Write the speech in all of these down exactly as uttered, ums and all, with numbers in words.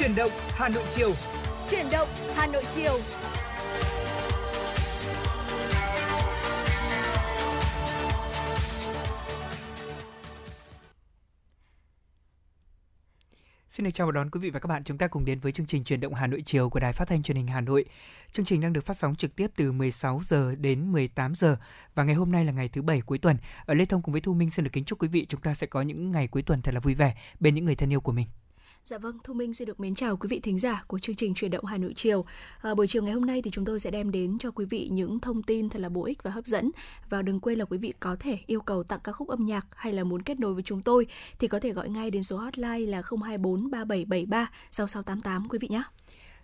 Chuyển động Hà Nội chiều. Chuyển động Hà Nội chiều. Xin được chào và đón quý vị và các bạn. Chúng ta cùng đến với chương trình Chuyển động Hà Nội chiều của Đài Phát thanh Truyền hình Hà Nội. Chương trình đang được phát sóng trực tiếp từ mười sáu giờ đến mười tám giờ. Và ngày hôm nay là ngày thứ bảy cuối tuần. Ở Lê Thông cùng với Thu Minh xin được kính chúc quý vị chúng ta sẽ có những ngày cuối tuần thật là vui vẻ bên những người thân yêu của mình. Dạ vâng, Thu Minh xin được mến chào quý vị thính giả của chương trình Chuyển động Hà Nội chiều. À, buổi chiều ngày hôm nay thì chúng tôi sẽ đem đến cho quý vị những thông tin thật là bổ ích và hấp dẫn. Và đừng quên là quý vị có thể yêu cầu tặng ca khúc âm nhạc hay là muốn kết nối với chúng tôi thì có thể gọi ngay đến số hotline là không hai bốn ba bảy bảy ba sáu sáu tám tám quý vị nhé.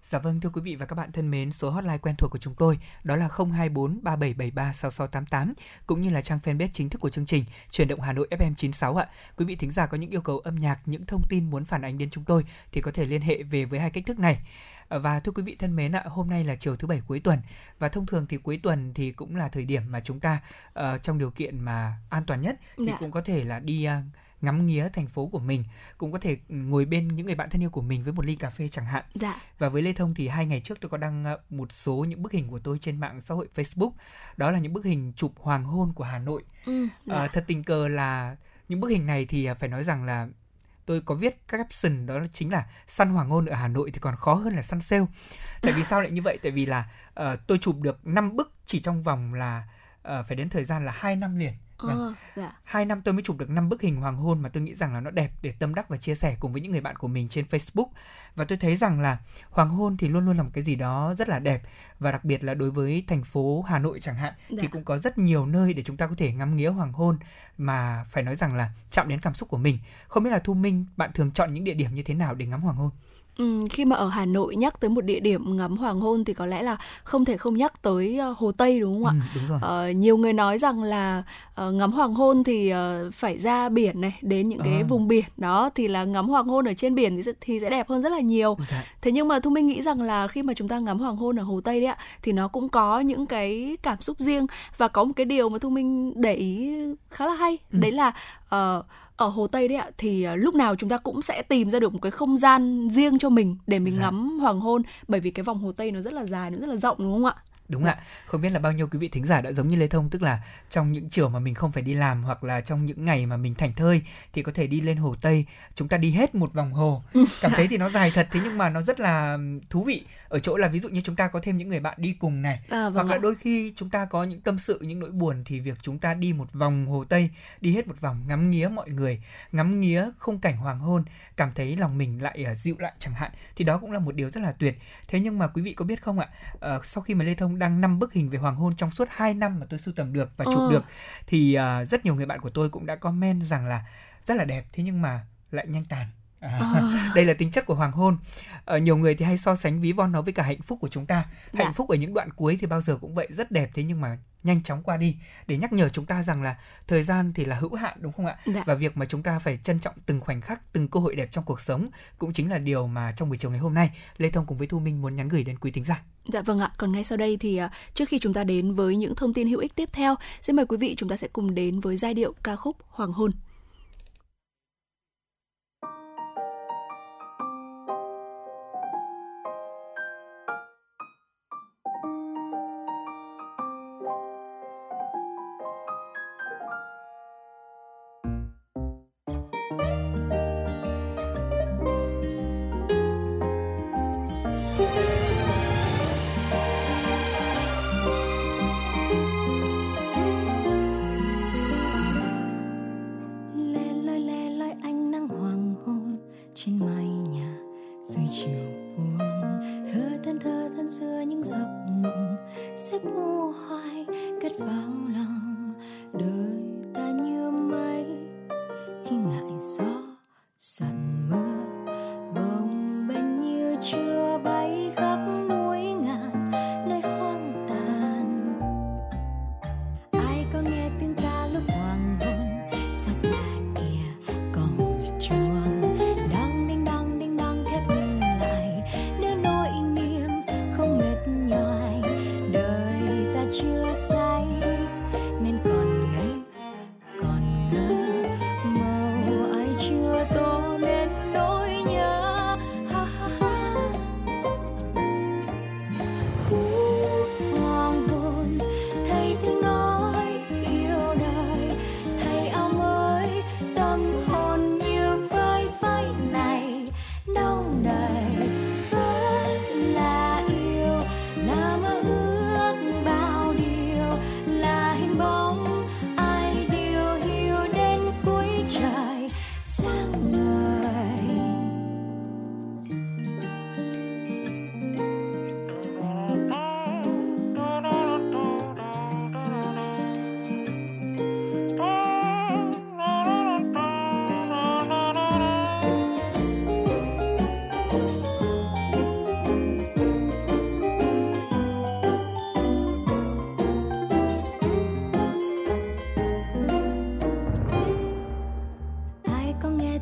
Dạ vâng, thưa quý vị và các bạn thân mến, số hotline quen thuộc của chúng tôi đó là không hai bốn ba bảy bảy ba sáu sáu tám tám cũng như là trang fanpage chính thức của chương trình Chuyển động Hà Nội ép em chín sáu ạ. Quý vị thính giả có những yêu cầu âm nhạc, những thông tin muốn phản ánh đến chúng tôi thì có thể liên hệ về với hai cách thức này. Và thưa quý vị thân mến ạ, hôm nay là chiều thứ bảy cuối tuần và thông thường thì cuối tuần thì cũng là thời điểm mà chúng ta uh, trong điều kiện mà an toàn nhất thì Đã. cũng có thể là đi uh, ngắm nghía thành phố của mình, cũng có thể ngồi bên những người bạn thân yêu của mình với một ly cà phê chẳng hạn. Dạ. Và với Lê Thông thì hai ngày trước tôi có đăng một số những bức hình của tôi trên mạng xã hội Facebook. Đó là những bức hình chụp hoàng hôn của Hà Nội. Ừ, dạ. à, thật tình cờ là những bức hình này thì phải nói rằng là tôi có viết các caption đó chính là săn hoàng hôn ở Hà Nội thì còn khó hơn là săn sale. Tại vì sao lại như vậy? Tại vì là uh, tôi chụp được năm bức chỉ trong vòng là uh, phải đến thời gian là hai năm liền. Vâng. Dạ. Hai năm tôi mới chụp được năm bức hình hoàng hôn mà tôi nghĩ rằng là nó đẹp để tâm đắc và chia sẻ cùng với những người bạn của mình trên Facebook. Và tôi thấy rằng là hoàng hôn thì luôn luôn là một cái gì đó rất là đẹp. Và đặc biệt là đối với thành phố Hà Nội chẳng hạn, dạ. thì cũng có rất nhiều nơi để chúng ta có thể ngắm nghía hoàng hôn mà phải nói rằng là chạm đến cảm xúc của mình. Không biết là Thu Minh, bạn thường chọn những địa điểm như thế nào để ngắm hoàng hôn? Ừ, khi mà ở Hà Nội nhắc tới một địa điểm ngắm hoàng hôn thì có lẽ là không thể không nhắc tới Hồ Tây, đúng không ạ? Ừ, đúng rồi. Ờ, nhiều người nói rằng là uh, ngắm hoàng hôn thì uh, phải ra biển này, đến những à. cái vùng biển đó thì là ngắm hoàng hôn ở trên biển thì sẽ, thì sẽ đẹp hơn rất là nhiều. Dạ. Thế nhưng mà Thu Minh nghĩ rằng là khi mà chúng ta ngắm hoàng hôn ở Hồ Tây đấy ạ, thì nó cũng có những cái cảm xúc riêng và có một cái điều mà Thu Minh để ý khá là hay, ừ. đấy là uh, ở Hồ Tây đấy ạ, thì lúc nào chúng ta cũng sẽ tìm ra được một cái không gian riêng cho mình để mình dạ. ngắm hoàng hôn, bởi vì cái vòng Hồ Tây nó rất là dài, nó rất là rộng, đúng không ạ? Đúng ạ. Không biết là bao nhiêu quý vị thính giả đã giống như Lê Thông, tức là trong những chiều mà mình không phải đi làm hoặc là trong những ngày mà mình thảnh thơi thì có thể đi lên Hồ Tây, chúng ta đi hết một vòng hồ. Cảm thấy thì nó dài thật, thế nhưng mà nó rất là thú vị ở chỗ là ví dụ như chúng ta có thêm những người bạn đi cùng này, à, vâng hoặc ạ. là đôi khi chúng ta có những tâm sự, những nỗi buồn thì việc chúng ta đi một vòng Hồ Tây, đi hết một vòng, ngắm nghía mọi người, ngắm nghía khung cảnh hoàng hôn, cảm thấy lòng mình lại uh, dịu lại chẳng hạn, thì đó cũng là một điều rất là tuyệt. Thế nhưng mà quý vị có biết không ạ, uh, sau khi mà Lê Thông đăng năm bức hình về hoàng hôn trong suốt hai năm mà tôi sưu tầm được và chụp ừ. được thì uh, rất nhiều người bạn của tôi cũng đã comment rằng là rất là đẹp, thế nhưng mà lại nhanh tàn. À, ừ. Đây là tính chất của hoàng hôn. Ờ, nhiều người thì hay so sánh ví von nó với cả hạnh phúc của chúng ta. Dạ. Hạnh phúc ở những đoạn cuối thì bao giờ cũng vậy, rất đẹp thế nhưng mà nhanh chóng qua đi, để nhắc nhở chúng ta rằng là thời gian thì là hữu hạn, đúng không ạ? Dạ. Và việc mà chúng ta phải trân trọng từng khoảnh khắc, từng cơ hội đẹp trong cuộc sống cũng chính là điều mà trong buổi chiều ngày hôm nay Lê Thông cùng với Thu Minh muốn nhắn gửi đến quý thính giả. Dạ vâng ạ, còn ngay sau đây thì uh, trước khi chúng ta đến với những thông tin hữu ích tiếp theo, xin mời quý vị chúng ta sẽ cùng đến với giai điệu ca khúc Hoàng hôn. Chưa tô nên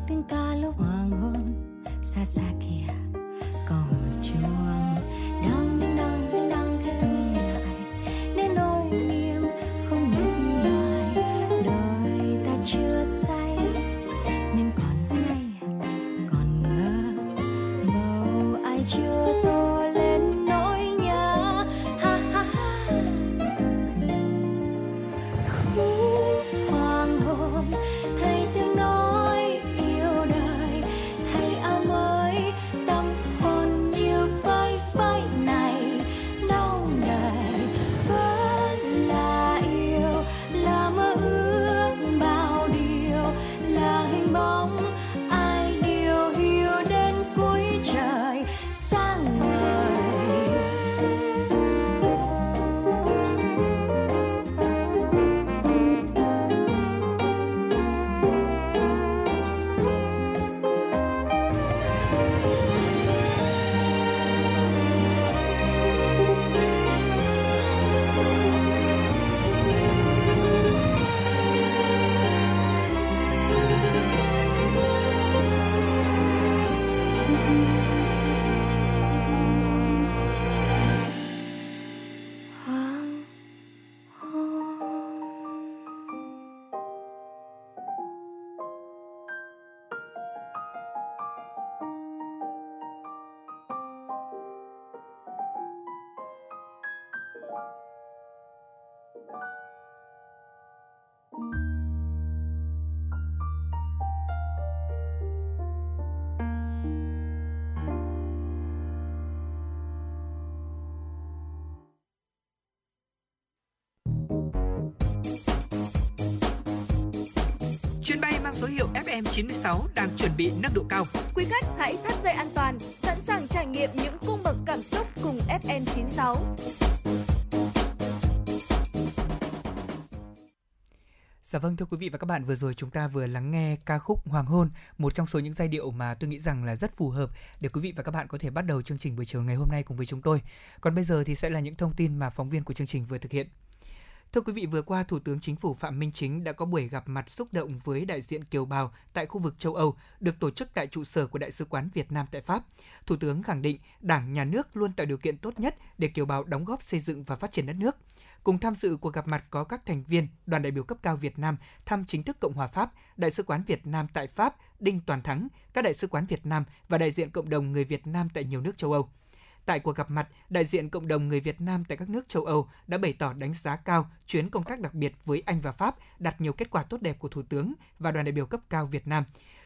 tiếng ca lúc hoàng hôn xa xa kia cổng chuông đang đinh đang đinh đang khép đi lại nên nỗi niềm không ngừng lại. Đời ta chưa say nên còn ngây còn ngơ màu ai chưa tô lên nỗi nhớ. Ha ha ha khúc hoàng hôn thấy tiếng nói yêu đời thấy áo mới tâm hồn như phơi phới này nóng đời vẫn là yêu là mơ ước bao điều là hình bóng ai điều hiểu đến cuối trời sáng ngời. ép em chín sáu đang chuẩn bị nâng độ cao. Quý khách hãy thắt dây an toàn, sẵn sàng trải nghiệm những cung bậc cảm xúc cùng ép em chín sáu. Dạ vâng, thưa quý vị và các bạn, vừa rồi chúng ta vừa lắng nghe ca khúc Hoàng Hôn, một trong số những giai điệu mà tôi nghĩ rằng là rất phù hợp để quý vị và các bạn có thể bắt đầu chương trình buổi chiều ngày hôm nay cùng với chúng tôi. Còn bây giờ thì sẽ là những thông tin mà phóng viên của chương trình vừa thực hiện. Thưa quý vị, vừa qua, Thủ tướng Chính phủ Phạm Minh Chính đã có buổi gặp mặt xúc động với đại diện kiều bào tại khu vực châu Âu, được tổ chức tại trụ sở của Đại sứ quán Việt Nam tại Pháp. Thủ tướng khẳng định Đảng, Nhà nước luôn tạo điều kiện tốt nhất để kiều bào đóng góp xây dựng và phát triển đất nước. Cùng tham dự cuộc gặp mặt có các thành viên Đoàn đại biểu cấp cao Việt Nam thăm chính thức Cộng hòa Pháp, Đại sứ quán Việt Nam tại Pháp, Đinh Toàn Thắng, các đại sứ quán Việt Nam và đại diện cộng đồng người Việt Nam tại nhiều nước châu Âu. Tại cuộc gặp mặt, đại diện cộng đồng người Việt Nam tại các nước châu Âu đã bày tỏ đánh giá cao chuyến công tác đặc biệt với Anh và Pháp, đạt nhiều kết quả tốt đẹp của Thủ tướng và đoàn đại biểu cấp cao Việt Nam.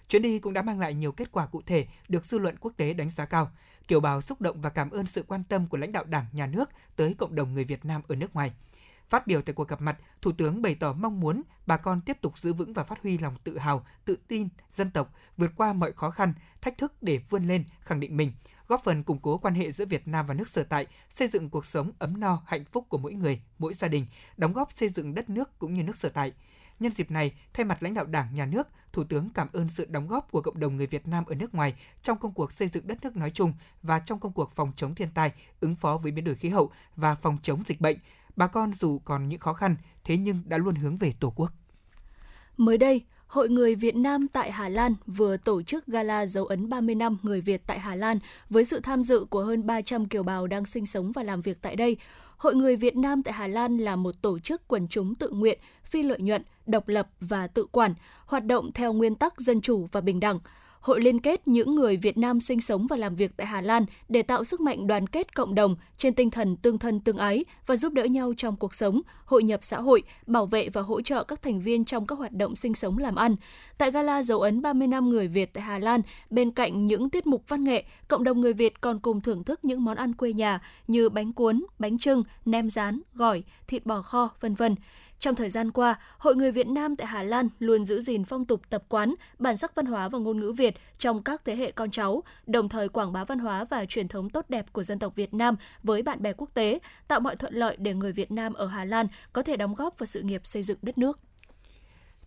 Chuyến đi cũng đã mang lại nhiều kết quả cụ thể được dư luận quốc tế đánh giá cao. Kiều bào xúc động và cảm ơn sự quan tâm của lãnh đạo Đảng, Nhà nước tới cộng đồng người Việt Nam ở nước ngoài. Phát biểu tại cuộc gặp mặt, Thủ tướng bày tỏ mong muốn bà con tiếp tục giữ vững và phát huy lòng tự hào, tự tin, dân tộc, vượt qua mọi khó khăn, thách thức để vươn lên, khẳng định mình, góp phần củng cố quan hệ giữa Việt Nam và nước sở tại, xây dựng cuộc sống ấm no, hạnh phúc của mỗi người, mỗi gia đình, đóng góp xây dựng đất nước cũng như nước sở tại. Nhân dịp này, thay mặt lãnh đạo Đảng, Nhà nước, Thủ tướng cảm ơn sự đóng góp của cộng đồng người Việt Nam ở nước ngoài trong công cuộc xây dựng đất nước nói chung và trong công cuộc phòng chống thiên tai, ứng phó với biến đổi khí hậu và phòng chống dịch bệnh. Bà con dù còn những khó khăn, thế nhưng đã luôn hướng về Tổ quốc. Mới đây, Hội người Việt Nam tại Hà Lan vừa tổ chức gala dấu ấn ba mươi năm người Việt tại Hà Lan với sự tham dự của hơn ba trăm kiều bào đang sinh sống và làm việc tại đây. Hội người Việt Nam tại Hà Lan là một tổ chức quần chúng tự nguyện, phi lợi nhuận, độc lập và tự quản, hoạt động theo nguyên tắc dân chủ và bình đẳng. Hội liên kết những người Việt Nam sinh sống và làm việc tại Hà Lan để tạo sức mạnh đoàn kết cộng đồng trên tinh thần tương thân tương ái và giúp đỡ nhau trong cuộc sống, hội nhập xã hội, bảo vệ và hỗ trợ các thành viên trong các hoạt động sinh sống làm ăn. Tại gala dấu ấn ba mươi năm người Việt tại Hà Lan, bên cạnh những tiết mục văn nghệ, cộng đồng người Việt còn cùng thưởng thức những món ăn quê nhà như bánh cuốn, bánh chưng, nem rán, gỏi, thịt bò kho, vân vân. Trong thời gian qua, Hội người Việt Nam tại Hà Lan luôn giữ gìn phong tục tập quán, bản sắc văn hóa và ngôn ngữ Việt trong các thế hệ con cháu, đồng thời quảng bá văn hóa và truyền thống tốt đẹp của dân tộc Việt Nam với bạn bè quốc tế, tạo mọi thuận lợi để người Việt Nam ở Hà Lan có thể đóng góp vào sự nghiệp xây dựng đất nước.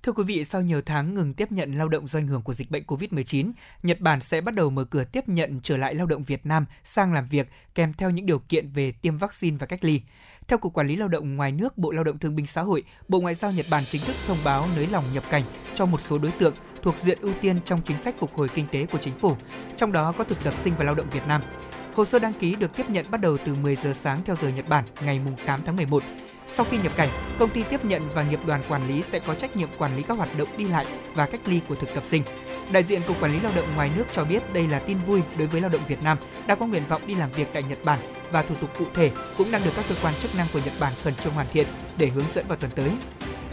Thưa quý vị, sau nhiều tháng ngừng tiếp nhận lao động do ảnh hưởng của dịch bệnh covid mười chín, Nhật Bản sẽ bắt đầu mở cửa tiếp nhận trở lại lao động Việt Nam sang làm việc kèm theo những điều kiện về tiêm vaccine và cách ly. Theo Cục Quản lý Lao động Ngoài nước, Bộ Lao động Thương binh Xã hội, Bộ Ngoại giao Nhật Bản chính thức thông báo nới lỏng nhập cảnh cho một số đối tượng thuộc diện ưu tiên trong chính sách phục hồi kinh tế của chính phủ, trong đó có thực tập sinh và lao động Việt Nam. Hồ sơ đăng ký được tiếp nhận bắt đầu từ mười giờ sáng theo giờ Nhật Bản ngày tám tháng mười một. Sau khi nhập cảnh, công ty tiếp nhận và nghiệp đoàn quản lý sẽ có trách nhiệm quản lý các hoạt động đi lại và cách ly của thực tập sinh. Đại diện Cục Quản lý Lao động Ngoài nước cho biết đây là tin vui đối với lao động Việt Nam đã có nguyện vọng đi làm việc tại Nhật Bản, và thủ tục cụ thể cũng đang được các cơ quan chức năng của Nhật Bản khẩn trương hoàn thiện để hướng dẫn vào tuần tới.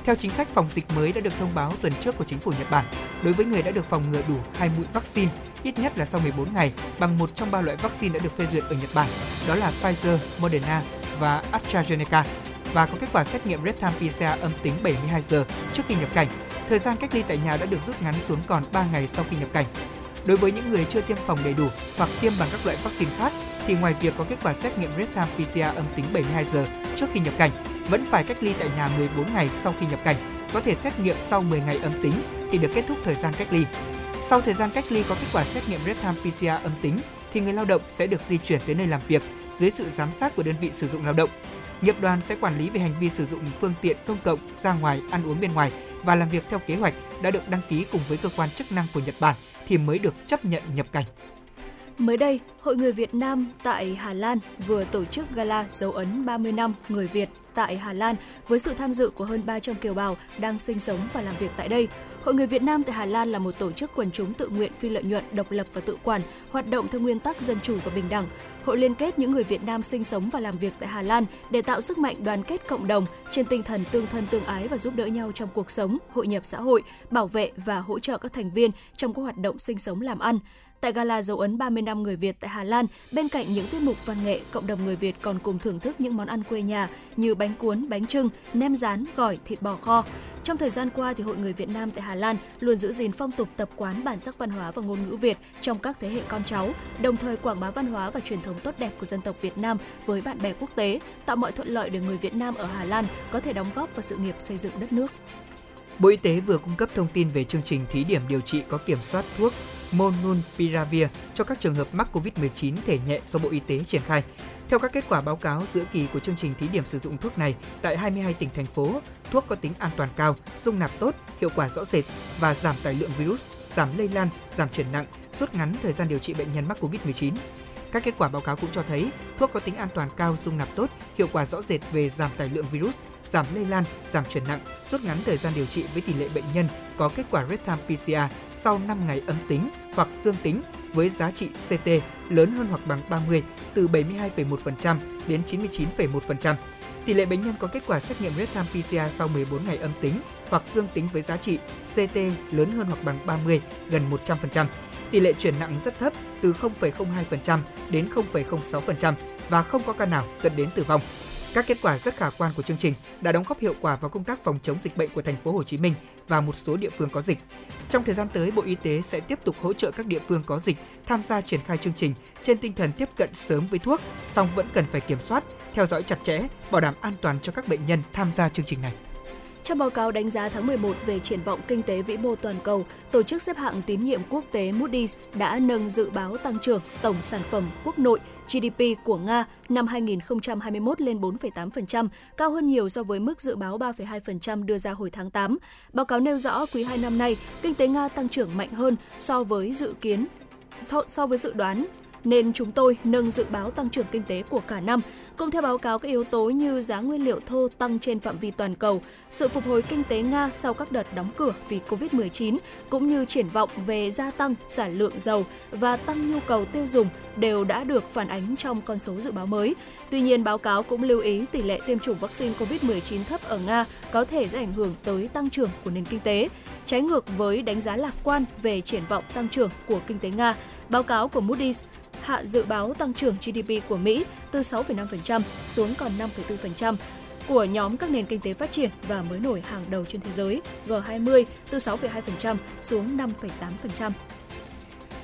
Theo chính sách phòng dịch mới đã được thông báo tuần trước của chính phủ Nhật Bản, đối với người đã được phòng ngừa đủ hai mũi vaccine, ít nhất là sau mười bốn ngày, bằng một trong ba loại vaccine đã được phê duyệt ở Nhật Bản, đó là Pfizer, Moderna và AstraZeneca, và có kết quả xét nghiệm real-time pê xê e rờ âm tính bảy mươi hai giờ trước khi nhập cảnh. Thời gian cách ly tại nhà đã được rút ngắn xuống còn ba ngày sau khi nhập cảnh. Đối với những người chưa tiêm phòng đầy đủ hoặc tiêm bằng các loại vaccine khác, thì ngoài việc có kết quả xét nghiệm real-time pê xê e rờ âm tính bảy mươi hai giờ trước khi nhập cảnh, vẫn phải cách ly tại nhà mười bốn ngày sau khi nhập cảnh, có thể xét nghiệm sau mười ngày âm tính thì được kết thúc thời gian cách ly. Sau thời gian cách ly có kết quả xét nghiệm real-time pê xê e rờ âm tính thì người lao động sẽ được di chuyển tới nơi làm việc dưới sự giám sát của đơn vị sử dụng lao động. Nghiệp đoàn sẽ quản lý về hành vi sử dụng phương tiện công cộng, ra ngoài, ăn uống bên ngoài và làm việc theo kế hoạch đã được đăng ký cùng với cơ quan chức năng của Nhật Bản thì mới được chấp nhận nhập cảnh. Mới đây, Hội người Việt Nam tại Hà Lan vừa tổ chức gala dấu ấn ba mươi năm người Việt tại Hà Lan với sự tham dự của hơn ba trăm kiều bào đang sinh sống và làm việc tại đây. Hội người Việt Nam tại Hà Lan là một tổ chức quần chúng tự nguyện phi lợi nhuận, độc lập và tự quản, hoạt động theo nguyên tắc dân chủ và bình đẳng. Hội liên kết những người Việt Nam sinh sống và làm việc tại Hà Lan để tạo sức mạnh đoàn kết cộng đồng trên tinh thần tương thân tương ái và giúp đỡ nhau trong cuộc sống, hội nhập xã hội, bảo vệ và hỗ trợ các thành viên trong các hoạt động sinh sống làm ăn. Tại gala dấu ấn ba mươi năm người Việt tại Hà Lan, bên cạnh những tiết mục văn nghệ, cộng đồng người Việt còn cùng thưởng thức những món ăn quê nhà như bánh cuốn, bánh chưng, nem rán, gỏi, thịt bò kho. Trong thời gian qua, thì Hội người Việt Nam tại Hà Lan luôn giữ gìn phong tục tập quán, bản sắc văn hóa và ngôn ngữ Việt trong các thế hệ con cháu, đồng thời quảng bá văn hóa và truyền thống tốt đẹp của dân tộc Việt Nam với bạn bè quốc tế, tạo mọi thuận lợi để người Việt Nam ở Hà Lan có thể đóng góp vào sự nghiệp xây dựng đất nước. Bộ Y tế vừa cung cấp thông tin về chương trình thí điểm điều trị có kiểm soát thuốc Monopiravir cho các trường hợp mắc covid mười chín thể nhẹ do Bộ Y tế triển khai. Theo các kết quả báo cáo giữa kỳ của chương trình thí điểm sử dụng thuốc này tại hai mươi hai tỉnh, thành phố, thuốc có tính an toàn cao, dung nạp tốt, hiệu quả rõ rệt và giảm tải lượng virus, giảm lây lan, giảm chuyển nặng, rút ngắn thời gian điều trị bệnh nhân mắc covid mười chín. Các kết quả báo cáo cũng cho thấy thuốc có tính an toàn cao, dung nạp tốt, hiệu quả rõ rệt về giảm tải lượng virus, giảm lây lan, giảm chuyển nặng, rút ngắn thời gian điều trị với tỷ lệ bệnh nhân có kết quả real-time pê xê e rờ sau năm ngày âm tính hoặc dương tính với giá trị xê tê lớn hơn hoặc bằng ba mươi từ bảy mươi hai phẩy một phần trăm đến chín mươi chín phẩy một phần trăm. Tỷ lệ bệnh nhân có kết quả xét nghiệm real-time pê xê e rờ sau mười bốn ngày âm tính hoặc dương tính với giá trị xê tê lớn hơn hoặc bằng ba mươi gần một trăm phần trăm. Tỷ lệ chuyển nặng rất thấp từ không phẩy không hai phần trăm đến không phẩy không sáu phần trăm và không có ca nào dẫn đến tử vong. Các kết quả rất khả quan của chương trình đã đóng góp hiệu quả vào công tác phòng chống dịch bệnh của thành phố Hồ Chí Minh và một số địa phương có dịch. Trong thời gian tới, Bộ Y tế sẽ tiếp tục hỗ trợ các địa phương có dịch tham gia triển khai chương trình trên tinh thần tiếp cận sớm với thuốc, song vẫn cần phải kiểm soát, theo dõi chặt chẽ, bảo đảm an toàn cho các bệnh nhân tham gia chương trình này. Trong báo cáo đánh giá tháng mười một về triển vọng kinh tế vĩ mô toàn cầu, tổ chức xếp hạng tín nhiệm quốc tế Moody's đã nâng dự báo tăng trưởng tổng sản phẩm quốc nội giê đê pê của Nga năm hai không hai mốt lên bốn phẩy tám phần trăm, cao hơn nhiều so với mức dự báo ba phẩy hai phần trăm đưa ra hồi tháng tám. Báo cáo nêu rõ quý hai năm nay, kinh tế Nga tăng trưởng mạnh hơn so với dự kiến, so, so với dự đoán, nên chúng tôi nâng dự báo tăng trưởng kinh tế của cả năm. Cũng theo báo cáo, các yếu tố như giá nguyên liệu thô tăng trên phạm vi toàn cầu, sự phục hồi kinh tế Nga sau các đợt đóng cửa vì covid mười chín, cũng như triển vọng về gia tăng sản lượng dầu và tăng nhu cầu tiêu dùng đều đã được phản ánh trong con số dự báo mới. Tuy nhiên, báo cáo cũng lưu ý tỷ lệ tiêm chủng vaccine covid mười chín thấp ở Nga có thể sẽ ảnh hưởng tới tăng trưởng của nền kinh tế, trái ngược với đánh giá lạc quan về triển vọng tăng trưởng của kinh tế Nga. Báo cáo của Moody's hạ dự báo tăng trưởng giê đê pê của Mỹ từ sáu phẩy năm phần trăm xuống còn năm phẩy bốn phần trăm, của nhóm các nền kinh tế phát triển và mới nổi hàng đầu trên thế giới G hai mươi từ sáu phẩy hai phần trăm xuống năm phẩy tám phần trăm.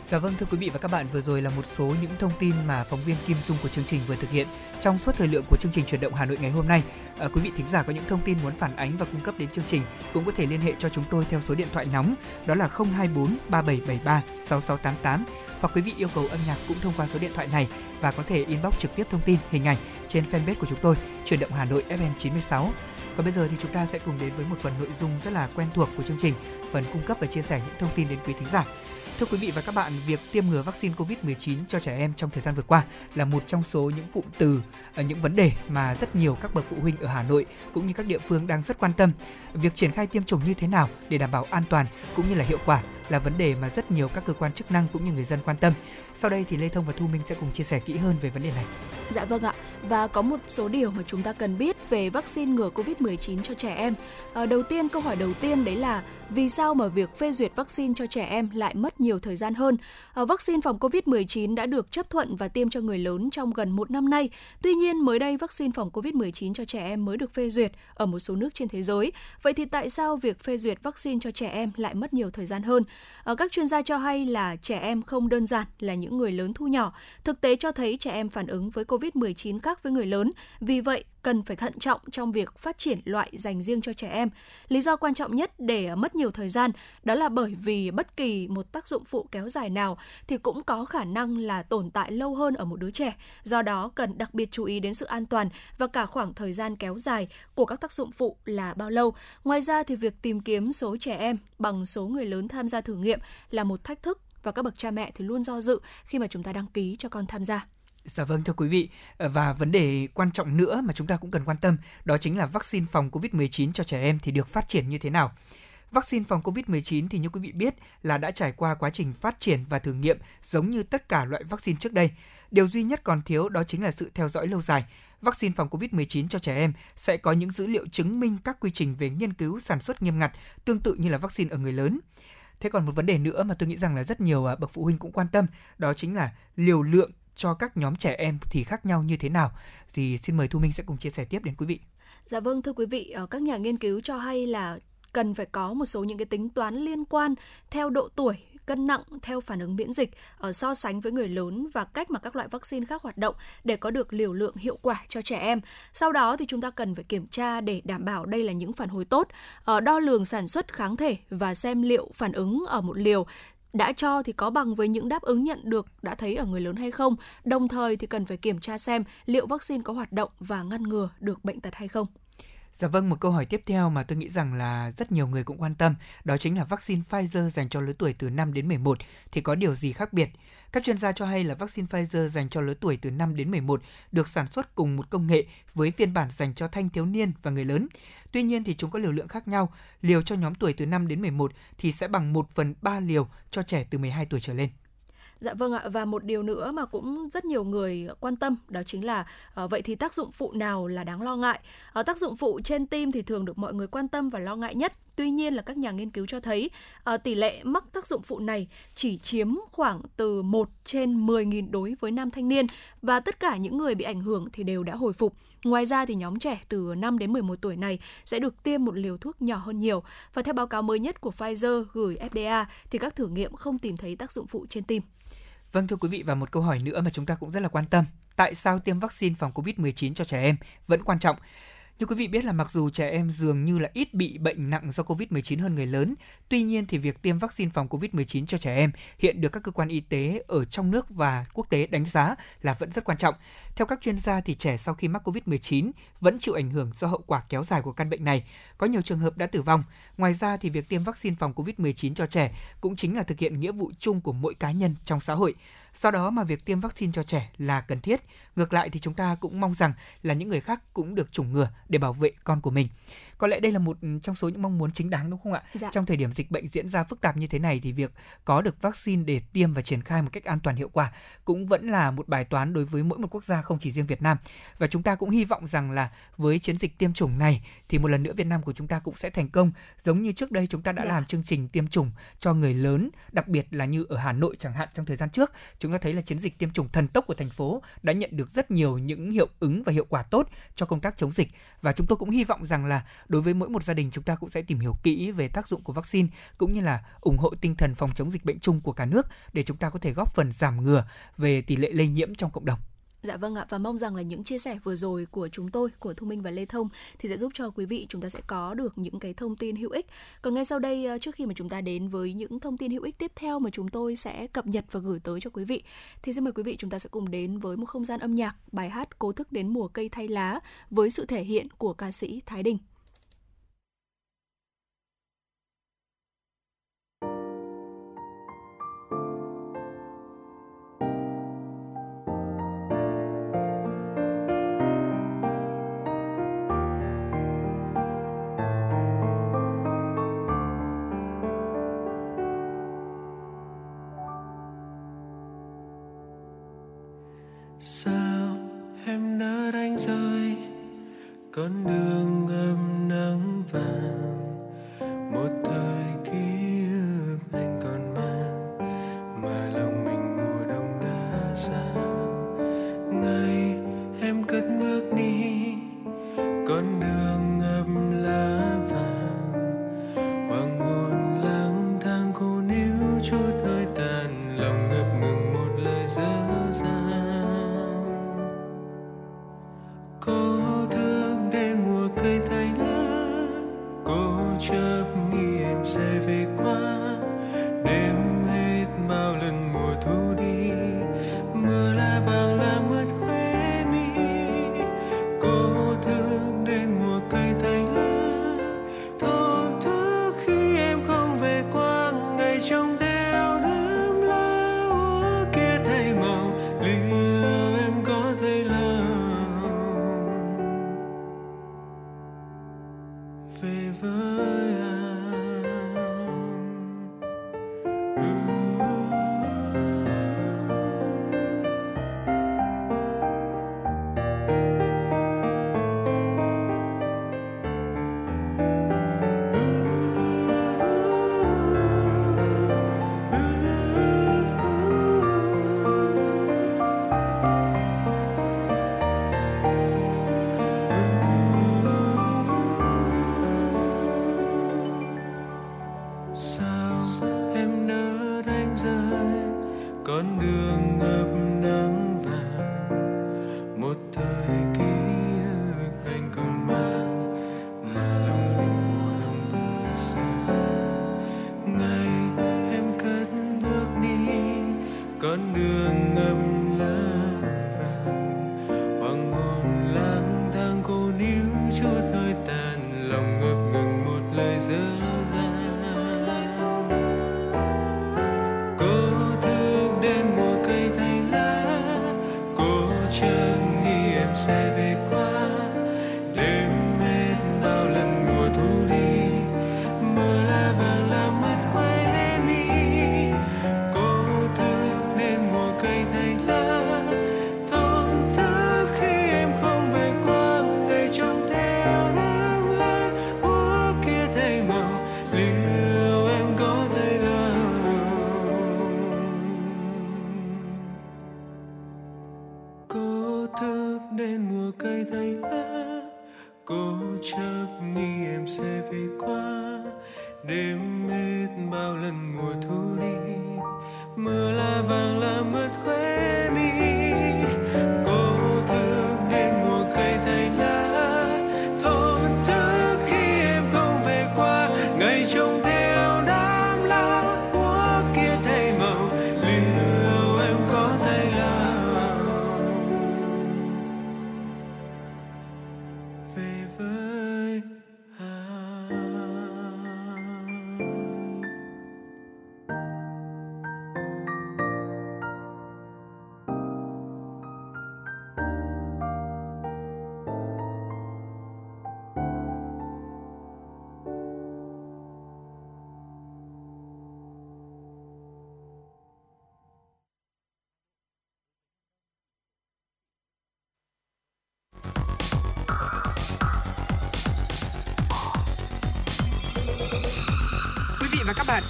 Dạ vâng, thưa quý vị và các bạn, vừa rồi là một số những thông tin mà phóng viên Kim Dung của chương trình vừa thực hiện trong suốt thời lượng của chương trình Chuyển động Hà Nội ngày hôm nay. À, quý vị thính giả có những thông tin muốn phản ánh và cung cấp đến chương trình cũng có thể liên hệ cho chúng tôi theo số điện thoại nóng, đó là không hai bốn ba bảy bảy ba sáu sáu tám tám. hoặc quý vị yêu cầu âm nhạc cũng thông qua số điện thoại này và có thể inbox trực tiếp thông tin, hình ảnh trên fanpage của chúng tôi, Chuyển động Hà Nội ép em chín mươi sáu. Còn bây giờ thì chúng ta sẽ cùng đến với một phần nội dung rất là quen thuộc của chương trình, phần cung cấp và chia sẻ những thông tin đến quý thính giả. Thưa quý vị và các bạn, việc tiêm ngừa vaccine covid mười chín cho trẻ em trong thời gian vừa qua là một trong số những cụm từ, những vấn đề mà rất nhiều các bậc phụ huynh ở Hà Nội cũng như các địa phương đang rất quan tâm. Việc triển khai tiêm chủng như thế nào để đảm bảo an toàn cũng như là hiệu quả là vấn đề mà rất nhiều các cơ quan chức năng cũng như người dân quan tâm. Sau đây thì Lê Thông và Thu Minh sẽ cùng chia sẻ kỹ hơn về vấn đề này. Dạ vâng ạ, và có một số điều mà chúng ta cần biết về vaccine ngừa covid mười chín cho trẻ em. À, đầu tiên, câu hỏi đầu tiên đấy là vì sao mà việc phê duyệt vaccine cho trẻ em lại mất nhiều thời gian hơn? À, vaccine phòng covid mười chín đã được chấp thuận và tiêm cho người lớn trong gần một năm nay. Tuy nhiên, mới đây vaccine phòng covid mười chín cho trẻ em mới được phê duyệt ở một số nước trên thế giới. Vậy thì tại sao việc phê duyệt vaccine cho trẻ em lại mất nhiều thời gian hơn? À, các chuyên gia cho hay là trẻ em không đơn giản là những người lớn thu nhỏ. Thực tế cho thấy trẻ em phản ứng với covid mười chín khác với người lớn. Vì vậy, cần phải thận trọng trong việc phát triển loại dành riêng cho trẻ em. Lý do quan trọng nhất để mất nhiều thời gian đó là bởi vì bất kỳ một tác dụng phụ kéo dài nào thì cũng có khả năng là tồn tại lâu hơn ở một đứa trẻ. Do đó, cần đặc biệt chú ý đến sự an toàn và cả khoảng thời gian kéo dài của các tác dụng phụ là bao lâu. Ngoài ra thì việc tìm kiếm số trẻ em bằng số người lớn tham gia thử nghiệm là một thách thức và các bậc cha mẹ thì luôn do dự khi mà chúng ta đăng ký cho con tham gia. Dạ vâng, thưa quý vị, và vấn đề quan trọng nữa mà chúng ta cũng cần quan tâm đó chính là vaccine phòng covid mười chín cho trẻ em thì được phát triển như thế nào. Vaccine phòng covid mười chín thì như quý vị biết là đã trải qua quá trình phát triển và thử nghiệm giống như tất cả loại vaccine trước đây. Điều duy nhất còn thiếu đó chính là sự theo dõi lâu dài. Vaccine phòng covid mười chín cho trẻ em sẽ có những dữ liệu chứng minh các quy trình về nghiên cứu sản xuất nghiêm ngặt tương tự như là vaccine ở người lớn. Thế còn một vấn đề nữa mà tôi nghĩ rằng là rất nhiều bậc phụ huynh cũng quan tâm, đó chính là liều lượng cho các nhóm trẻ em thì khác nhau như thế nào. Thì xin mời Thu Minh sẽ cùng chia sẻ tiếp đến quý vị. Dạ vâng, thưa quý vị, các nhà nghiên cứu cho hay là cần phải có một số những cái tính toán liên quan theo độ tuổi, cân nặng, theo phản ứng miễn dịch, so sánh với người lớn và cách mà các loại vaccine khác hoạt động để có được liều lượng hiệu quả cho trẻ em. Sau đó thì chúng ta cần phải kiểm tra để đảm bảo đây là những phản hồi tốt, đo lường sản xuất kháng thể và xem liệu phản ứng ở một liều đã cho thì có bằng với những đáp ứng nhận được đã thấy ở người lớn hay không. Đồng thời thì cần phải kiểm tra xem liệu vaccine có hoạt động và ngăn ngừa được bệnh tật hay không. Dạ vâng, một câu hỏi tiếp theo mà tôi nghĩ rằng là rất nhiều người cũng quan tâm, đó chính là vaccine Pfizer dành cho lứa tuổi từ năm đến mười một thì có điều gì khác biệt? Các chuyên gia cho hay là vaccine Pfizer dành cho lứa tuổi từ năm đến mười một được sản xuất cùng một công nghệ với phiên bản dành cho thanh thiếu niên và người lớn. Tuy nhiên thì chúng có liều lượng khác nhau, liều cho nhóm tuổi từ năm đến mười một thì sẽ bằng một phần ba liều cho trẻ từ mười hai tuổi trở lên. Dạ vâng ạ, và một điều nữa mà cũng rất nhiều người quan tâm đó chính là à, vậy thì tác dụng phụ nào là đáng lo ngại? À, tác dụng phụ trên tim thì thường được mọi người quan tâm và lo ngại nhất. Tuy nhiên là các nhà nghiên cứu cho thấy à, tỷ lệ mắc tác dụng phụ này chỉ chiếm khoảng từ một trên mười nghìn đối với nam thanh niên và tất cả những người bị ảnh hưởng thì đều đã hồi phục. Ngoài ra thì nhóm trẻ từ năm đến mười một tuổi này sẽ được tiêm một liều thuốc nhỏ hơn nhiều. Và theo báo cáo mới nhất của Pfizer gửi ép đê a thì các thử nghiệm không tìm thấy tác dụng phụ trên tim. Vâng, thưa quý vị, và một câu hỏi nữa mà chúng ta cũng rất là quan tâm. Tại sao tiêm vaccine phòng covid mười chín cho trẻ em vẫn quan trọng? Như quý vị biết là mặc dù trẻ em dường như là ít bị bệnh nặng do covid mười chín hơn người lớn, tuy nhiên thì việc tiêm vaccine phòng covid mười chín cho trẻ em hiện được các cơ quan y tế ở trong nước và quốc tế đánh giá là vẫn rất quan trọng. Theo các chuyên gia thì trẻ sau khi mắc covid mười chín vẫn chịu ảnh hưởng do hậu quả kéo dài của căn bệnh này. Có nhiều trường hợp đã tử vong. Ngoài ra thì việc tiêm vaccine phòng covid mười chín cho trẻ cũng chính là thực hiện nghĩa vụ chung của mỗi cá nhân trong xã hội. Do đó mà việc tiêm vaccine cho trẻ là cần thiết. Ngược lại thì chúng ta cũng mong rằng là những người khác cũng được chủng ngừa để bảo vệ con của mình. Có lẽ đây là một trong số những mong muốn chính đáng, đúng không ạ? Dạ. Trong thời điểm dịch bệnh diễn ra phức tạp như thế này thì việc có được vaccine để tiêm và triển khai một cách an toàn hiệu quả cũng vẫn là một bài toán đối với mỗi một quốc gia, không chỉ riêng Việt Nam. Và chúng ta cũng hy vọng rằng là với chiến dịch tiêm chủng này thì một lần nữa Việt Nam của chúng ta cũng sẽ thành công, giống như trước đây chúng ta đã dạ. làm chương trình tiêm chủng cho người lớn, đặc biệt là như ở Hà Nội chẳng hạn. Trong thời gian trước chúng ta thấy là chiến dịch tiêm chủng thần tốc của thành phố đã nhận được rất nhiều những hiệu ứng và hiệu quả tốt cho công tác chống dịch. Và chúng tôi cũng hy vọng rằng là đối với mỗi một gia đình, chúng ta cũng sẽ tìm hiểu kỹ về tác dụng của vaccine cũng như là ủng hộ tinh thần phòng chống dịch bệnh chung của cả nước để chúng ta có thể góp phần giảm ngừa về tỷ lệ lây nhiễm trong cộng đồng. Dạ vâng ạ, và mong rằng là những chia sẻ vừa rồi của chúng tôi, của Thu Minh và Lê Thông thì sẽ giúp cho quý vị chúng ta sẽ có được những cái thông tin hữu ích. Còn ngay sau đây, trước khi mà chúng ta đến với những thông tin hữu ích tiếp theo mà chúng tôi sẽ cập nhật và gửi tới cho quý vị, thì xin mời quý vị chúng ta sẽ cùng đến với một không gian âm nhạc, bài hát Cố thức đến mùa cây thay lá với sự thể hiện của ca sĩ Thái Đình. Sao em đã đánh rơi con đường ngâm nắng vàng, một thời ký ức anh còn mang mà lòng mình mùa đông đã xa. Ngày em cất bước đi con đường ngâm lá vàng, hoàng hôn lang thang cô níu chút hơi tàn, lòng ngập ngừng một lời dở dang. Cô thức đến mùa cây thay lá, cô chớp nghĩ em sẽ về qua, đêm hết bao lần mùa thu đi, mưa lá vàng làm ướt khóe mi. Cô thức đến mùa cây thay lá, thổn thức khi em không về qua, ngày trong theo đám lá úa kia thay màu, liệu em có thấy là về với anh. Sao em nỡ đánh rơi con đường ngập nắng vàng, một thời ký ức anh còn mang mà lòng mình mùa đông vừa xa. Ngày em cất bước đi con đường ngập lá vàng, hoàng hôn lang thang cô níu chút hơi tàn, lòng ngập ngừng một lời dở dang. Sẽ về qua đêm hết bao lần mùa thu đi, mưa lá vàng làm mất khóe mi. Cô thức đến mùa cây thay lá, thổn thức khi em không về qua, ngày trong theo đám lá úa kia thay màu, liệu em có thấy là cô thức đến mùa cây thay lá, cô chấp nghĩ em sẽ về qua, đêm hết bao lần mùa thu đi, mưa lá vàng làm ướt khóe mi. Cô thức đến mùa cây thay lá, thổn thức khi em không về qua, ngày trông theo đám lá úa kia thay màu, liệu em có thấy là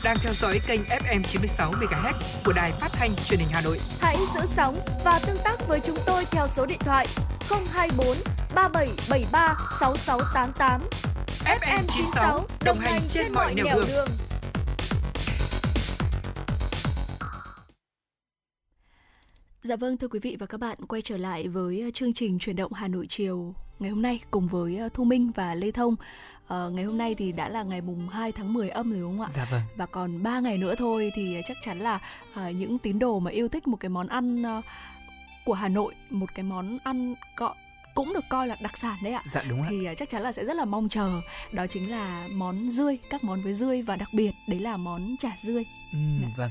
đang theo dõi kênh ép em chín mươi sáu MHz của Đài Phát thanh Truyền hình Hà Nội. Hãy giữ sóng và tương tác với chúng tôi theo số điện thoại không hai bốn ba bảy bảy ba sáu sáu tám tám. ép em chín mươi sáu đồng hành trên mọi nẻo đường. đường. Dạ vâng, thưa quý vị và các bạn, quay trở lại với chương trình Chuyển động Hà Nội chiều ngày hôm nay cùng với Thu Minh và Lê Thông. À, ngày hôm nay thì đã là ngày mùng hai tháng mười âm rồi đúng không ạ? Dạ vâng. Và còn ba ngày nữa thôi thì chắc chắn là à, những tín đồ mà yêu thích một cái món ăn à, của Hà Nội, một cái món ăn gọi cũng được coi là đặc sản đấy ạ. Dạ đúng ạ. Thì chắc chắn là sẽ rất là mong chờ, đó chính là món dươi, các món với dươi, và đặc biệt đấy là món chả dươi. Ừ, dạ. Vâng.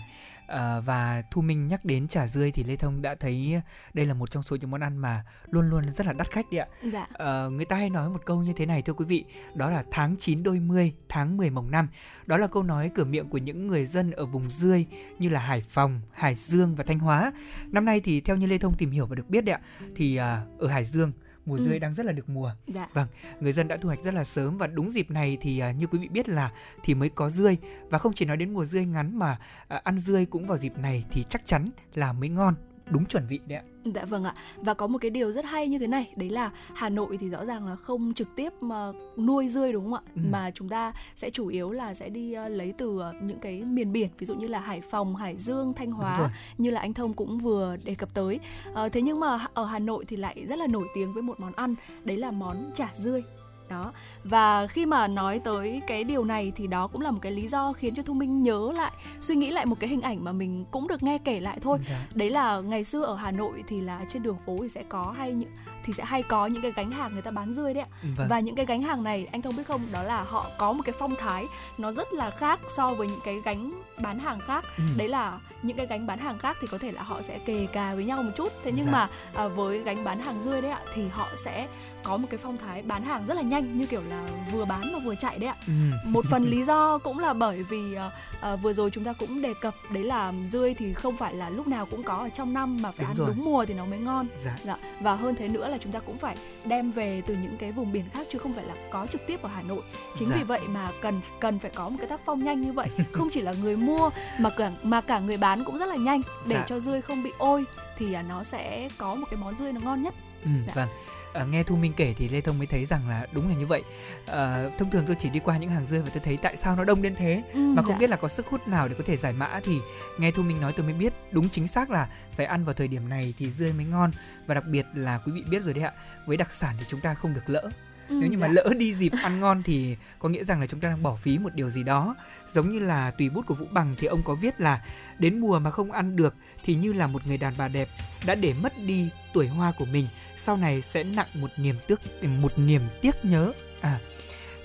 À, và Thu Minh nhắc đến chả dươi thì Lê Thông đã thấy đây là một trong số những món ăn mà luôn luôn rất là đắt khách đấy ạ. Dạ. À, người ta hay nói một câu như thế này thưa quý vị, đó là tháng chín đôi mươi, tháng mười mồng năm. Đó là câu nói cửa miệng của những người dân ở vùng dươi như là Hải Phòng, Hải Dương và Thanh Hóa. Năm nay thì theo như Lê Thông tìm hiểu và được biết đấy ạ, thì à, ở Hải Dương mùa dươi ừ. đang rất là được mùa. Dạ. Vâng, người dân đã thu hoạch rất là sớm và đúng dịp này thì à, như quý vị biết là thì mới có dươi, và không chỉ nói đến mùa dươi ngắn mà à, ăn dươi cũng vào dịp này thì chắc chắn là mới ngon, đúng chuẩn vị đấy ạ. Dạ vâng ạ. Và có một cái điều rất hay như thế này, đấy là Hà Nội thì rõ ràng là không trực tiếp mà nuôi dươi đúng không ạ? Ừ. Mà chúng ta sẽ chủ yếu là sẽ đi lấy từ những cái miền biển, ví dụ như là Hải Phòng, Hải Dương, Thanh Hóa, như là anh Thông cũng vừa đề cập tới. À, thế nhưng mà ở Hà Nội thì lại rất là nổi tiếng với một món ăn, đấy là món chả dươi. Đó. Và khi mà nói tới cái điều này thì đó cũng là một cái lý do khiến cho Thu Minh nhớ lại, suy nghĩ lại một cái hình ảnh mà mình cũng được nghe kể lại thôi. Dạ. Đấy là ngày xưa ở Hà Nội thì là trên đường phố thì sẽ có hay những thì sẽ hay có những cái gánh hàng người ta bán dươi đấy ạ. Vâng. Và những cái gánh hàng này anh Thông biết không, đó là họ có một cái phong thái nó rất là khác so với những cái gánh bán hàng khác. Ừ. Đấy là những cái gánh bán hàng khác thì có thể là họ sẽ kề cà với nhau một chút, thế nhưng dạ. mà à, với gánh bán hàng dươi đấy ạ thì họ sẽ có một cái phong thái bán hàng rất là nhanh, như kiểu là vừa bán mà vừa chạy đấy ạ. Ừ. Một phần lý do cũng là bởi vì à, vừa rồi chúng ta cũng đề cập, đấy là dươi thì không phải là lúc nào cũng có ở trong năm mà phải đúng ăn rồi. Đúng mùa thì nó mới ngon. Dạ. Dạ. Và hơn thế nữa là chúng ta cũng phải đem về từ những cái vùng biển khác chứ không phải là có trực tiếp ở Hà Nội. Chính dạ. vì vậy mà cần cần phải có một cái tác phong nhanh như vậy, không chỉ là người mua mà cả, mà cả người bán cũng rất là nhanh để dạ. cho dươi không bị ôi thì nó sẽ có một cái món dươi nó ngon nhất. Ừ, dạ. Vâng. À, nghe Thu Minh kể thì Lê Thông mới thấy rằng là đúng là như vậy. À, thông thường tôi chỉ đi qua những hàng dươi và tôi thấy tại sao nó đông đến thế ừ, mà không dạ. biết là có sức hút nào để có thể giải mã, thì nghe Thu Minh nói tôi mới biết đúng chính xác là phải ăn vào thời điểm này thì dươi mới ngon. Và đặc biệt là quý vị biết rồi đấy ạ, với đặc sản thì chúng ta không được lỡ. Ừ, nếu như dạ. mà lỡ đi dịp ăn ngon thì có nghĩa rằng là chúng ta đang bỏ phí một điều gì đó. Giống như là tùy bút của Vũ Bằng thì ông có viết là đến mùa mà không ăn được thì như là một người đàn bà đẹp đã để mất đi tuổi hoa của mình, sau này sẽ nặng một niềm tiếc một niềm tiếc nhớ. À,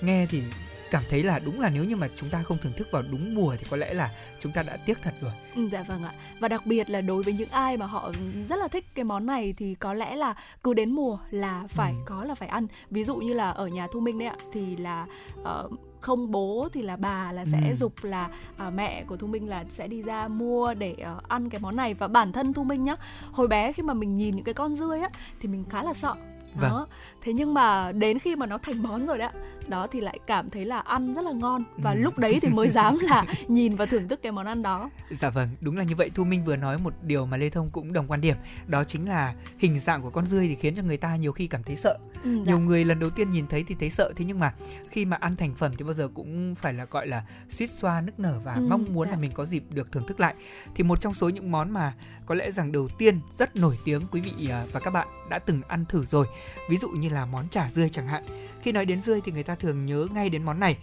nghe thì cảm thấy là đúng là nếu như mà chúng ta không thưởng thức vào đúng mùa thì có lẽ là chúng ta đã tiếc thật rồi. Ừ, dạ vâng ạ. Và đặc biệt là đối với những ai mà họ rất là thích cái món này thì có lẽ là cứ đến mùa là phải ừ. có là phải ăn. Ví dụ như là ở nhà Thu Minh đấy ạ thì là uh, không bố thì là bà là sẽ ừ. giục là à, mẹ của Thu Minh là sẽ đi ra mua để uh, ăn cái món này. Và bản thân Thu Minh nhá, hồi bé khi mà mình nhìn những cái con dươi á thì mình khá là sợ. Vâng. Đó. Thế nhưng mà đến khi mà nó thành món rồi đấy, đó thì lại cảm thấy là ăn rất là ngon. Và ừ. lúc đấy thì mới dám là nhìn và thưởng thức cái món ăn đó. Dạ vâng, đúng là như vậy. Thu Minh vừa nói một điều mà Lê Thông cũng đồng quan điểm, đó chính là hình dạng của con dươi thì khiến cho người ta nhiều khi cảm thấy sợ. Ừ, dạ. Nhiều người lần đầu tiên nhìn thấy thì thấy sợ, thế nhưng mà khi mà ăn thành phẩm thì bao giờ cũng phải là gọi là suýt xoa nức nở và ừ, mong muốn dạ. là mình có dịp được thưởng thức lại. Thì một trong số những món mà có lẽ rằng đầu tiên rất nổi tiếng, quý vị và các bạn đã từng ăn thử rồi, ví dụ như là món chả dươi chẳng hạn. Khi nói đến dươi thì người ta thường nhớ ngay đến món này,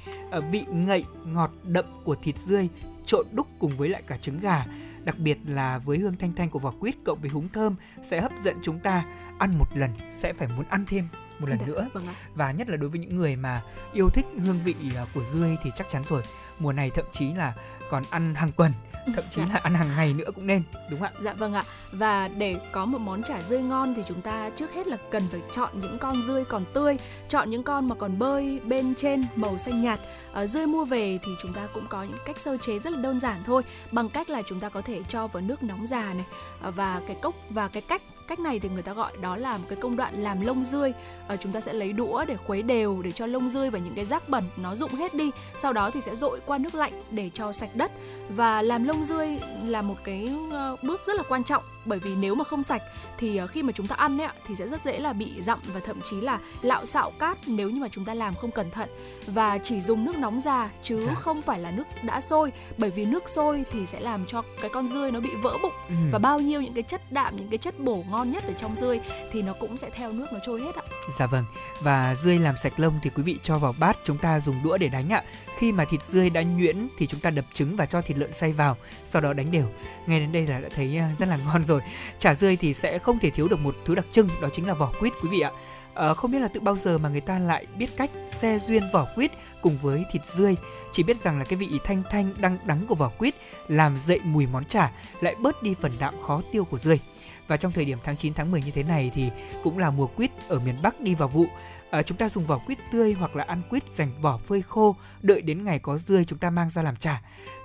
vị ngậy ngọt đậm của thịt dươi trộn đúc cùng với lại cả trứng gà, đặc biệt là với hương thanh thanh của vỏ quýt cộng với húng thơm sẽ hấp dẫn chúng ta, ăn một lần sẽ phải muốn ăn thêm một lần nữa. Và nhất là đối với những người mà yêu thích hương vị của dươi thì chắc chắn rồi, mùa này thậm chí là còn ăn hàng tuần, thậm chí dạ. là ăn hàng ngày nữa cũng nên, đúng ạ? Dạ vâng ạ. Và để có một món chả dươi ngon thì chúng ta trước hết là cần phải chọn những con dươi còn tươi, chọn những con mà còn bơi bên trên màu xanh nhạt. À, dươi mua về thì chúng ta cũng có những cách sơ chế rất là đơn giản thôi, bằng cách là chúng ta có thể cho vào nước nóng già này, và cái cốc và cái cách Cách này thì người ta gọi đó là một cái công đoạn làm lông dươi. À, chúng ta sẽ lấy đũa để khuấy đều để cho lông dươi và những cái rác bẩn nó rụng hết đi. Sau đó thì sẽ dội qua nước lạnh để cho sạch đất. Và làm lông dươi là một cái bước rất là quan trọng, bởi vì nếu mà không sạch thì khi mà chúng ta ăn ấy, thì sẽ rất dễ là bị dặm và thậm chí là lạo xạo cát nếu như mà chúng ta làm không cẩn thận. Và chỉ dùng nước nóng ra chứ dạ. không phải là nước đã sôi, bởi vì nước sôi thì sẽ làm cho cái con dươi nó bị vỡ bụng ừ. và bao nhiêu những cái chất đạm, những cái chất bổ ngon nhất ở trong dươi thì nó cũng sẽ theo nước nó trôi hết ạ. Dạ vâng. Và dươi làm sạch lông thì quý vị cho vào bát, chúng ta dùng đũa để đánh ạ. Khi mà thịt dươi đã nhuyễn thì chúng ta đập trứng và cho thịt lợn xay vào, sau đó đánh đều. Nghe đến đây là đã thấy rất là ngon rồi. Chả dươi thì sẽ không thể thiếu được một thứ đặc trưng, đó chính là vỏ quýt quý vị ạ. À, không biết là từ bao giờ mà người ta lại biết cách xe duyên vỏ quýt cùng với thịt dươi. Chỉ biết rằng là cái vị thanh thanh đắng đắng của vỏ quýt làm dậy mùi món chả, lại bớt đi phần đạm khó tiêu của dươi. Và trong thời điểm tháng chín, tháng mười như thế này thì cũng là mùa quýt ở miền Bắc đi vào vụ. À, chúng ta dùng vỏ quýt tươi hoặc là ăn quýt dành vỏ phơi khô, đợi đến ngày có dươi chúng ta mang ra làm chả.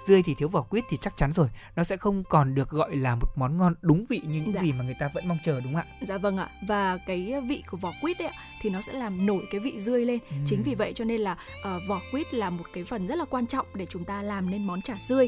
Dươi thì thiếu vỏ quýt thì chắc chắn rồi, nó sẽ không còn được gọi là một món ngon đúng vị như những dạ. gì mà người ta vẫn mong chờ, đúng không ạ? Dạ vâng ạ. Và cái vị của vỏ quýt ấy thì nó sẽ làm nổi cái vị dươi lên. Ừ. Chính vì vậy cho nên là uh, vỏ quýt là một cái phần rất là quan trọng để chúng ta làm nên món chả dươi.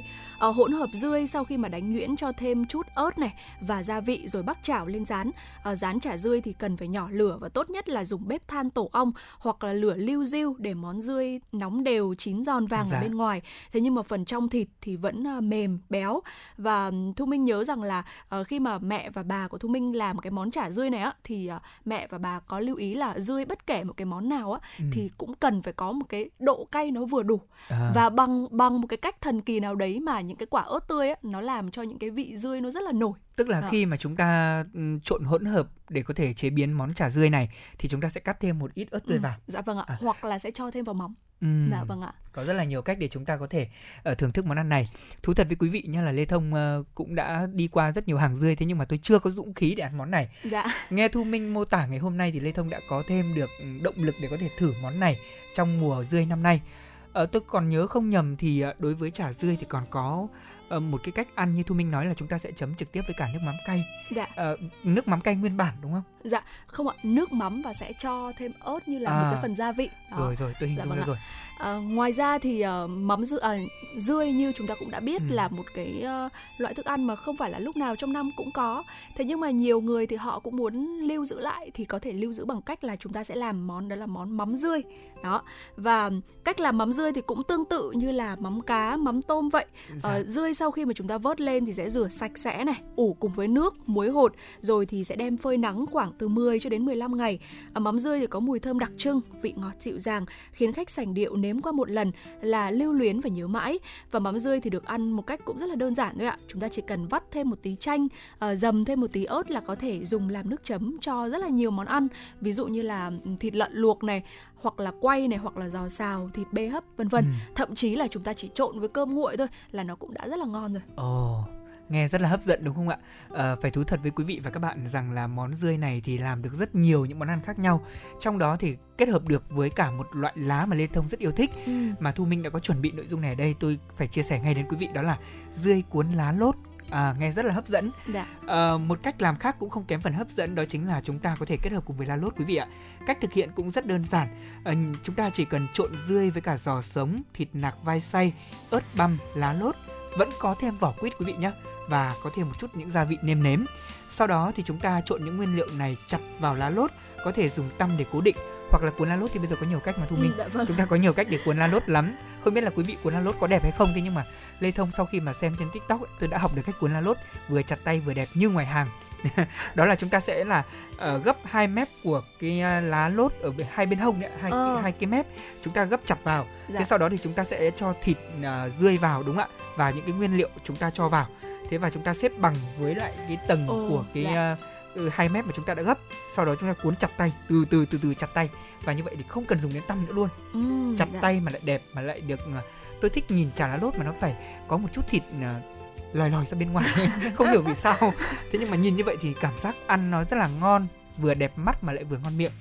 Uh, hỗn hợp dươi sau khi mà đánh nhuyễn cho thêm chút ớt này và gia vị rồi bắc chảo lên rán. Uh, rán chả dươi thì cần phải nhỏ lửa và tốt nhất là dùng bếp than tổ ong hoặc là lửa liu riu để món dươi nóng đều, chín giòn vàng dạ. ở bên ngoài. Thế nhưng mà phần trong thì thì vẫn mềm, béo. Và Thu Minh nhớ rằng là uh, khi mà mẹ và bà của Thu Minh làm cái món chả dươi này á, thì uh, mẹ và bà có lưu ý là dươi bất kể một cái món nào á, ừ. thì cũng cần phải có một cái độ cay nó vừa đủ. À. Và bằng bằng một cái cách thần kỳ nào đấy mà những cái quả ớt tươi á, nó làm cho những cái vị dươi nó rất là nổi. Tức là à. khi mà chúng ta trộn hỗn hợp để có thể chế biến món chả dươi này thì chúng ta sẽ cắt thêm một ít ớt tươi ừ. vào. Dạ vâng ạ. À. Hoặc là sẽ cho thêm vào mắm. Uhm, dạ vâng ạ. Có rất là nhiều cách để chúng ta có thể uh, thưởng thức món ăn này. Thú thật với quý vị nha là Lê Thông uh, cũng đã đi qua rất nhiều hàng dươi, thế nhưng mà tôi chưa có dũng khí để ăn món này. Dạ. Nghe Thu Minh mô tả ngày hôm nay thì Lê Thông đã có thêm được động lực để có thể thử món này trong mùa dươi năm nay. Uh, tôi còn nhớ không nhầm thì uh, đối với chả dươi thì còn có uh, một cái cách ăn như Thu Minh nói là chúng ta sẽ chấm trực tiếp với cả nước mắm cay. Dạ. Uh, nước mắm cay nguyên bản đúng không? Dạ, không ạ, nước mắm và sẽ cho thêm ớt như là à, một cái phần gia vị. Đó. Rồi rồi, tôi hình dung dạ, ra rồi. À, ngoài ra thì uh, mắm dư, à, dươi như chúng ta cũng đã biết ừ. là một cái uh, loại thức ăn mà không phải là lúc nào trong năm cũng có. Thế nhưng mà nhiều người thì họ cũng muốn lưu giữ lại, thì có thể lưu giữ bằng cách là chúng ta sẽ làm món đó là món mắm dươi. Đó. Và cách làm mắm dươi thì cũng tương tự như là mắm cá, mắm tôm vậy. Dạ. Uh, dươi sau khi mà chúng ta vớt lên thì sẽ rửa sạch sẽ này, ủ cùng với nước, muối hột, rồi thì sẽ đem phơi nắng khoảng từ mười cho đến mười lăm ngày. À, mắm dươi thì có mùi thơm đặc trưng, vị ngọt dịu dàng, khiến khách sành điệu nếm qua một lần là lưu luyến và nhớ mãi. Và mắm dươi thì được ăn một cách cũng rất là đơn giản thôi ạ. Chúng ta chỉ cần vắt thêm một tí chanh, à, dầm thêm một tí ớt là có thể dùng làm nước chấm cho rất là nhiều món ăn. Ví dụ như là thịt lợn luộc này, hoặc là quay này, hoặc là giò xào, thịt bê hấp, vân vân. Ừ. Thậm chí là chúng ta chỉ trộn với cơm nguội thôi là nó cũng đã rất là ngon rồi. Ồ. Oh. Nghe rất là hấp dẫn đúng không ạ? À, phải thú thật với quý vị và các bạn rằng là món dươi này thì làm được rất nhiều những món ăn khác nhau. Trong đó thì kết hợp được với cả một loại lá mà Lê Thông rất yêu thích. Ừ. Mà Thu Minh đã có chuẩn bị nội dung này ở đây, tôi phải chia sẻ ngay đến quý vị, đó là dươi cuốn lá lốt. À, nghe rất là hấp dẫn. Dạ. À, một cách làm khác cũng không kém phần hấp dẫn, đó chính là chúng ta có thể kết hợp cùng với lá lốt quý vị ạ. Cách thực hiện cũng rất đơn giản. À, chúng ta chỉ cần trộn dươi với cả giò sống, thịt nạc vai xay, ớt băm, lá lốt, vẫn có thêm vỏ quýt quý vị nhé, và có thêm một chút những gia vị nêm nếm. Sau đó thì chúng ta trộn những nguyên liệu này chặt vào lá lốt, có thể dùng tăm để cố định, hoặc là cuốn lá lốt thì bây giờ có nhiều cách mà Thu Minh. Ừ, vâng. Chúng ta có nhiều cách để cuốn lá lốt lắm. Không biết là quý vị cuốn lá lốt có đẹp hay không, thế nhưng mà Lê Thông sau khi mà xem trên TikTok ấy, tôi đã học được cách cuốn lá lốt vừa chặt tay vừa đẹp như ngoài hàng. Đó là chúng ta sẽ là uh, gấp hai mép của cái uh, lá lốt ở hai bên hông đấy, hai ờ. hai cái mép chúng ta gấp chặt vào. Dạ. Thế sau đó thì chúng ta sẽ cho thịt uh, dươi vào đúng ạ, và những cái nguyên liệu chúng ta cho vào. Thế và chúng ta xếp bằng với lại cái tầng ừ, của cái dạ. uh, hai mép mà chúng ta đã gấp. Sau đó chúng ta cuốn chặt tay, từ từ từ từ chặt tay, và như vậy thì không cần dùng đến tăm nữa luôn. Ừ, chặt dạ. tay mà lại đẹp, mà lại được. Uh, tôi thích nhìn chả lá lốt mà nó phải có một chút thịt uh, lòi lòi ra bên ngoài. Không hiểu vì sao. Thế nhưng mà nhìn như vậy thì cảm giác ăn nó rất là ngon, vừa đẹp mắt mà lại vừa ngon miệng.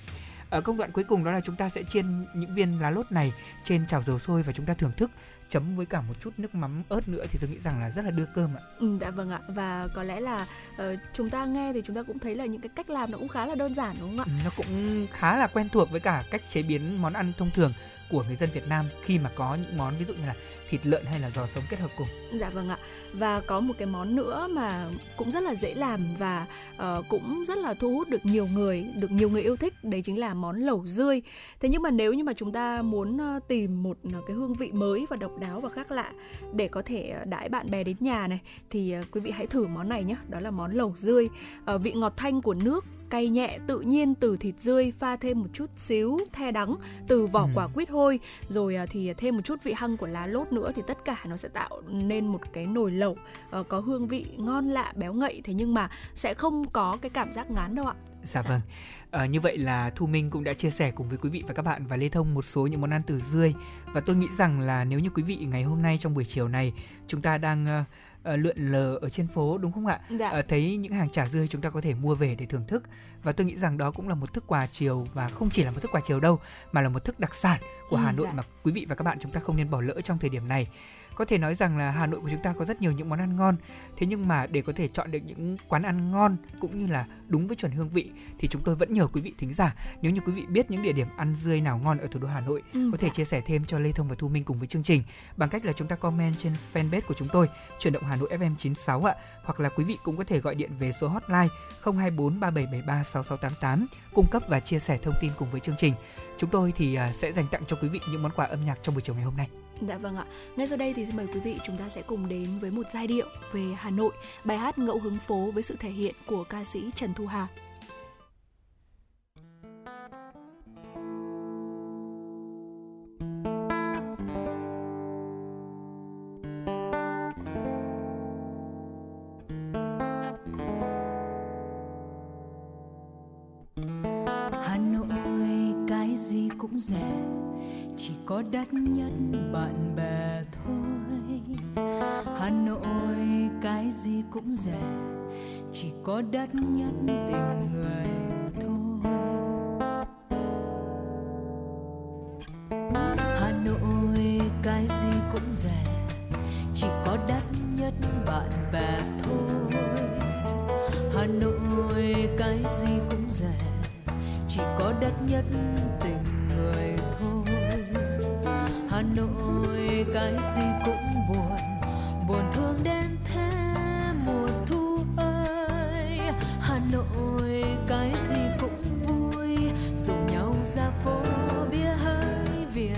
Ở công đoạn cuối cùng đó là chúng ta sẽ chiên những viên lá lốt này trên chảo dầu sôi và chúng ta thưởng thức chấm với cả một chút nước mắm ớt nữa thì tôi nghĩ rằng là rất là đưa cơm ạ. Ừ, dạ vâng ạ. Và có lẽ là uh, chúng ta nghe thì chúng ta cũng thấy là những cái cách làm nó cũng khá là đơn giản đúng không ạ? Nó cũng khá là quen thuộc với cả cách chế biến món ăn thông thường của người dân Việt Nam khi mà có những món ví dụ như là thịt lợn hay là giò sống kết hợp cùng. Dạ vâng ạ. Và có một cái món nữa mà cũng rất là dễ làm và uh, cũng rất là thu hút được nhiều người, được nhiều người yêu thích, đấy chính là món lẩu dươi. Thế nhưng mà nếu như mà chúng ta muốn tìm một cái hương vị mới và độc đáo và khác lạ để có thể đãi bạn bè đến nhà này thì quý vị hãy thử món này nhé, đó là món lẩu dươi. Uh, vị ngọt thanh của nước, cay nhẹ tự nhiên từ thịt dươi, pha thêm một chút xíu the đắng từ vỏ ừ. quả quýt hôi, rồi thì thêm một chút vị hăng của lá lốt nữa, thì tất cả nó sẽ tạo nên một cái nồi lẩu có hương vị ngon lạ, béo ngậy, thế nhưng mà sẽ không có cái cảm giác ngán đâu ạ. Dạ vâng. À, như vậy là Thu Minh cũng đã chia sẻ cùng với quý vị và các bạn và Lê Thông một số những món ăn từ dươi, và tôi nghĩ rằng là nếu như quý vị ngày hôm nay trong buổi chiều này chúng ta đang Uh, lượn lờ ở trên phố đúng không ạ? Dạ. Uh, thấy những hàng chả dươi chúng ta có thể mua về để thưởng thức, và tôi nghĩ rằng đó cũng là một thức quà chiều, và không chỉ là một thức quà chiều đâu mà là một thức đặc sản của ừ, Hà Nội dạ. mà quý vị và các bạn chúng ta không nên bỏ lỡ trong thời điểm này. Có thể nói rằng là Hà Nội của chúng ta có rất nhiều những món ăn ngon, thế nhưng mà để có thể chọn được những quán ăn ngon cũng như là đúng với chuẩn hương vị thì chúng tôi vẫn nhờ quý vị thính giả, nếu như quý vị biết những địa điểm ăn dươi nào ngon ở thủ đô Hà Nội ừ, có thể dạ. chia sẻ thêm cho Lê Thông và Thu Minh cùng với chương trình bằng cách là chúng ta comment trên fanpage của chúng tôi Chuyển động Hà Nội ép em chín sáu ạ, hoặc là quý vị cũng có thể gọi điện về số hotline không hai bốn ba bảy bảy ba sáu sáu tám tám cung cấp và chia sẻ thông tin cùng với chương trình. Chúng tôi thì sẽ dành tặng cho quý vị những món quà âm nhạc trong buổi chiều ngày hôm nay. Dạ vâng ạ. Ngay sau đây thì xin mời quý vị chúng ta sẽ cùng đến với một giai điệu về Hà Nội, bài hát Ngẫu hứng phố với sự thể hiện của ca sĩ Trần Thu Hà. Hà Nội cái gì cũng rẻ, chỉ có đắt nhất bạn bè thôi. Hà Nội cái gì cũng rẻ, chỉ có đắt nhất tình người thôi. Hà Nội cái gì cũng rẻ, chỉ có đắt nhất bạn bè thôi. Hà Nội cái gì cũng rẻ, chỉ có đắt nhất tình người thôi. Hà Nội cái gì cũng buồn, buồn thương đến thế mùa thu ơi. Hà Nội cái gì cũng vui, rủ nhau ra phố bia hơi về.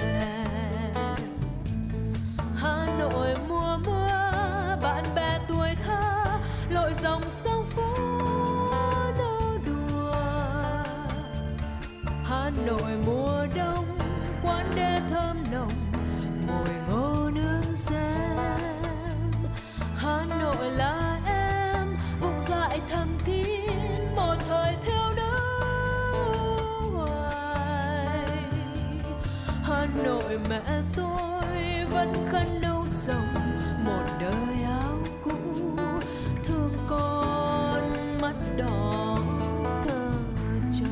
Hà Nội mùa mưa, bạn bè tuổi thơ lội dòng sông phố đâu đùa. Hà Nội mùa đông, quán đêm thơm nồng mùi ngô nướng xem. Hà Nội là em, vùng dại thầm kín một thời thiếu nữ hoài. Hà Nội mẹ tôi vẫn khăn nâu sông một đời áo cũ, thương con mắt đỏ cờ trầu.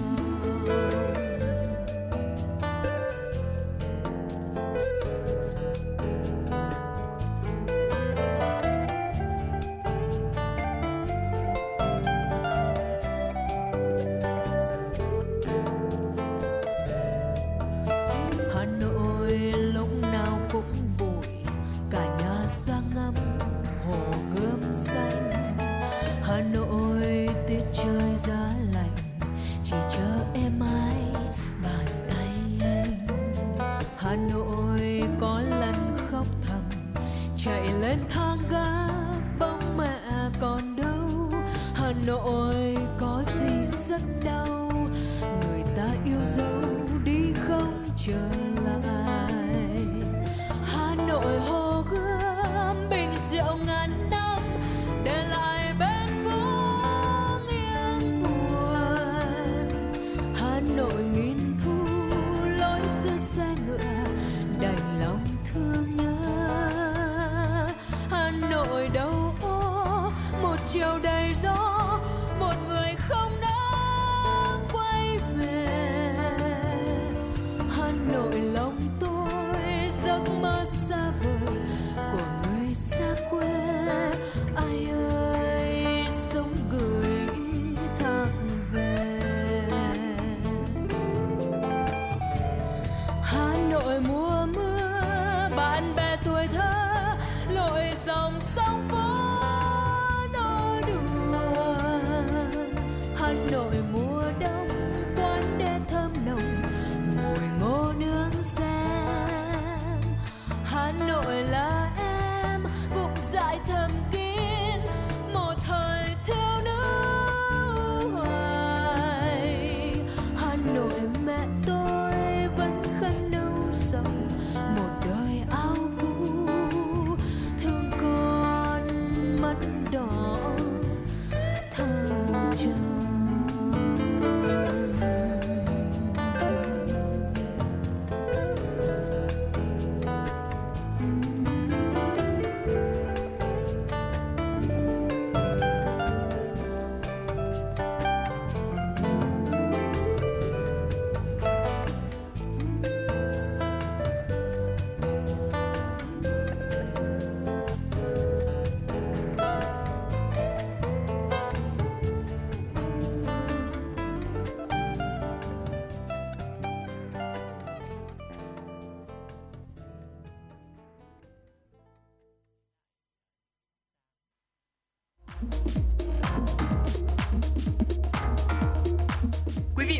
Hà Nội lòng tôi giấc mơ xa vời.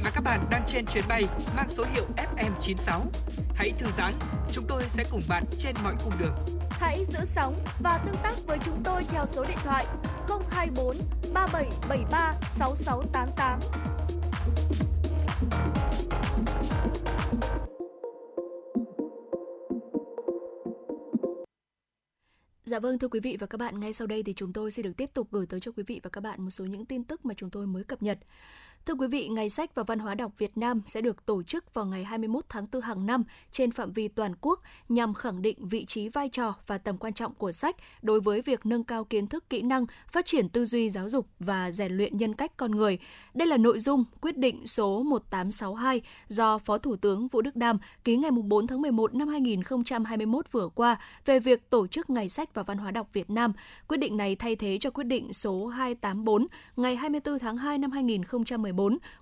và các bạn đang trên chuyến bay mang số hiệu F M chín sáu. Hãy thư giãn, chúng tôi sẽ cùng bạn trên mọi cung đường. Hãy giữ sóng và tương tác với chúng tôi theo số điện thoại không hai bốn ba bảy bảy ba sáu sáu tám tám. Dạ vâng, thưa quý vị và các bạn, ngay sau đây thì chúng tôi sẽ được tiếp tục gửi tới cho quý vị và các bạn một số những tin tức mà chúng tôi mới cập nhật. Thưa quý vị, Ngày sách và Văn hóa đọc Việt Nam sẽ được tổ chức vào ngày hai mươi mốt tháng tư hàng năm trên phạm vi toàn quốc nhằm khẳng định vị trí, vai trò và tầm quan trọng của sách đối với việc nâng cao kiến thức, kỹ năng, phát triển tư duy giáo dục và rèn luyện nhân cách con người. Đây là nội dung quyết định số một nghìn tám trăm sáu mươi hai do Phó Thủ tướng Vũ Đức Đàm ký ngày bốn tháng mười một năm hai nghìn không trăm hai mươi mốt vừa qua về việc tổ chức Ngày sách và Văn hóa đọc Việt Nam. Quyết định này thay thế cho quyết định số hai trăm tám mươi tư ngày hai mươi tư tháng hai năm hai nghìn không trăm mười một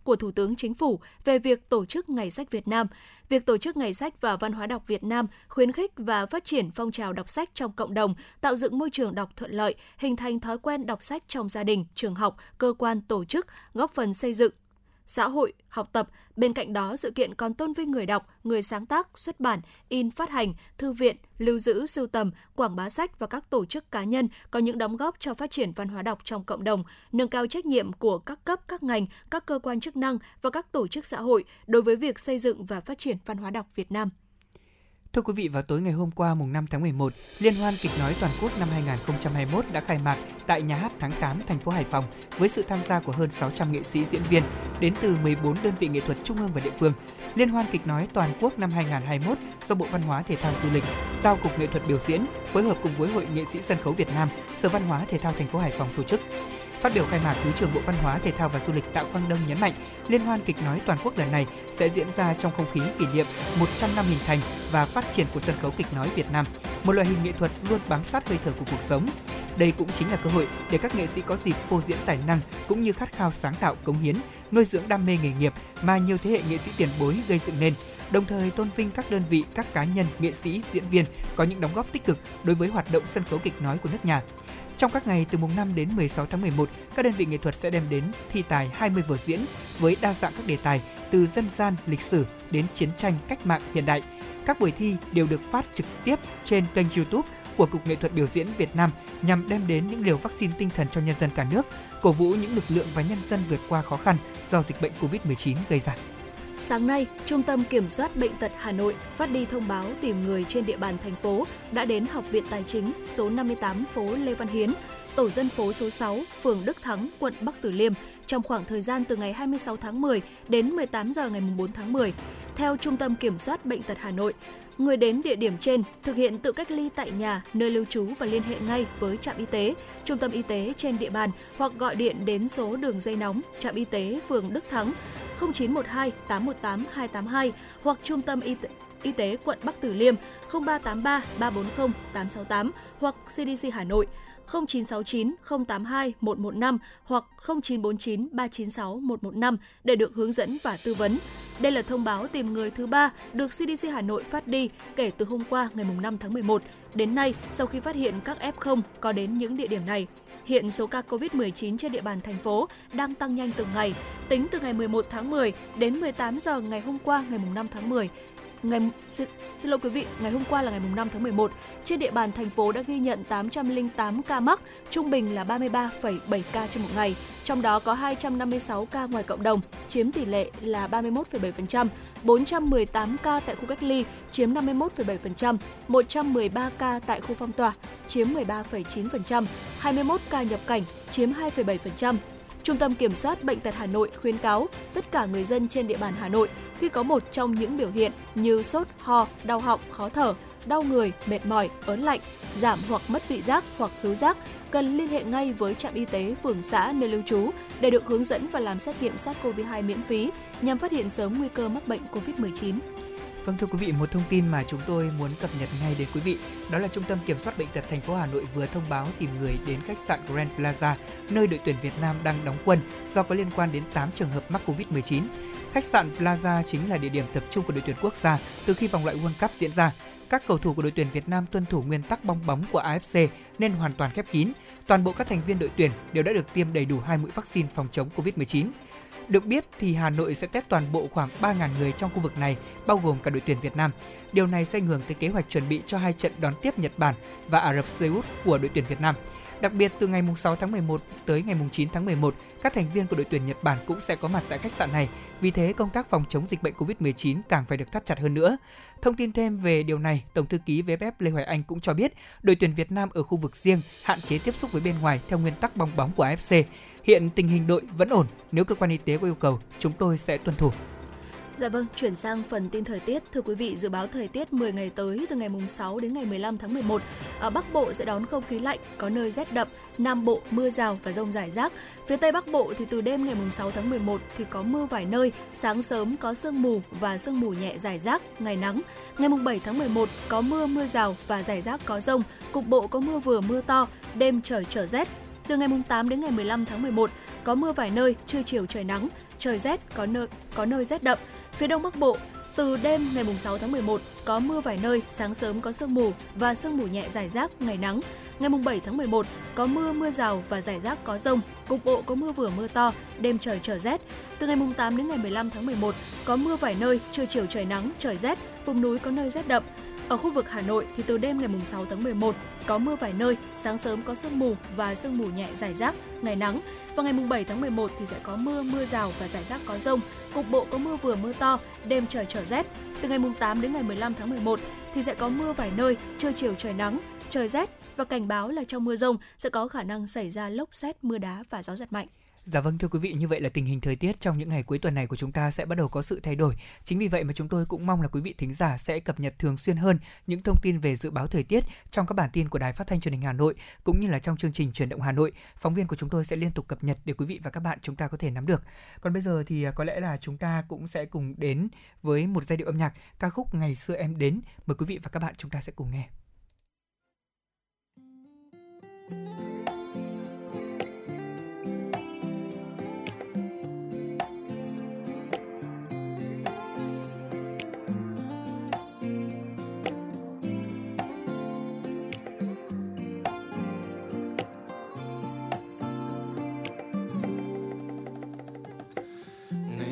của Thủ tướng Chính phủ về việc tổ chức Ngày sách Việt Nam. Việc tổ chức Ngày sách và Văn hóa đọc Việt Nam khuyến khích và phát triển phong trào đọc sách trong cộng đồng, tạo dựng môi trường đọc thuận lợi, hình thành thói quen đọc sách trong gia đình, trường học, cơ quan, tổ chức, góp phần xây dựng xã hội, học tập. Bên cạnh đó, sự kiện còn tôn vinh người đọc, người sáng tác, xuất bản, in, phát hành, thư viện, lưu giữ, sưu tầm, quảng bá sách và các tổ chức cá nhân có những đóng góp cho phát triển văn hóa đọc trong cộng đồng, nâng cao trách nhiệm của các cấp, các ngành, các cơ quan chức năng và các tổ chức xã hội đối với việc xây dựng và phát triển văn hóa đọc Việt Nam. Thưa quý vị, vào tối ngày hôm qua mùng năm tháng mười một, Liên hoan Kịch nói Toàn quốc năm hai nghìn không trăm hai mươi mốt đã khai mạc tại Nhà hát Tháng tám, thành phố Hải Phòng với sự tham gia của hơn sáu trăm nghệ sĩ diễn viên đến từ mười bốn đơn vị nghệ thuật trung ương và địa phương. Liên hoan Kịch nói Toàn quốc năm hai nghìn không trăm hai mươi mốt do Bộ Văn hóa Thể thao du lịch, giao Cục Nghệ thuật Biểu diễn phối hợp cùng với Hội nghệ sĩ sân khấu Việt Nam, Sở Văn hóa Thể thao thành phố Hải Phòng tổ chức. Phát biểu khai mạc, Thứ trưởng Bộ Văn hóa, Thể thao và Du lịch Tạ Quang Đông nhấn mạnh, Liên hoan Kịch nói Toàn quốc lần này sẽ diễn ra trong không khí kỷ niệm một trăm năm hình thành và phát triển của sân khấu kịch nói Việt Nam, một loại hình nghệ thuật luôn bám sát hơi thở của cuộc sống. Đây cũng chính là cơ hội để các nghệ sĩ có dịp phô diễn tài năng cũng như khát khao sáng tạo, cống hiến, nuôi dưỡng đam mê nghề nghiệp mà nhiều thế hệ nghệ sĩ tiền bối gây dựng nên, đồng thời tôn vinh các đơn vị, các cá nhân, nghệ sĩ, diễn viên có những đóng góp tích cực đối với hoạt động sân khấu kịch nói của nước nhà. Trong các ngày từ mùng năm đến mười sáu tháng mười một, các đơn vị nghệ thuật sẽ đem đến thi tài hai mươi vở diễn với đa dạng các đề tài từ dân gian, lịch sử đến chiến tranh, cách mạng, hiện đại. Các buổi thi đều được phát trực tiếp trên kênh YouTube của Cục Nghệ thuật Biểu diễn Việt Nam nhằm đem đến những liều vaccine tinh thần cho nhân dân cả nước, cổ vũ những lực lượng và nhân dân vượt qua khó khăn do dịch bệnh covid mười chín gây ra. Sáng nay, Trung tâm Kiểm soát Bệnh tật Hà Nội phát đi thông báo tìm người trên địa bàn thành phố đã đến Học viện Tài chính số năm mươi tám phố Lê Văn Hiến, tổ dân phố số sáu, phường Đức Thắng, quận Bắc Từ Liêm trong khoảng thời gian từ ngày hai mươi sáu tháng mười đến mười tám giờ ngày bốn tháng mười. Theo Trung tâm Kiểm soát Bệnh tật Hà Nội, người đến địa điểm trên thực hiện tự cách ly tại nhà, nơi lưu trú và liên hệ ngay với trạm y tế, trung tâm y tế trên địa bàn hoặc gọi điện đến số đường dây nóng trạm y tế phường Đức Thắng không chín một hai tám một tám hai tám hai hoặc trung tâm y tế, y tế quận Bắc Từ Liêm không ba tám ba ba bốn không tám sáu tám hoặc xê đê xê Hà Nội không chín sáu chín không tám hai một một năm hoặc không chín bốn chín ba chín sáu một một năm để được hướng dẫn và tư vấn. Đây là thông báo tìm người thứ ba được xê đê xê Hà Nội phát đi kể từ hôm qua ngày năm tháng mười một. Đến nay, sau khi phát hiện các ép không có đến những địa điểm này, hiện số ca covid mười chín trên địa bàn thành phố đang tăng nhanh từng ngày. Tính từ ngày mười một tháng mười đến mười tám giờ ngày hôm qua ngày năm tháng mười, Ngày, xin, xin lỗi quý vị, ngày hôm qua là ngày năm tháng mười một, trên địa bàn thành phố đã ghi nhận tám trăm lẻ tám ca mắc, trung bình là ba mươi ba phẩy bảy ca trên một ngày. Trong đó có hai trăm năm mươi sáu ca ngoài cộng đồng, chiếm tỷ lệ là ba mươi mốt phẩy bảy phần trăm, bốn trăm mười tám ca tại khu cách ly, chiếm năm mươi mốt phẩy bảy phần trăm, một trăm mười ba ca tại khu phong tỏa, chiếm mười ba phẩy chín phần trăm, hai mươi mốt ca nhập cảnh, chiếm hai phẩy bảy phần trăm. Trung tâm Kiểm soát Bệnh tật Hà Nội khuyến cáo tất cả người dân trên địa bàn Hà Nội khi có một trong những biểu hiện như sốt, ho, đau họng, khó thở, đau người, mệt mỏi, ớn lạnh, giảm hoặc mất vị giác hoặc khứu giác, cần liên hệ ngay với trạm y tế phường xã nơi lưu trú để được hướng dẫn và làm xét nghiệm SARS-xê o vê hai miễn phí nhằm phát hiện sớm nguy cơ mắc bệnh covid mười chín. Vâng, thưa quý vị, một thông tin mà chúng tôi muốn cập nhật ngay đến quý vị, đó là Trung tâm Kiểm soát Bệnh tật thành phố Hà Nội vừa thông báo tìm người đến khách sạn Grand Plaza, nơi đội tuyển Việt Nam đang đóng quân do có liên quan đến tám trường hợp mắc covid mười chín. Khách sạn Plaza chính là địa điểm tập trung của đội tuyển quốc gia từ khi vòng loại World Cup diễn ra. Các cầu thủ của đội tuyển Việt Nam tuân thủ nguyên tắc bong bóng của a ép xê nên hoàn toàn khép kín. Toàn bộ các thành viên đội tuyển đều đã được tiêm đầy đủ hai mũi vaccine phòng chống covid mười chín. Được biết thì Hà Nội sẽ test toàn bộ khoảng ba nghìn người trong khu vực này, bao gồm cả đội tuyển Việt Nam. Điều này sẽ ảnh hưởng tới kế hoạch chuẩn bị cho hai trận đón tiếp Nhật Bản và Ả Rập Xê Út của đội tuyển Việt Nam. Đặc biệt, từ ngày sáu tháng mười một tới ngày chín tháng mười một, các thành viên của đội tuyển Nhật Bản cũng sẽ có mặt tại khách sạn này. Vì thế, công tác phòng chống dịch bệnh covid mười chín càng phải được thắt chặt hơn nữa. Thông tin thêm về điều này, Tổng thư ký vê ép ép Lê Hoài Anh cũng cho biết, đội tuyển Việt Nam ở khu vực riêng hạn chế tiếp xúc với bên ngoài theo nguyên tắc bong bóng của a ép xê. Hiện tình hình đội vẫn ổn, nếu cơ quan y tế có yêu cầu, chúng tôi sẽ tuân thủ. Dạ vâng, chuyển sang phần tin thời tiết. Thưa quý vị, dự báo thời tiết mười ngày tới từ ngày sáu đến ngày mười lăm tháng mười một, ở Bắc Bộ sẽ đón không khí lạnh, có nơi rét đậm, Nam Bộ mưa rào và dông rải rác. Phía Tây Bắc Bộ thì từ đêm ngày sáu tháng mười một thì có mưa vài nơi, sáng sớm có sương mù và sương mù nhẹ rải rác, ngày nắng. Ngày bảy tháng mười một có mưa, mưa rào và rải rác có dông, cục bộ có mưa vừa mưa to, đêm trời trở rét. Từ ngày tám đến ngày mười lăm tháng mười một có mưa vài nơi, trưa chiều trời nắng, trời rét, có nơi có nơi rét đậm. Phía Đông Bắc Bộ, từ đêm ngày sáu tháng mười một có mưa vài nơi, sáng sớm có sương mù và sương mù nhẹ rải rác, ngày nắng. Ngày bảy tháng mười một có mưa, mưa rào và rải rác có dông, cục bộ có mưa vừa mưa to, đêm trời trở rét. Từ ngày tám đến ngày mười lăm tháng mười một có mưa vài nơi, trưa chiều trời nắng, trời rét, vùng núi có nơi rét đậm. Ở khu vực Hà Nội thì từ đêm ngày sáu tháng mười một có mưa vài nơi, sáng sớm có sương mù và sương mù nhẹ rải rác, ngày nắng. Và ngày bảy tháng mười một thì sẽ có mưa, mưa rào và rải rác có dông, cục bộ có mưa vừa mưa to, đêm trời trở rét. Từ ngày tám đến ngày mười lăm tháng mười một thì sẽ có mưa vài nơi, trưa chiều trời nắng, trời rét và cảnh báo là trong mưa dông sẽ có khả năng xảy ra lốc sét, mưa đá và gió giật mạnh. Dạ vâng, thưa quý vị, như vậy là tình hình thời tiết trong những ngày cuối tuần này của chúng ta sẽ bắt đầu có sự thay đổi. Chính vì vậy mà chúng tôi cũng mong là quý vị thính giả sẽ cập nhật thường xuyên hơn những thông tin về dự báo thời tiết trong các bản tin của Đài Phát thanh Truyền hình Hà Nội cũng như là trong chương trình Chuyển động Hà Nội. Phóng viên của chúng tôi sẽ liên tục cập nhật để quý vị và các bạn chúng ta có thể nắm được. Còn bây giờ thì có lẽ là chúng ta cũng sẽ cùng đến với một giai điệu âm nhạc, ca khúc Ngày xưa em đến. Mời quý vị và các bạn chúng ta sẽ cùng nghe.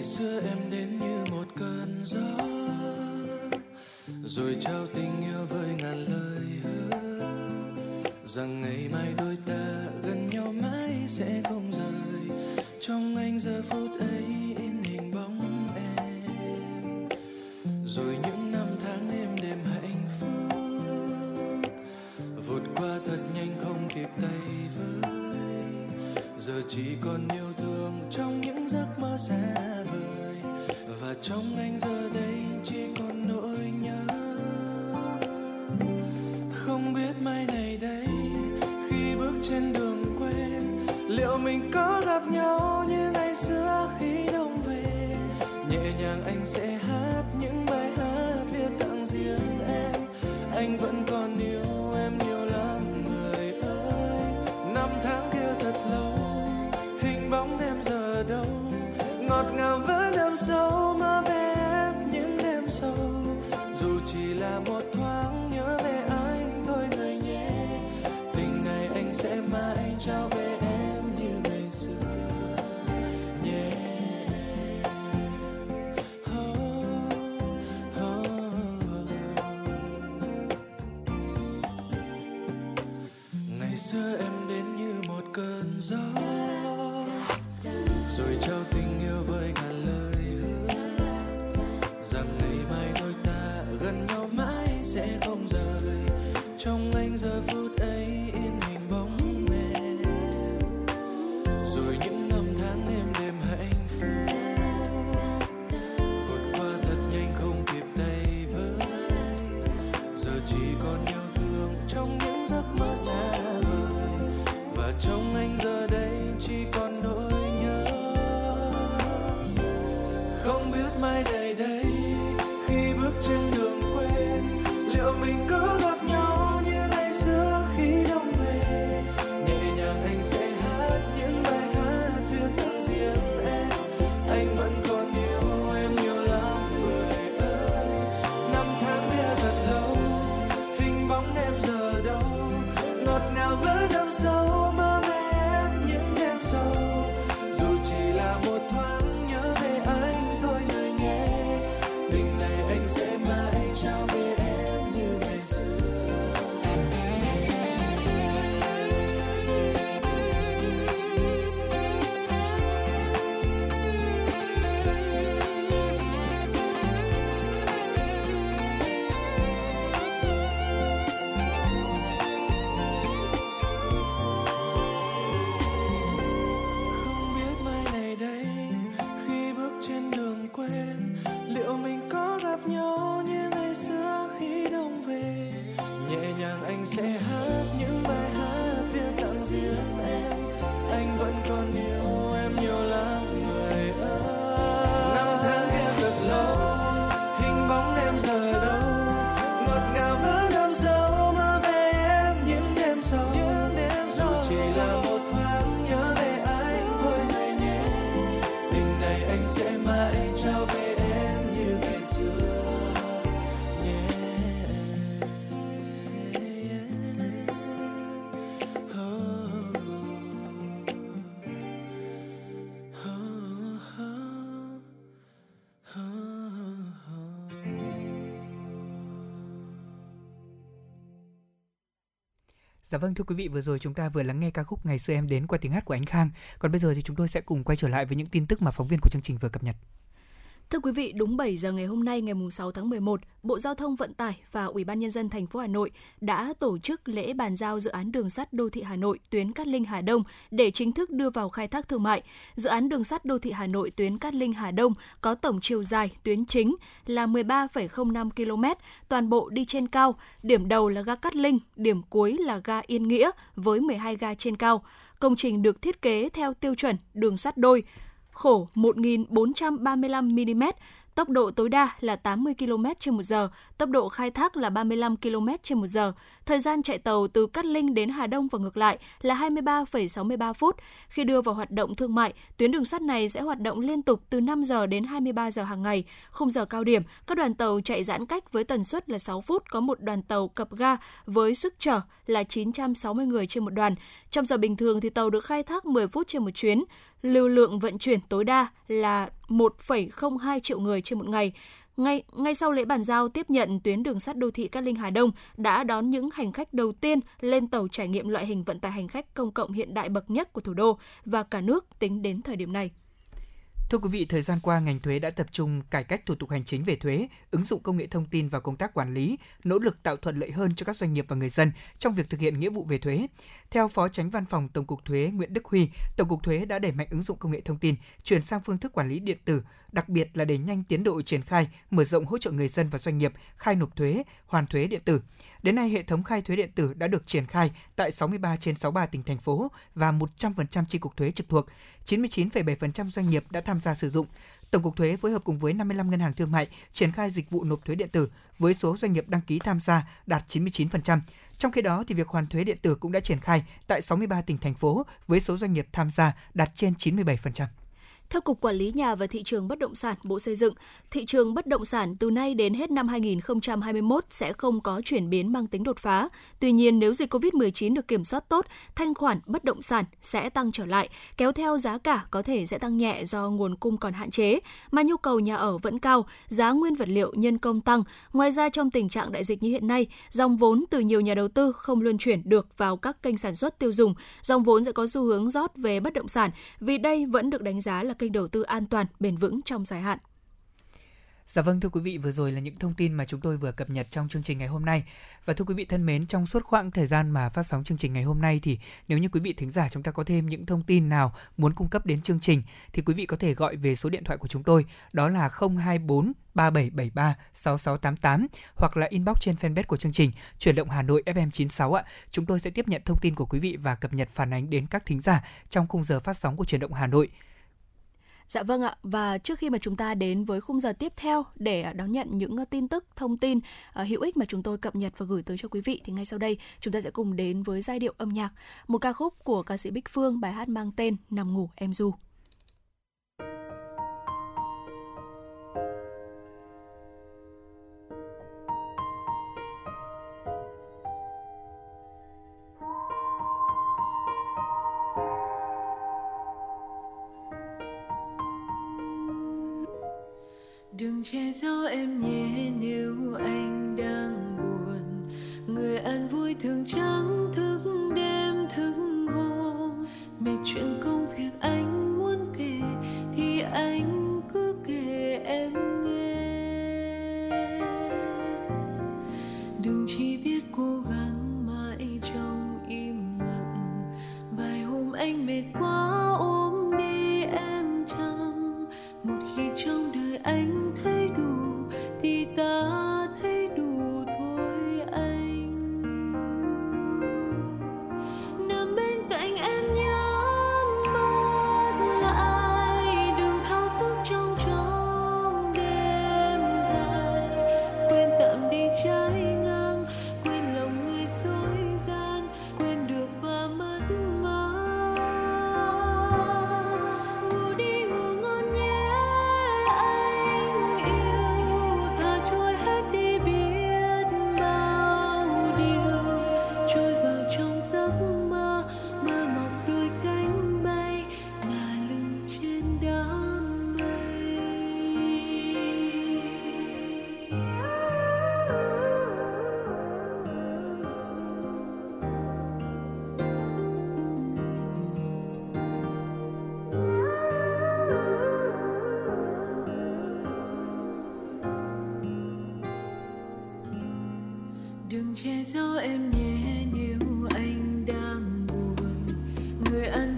Xưa em đến như một cơn gió, rồi trao tình yêu với ngàn lời hứa, rằng ngày mai đôi ta gần nhau mãi sẽ không rời. Trong anh giờ phút ấy in hình bóng em, rồi những năm tháng êm đềm hạnh phúc vụt qua thật nhanh không kịp tay với. Giờ chỉ còn yêu thương trong những giấc mơ xa vời, và trong anh giờ đây chỉ còn nỗi nhớ. Không biết mai này đây khi bước trên đường quen, liệu mình có gặp nhau như ngày xưa khi đông về. Nhẹ nhàng anh sẽ hát những bài hát viết tặng riêng em. Anh vẫn còn yêu em nhiều lắm người ơi. Năm tháng kia thật lâu, bóng em giờ đâu, ngọt ngào vẫn đậm sâu mà về em những đêm sâu. Dù chỉ là một thoáng nhớ về anh thôi người nhé, tình này anh sẽ mãi trao về em như ngày xưa nhé. Yeah. Oh, oh, oh. Ngày xưa em đến như một cơn gió, rồi trao tình yêu với ngàn lời hứa, rằng ngày mai đôi ta gần nhau mãi sẽ không rời. Trong anh giờ phút ấy in hình bóng em, rồi những năm tháng êm đềm hạnh phúc vượt qua thật nhanh không kịp tay với. Giờ chỉ còn nhau thương trong những giấc mơ xa vời, và trong anh giờ đây chỉ còn nỗi. Không biết mai này đây khi bước trên đường quen, liệu mình có gặp nhau như ngày xưa khi đông về. Nhẹ nhàng anh sẽ hát những bài hát viết tặng riêng em. Anh vẫn còn yêu em nhiều lắm người ơi. Năm tháng kia thật lâu, hình bóng em giờ đâu, ngọt ngào với đậm sâu mơ về em Dạ vâng, thưa quý vị, vừa rồi chúng ta vừa lắng nghe ca khúc Ngày xưa em đến qua tiếng hát của anh Khang. Còn bây giờ thì chúng tôi sẽ cùng quay trở lại với những tin tức mà phóng viên của chương trình vừa cập nhật. Thưa quý vị, đúng bảy giờ ngày hôm nay, ngày sáu tháng mười một, Bộ Giao thông Vận tải và Ủy ban Nhân dân thành phố Hà Nội đã tổ chức lễ bàn giao dự án đường sắt đô thị Hà Nội tuyến Cát Linh-Hà Đông để chính thức đưa vào khai thác thương mại. Dự án đường sắt đô thị Hà Nội tuyến Cát Linh-Hà Đông có tổng chiều dài tuyến chính là mười ba phẩy không năm ki lô mét, toàn bộ đi trên cao, điểm đầu là ga Cát Linh, điểm cuối là ga Yên Nghĩa với mười hai ga trên cao. Công trình được thiết kế theo tiêu chuẩn đường sắt đôi, khổ một nghìn bốn trăm ba mươi lăm mi li mét, tốc độ tối đa là tám mươi ki lô mét trên một giờ, tốc độ khai thác là ba mươi lăm ki lô mét trên một giờ. Thời gian chạy tàu từ Cát Linh đến Hà Đông và ngược lại là hai mươi ba phẩy sáu mươi ba phút. Khi đưa vào hoạt động thương mại, tuyến đường sắt này sẽ hoạt động liên tục từ năm giờ đến hai mươi ba giờ hàng ngày. Khung giờ cao điểm, các đoàn tàu chạy giãn cách với tần suất là sáu phút, có một đoàn tàu cập ga với sức chở là chín trăm sáu mươi người trên một đoàn. Trong giờ bình thường thì tàu được khai thác mười phút trên một chuyến. Lưu lượng vận chuyển tối đa là một phẩy không hai triệu người trên một ngày. Ngay, ngay sau lễ bàn giao, tiếp nhận tuyến đường sắt đô thị Cát Linh Hà Đông đã đón những hành khách đầu tiên lên tàu trải nghiệm loại hình vận tải hành khách công cộng hiện đại bậc nhất của thủ đô và cả nước tính đến thời điểm này. Thưa quý vị, thời gian qua, ngành thuế đã tập trung cải cách thủ tục hành chính về thuế, ứng dụng công nghệ thông tin vào công tác quản lý, nỗ lực tạo thuận lợi hơn cho các doanh nghiệp và người dân trong việc thực hiện nghĩa vụ về thuế. Theo Phó Chánh Văn phòng Tổng cục Thuế Nguyễn Đức Huy, Tổng cục Thuế đã đẩy mạnh ứng dụng công nghệ thông tin, chuyển sang phương thức quản lý điện tử, đặc biệt là đẩy nhanh tiến độ triển khai, mở rộng hỗ trợ người dân và doanh nghiệp khai nộp thuế, hoàn thuế điện tử. Đến nay, hệ thống khai thuế điện tử đã được triển khai tại sáu mươi ba trên sáu mươi ba tỉnh, thành phố và một trăm phần trăm chi cục thuế trực thuộc, chín mươi chín phẩy bảy phần trăm doanh nghiệp đã tham gia sử dụng. Tổng cục Thuế phối hợp cùng với năm mươi lăm ngân hàng thương mại triển khai dịch vụ nộp thuế điện tử với số doanh nghiệp đăng ký tham gia đạt chín mươi chín phần trăm. Trong khi đó, thì việc hoàn thuế điện tử cũng đã triển khai tại sáu mươi ba tỉnh, thành phố với số doanh nghiệp tham gia đạt trên chín mươi bảy phần trăm. Theo Cục Quản lý Nhà và Thị trường Bất động sản, Bộ Xây dựng, thị trường bất động sản từ nay đến hết năm hai nghìn không trăm hai mươi mốt sẽ không có chuyển biến mang tính đột phá. Tuy nhiên, nếu dịch covid mười chín được kiểm soát tốt, thanh khoản bất động sản sẽ tăng trở lại, kéo theo giá cả có thể sẽ tăng nhẹ do nguồn cung còn hạn chế, mà nhu cầu nhà ở vẫn cao, giá nguyên vật liệu, nhân công tăng. Ngoài ra, trong tình trạng đại dịch như hiện nay, dòng vốn từ nhiều nhà đầu tư không luân chuyển được vào các kênh sản xuất tiêu dùng. Dòng vốn sẽ có xu hướng rót về bất động sản, vì đây vẫn được đánh giá là kênh đầu tư an toàn, bền vững trong dài hạn. Dạ vâng, thưa quý vị, vừa rồi là những thông tin mà chúng tôi vừa cập nhật trong chương trình ngày hôm nay. Và thưa quý vị thân mến, trong suốt khoảng thời gian mà phát sóng chương trình ngày hôm nay thì nếu như quý vị thính giả chúng ta có thêm những thông tin nào muốn cung cấp đến chương trình thì quý vị có thể gọi về số điện thoại của chúng tôi, đó là không hai bốn ba bảy bảy ba sáu sáu tám tám hoặc là inbox trên fanpage của chương trình Chuyển động Hà Nội ép em chín sáu ạ. Chúng tôi sẽ tiếp nhận thông tin của quý vị và cập nhật phản ánh đến các thính giả trong khung giờ phát sóng của Chuyển động Hà Nội. Dạ vâng ạ, và trước khi mà chúng ta đến với khung giờ tiếp theo để đón nhận những tin tức, thông tin uh, hữu ích mà chúng tôi cập nhật và gửi tới cho quý vị thì ngay sau đây chúng ta sẽ cùng đến với giai điệu âm nhạc, một ca khúc của ca sĩ Bích Phương, bài hát mang tên Nằm ngủ em ru. Đừng che giấu em nhé nếu anh đang buồn. Người ăn vui thường trắng thức đêm thức hôm. Mệt chuyện công việc anh muốn kể thì anh cứ kể em nghe. Đừng chỉ biết cố gắng mãi trong im lặng. Vài hôm anh mệt quá ôm đi em chăm. Một khi trong đời anh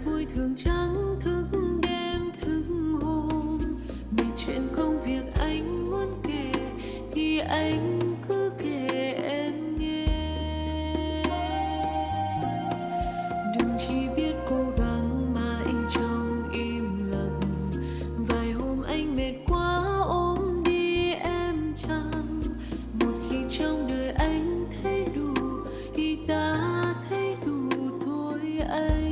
vui thường trắng thức đêm thức hôm, vì chuyện công việc anh muốn kể thì anh cứ kể em nghe. Đừng chỉ biết cố gắng mãi trong im lặng, vài hôm anh mệt quá ôm đi em chăng. Một khi trong đời anh thấy đủ thì ta thấy đủ thôi anh.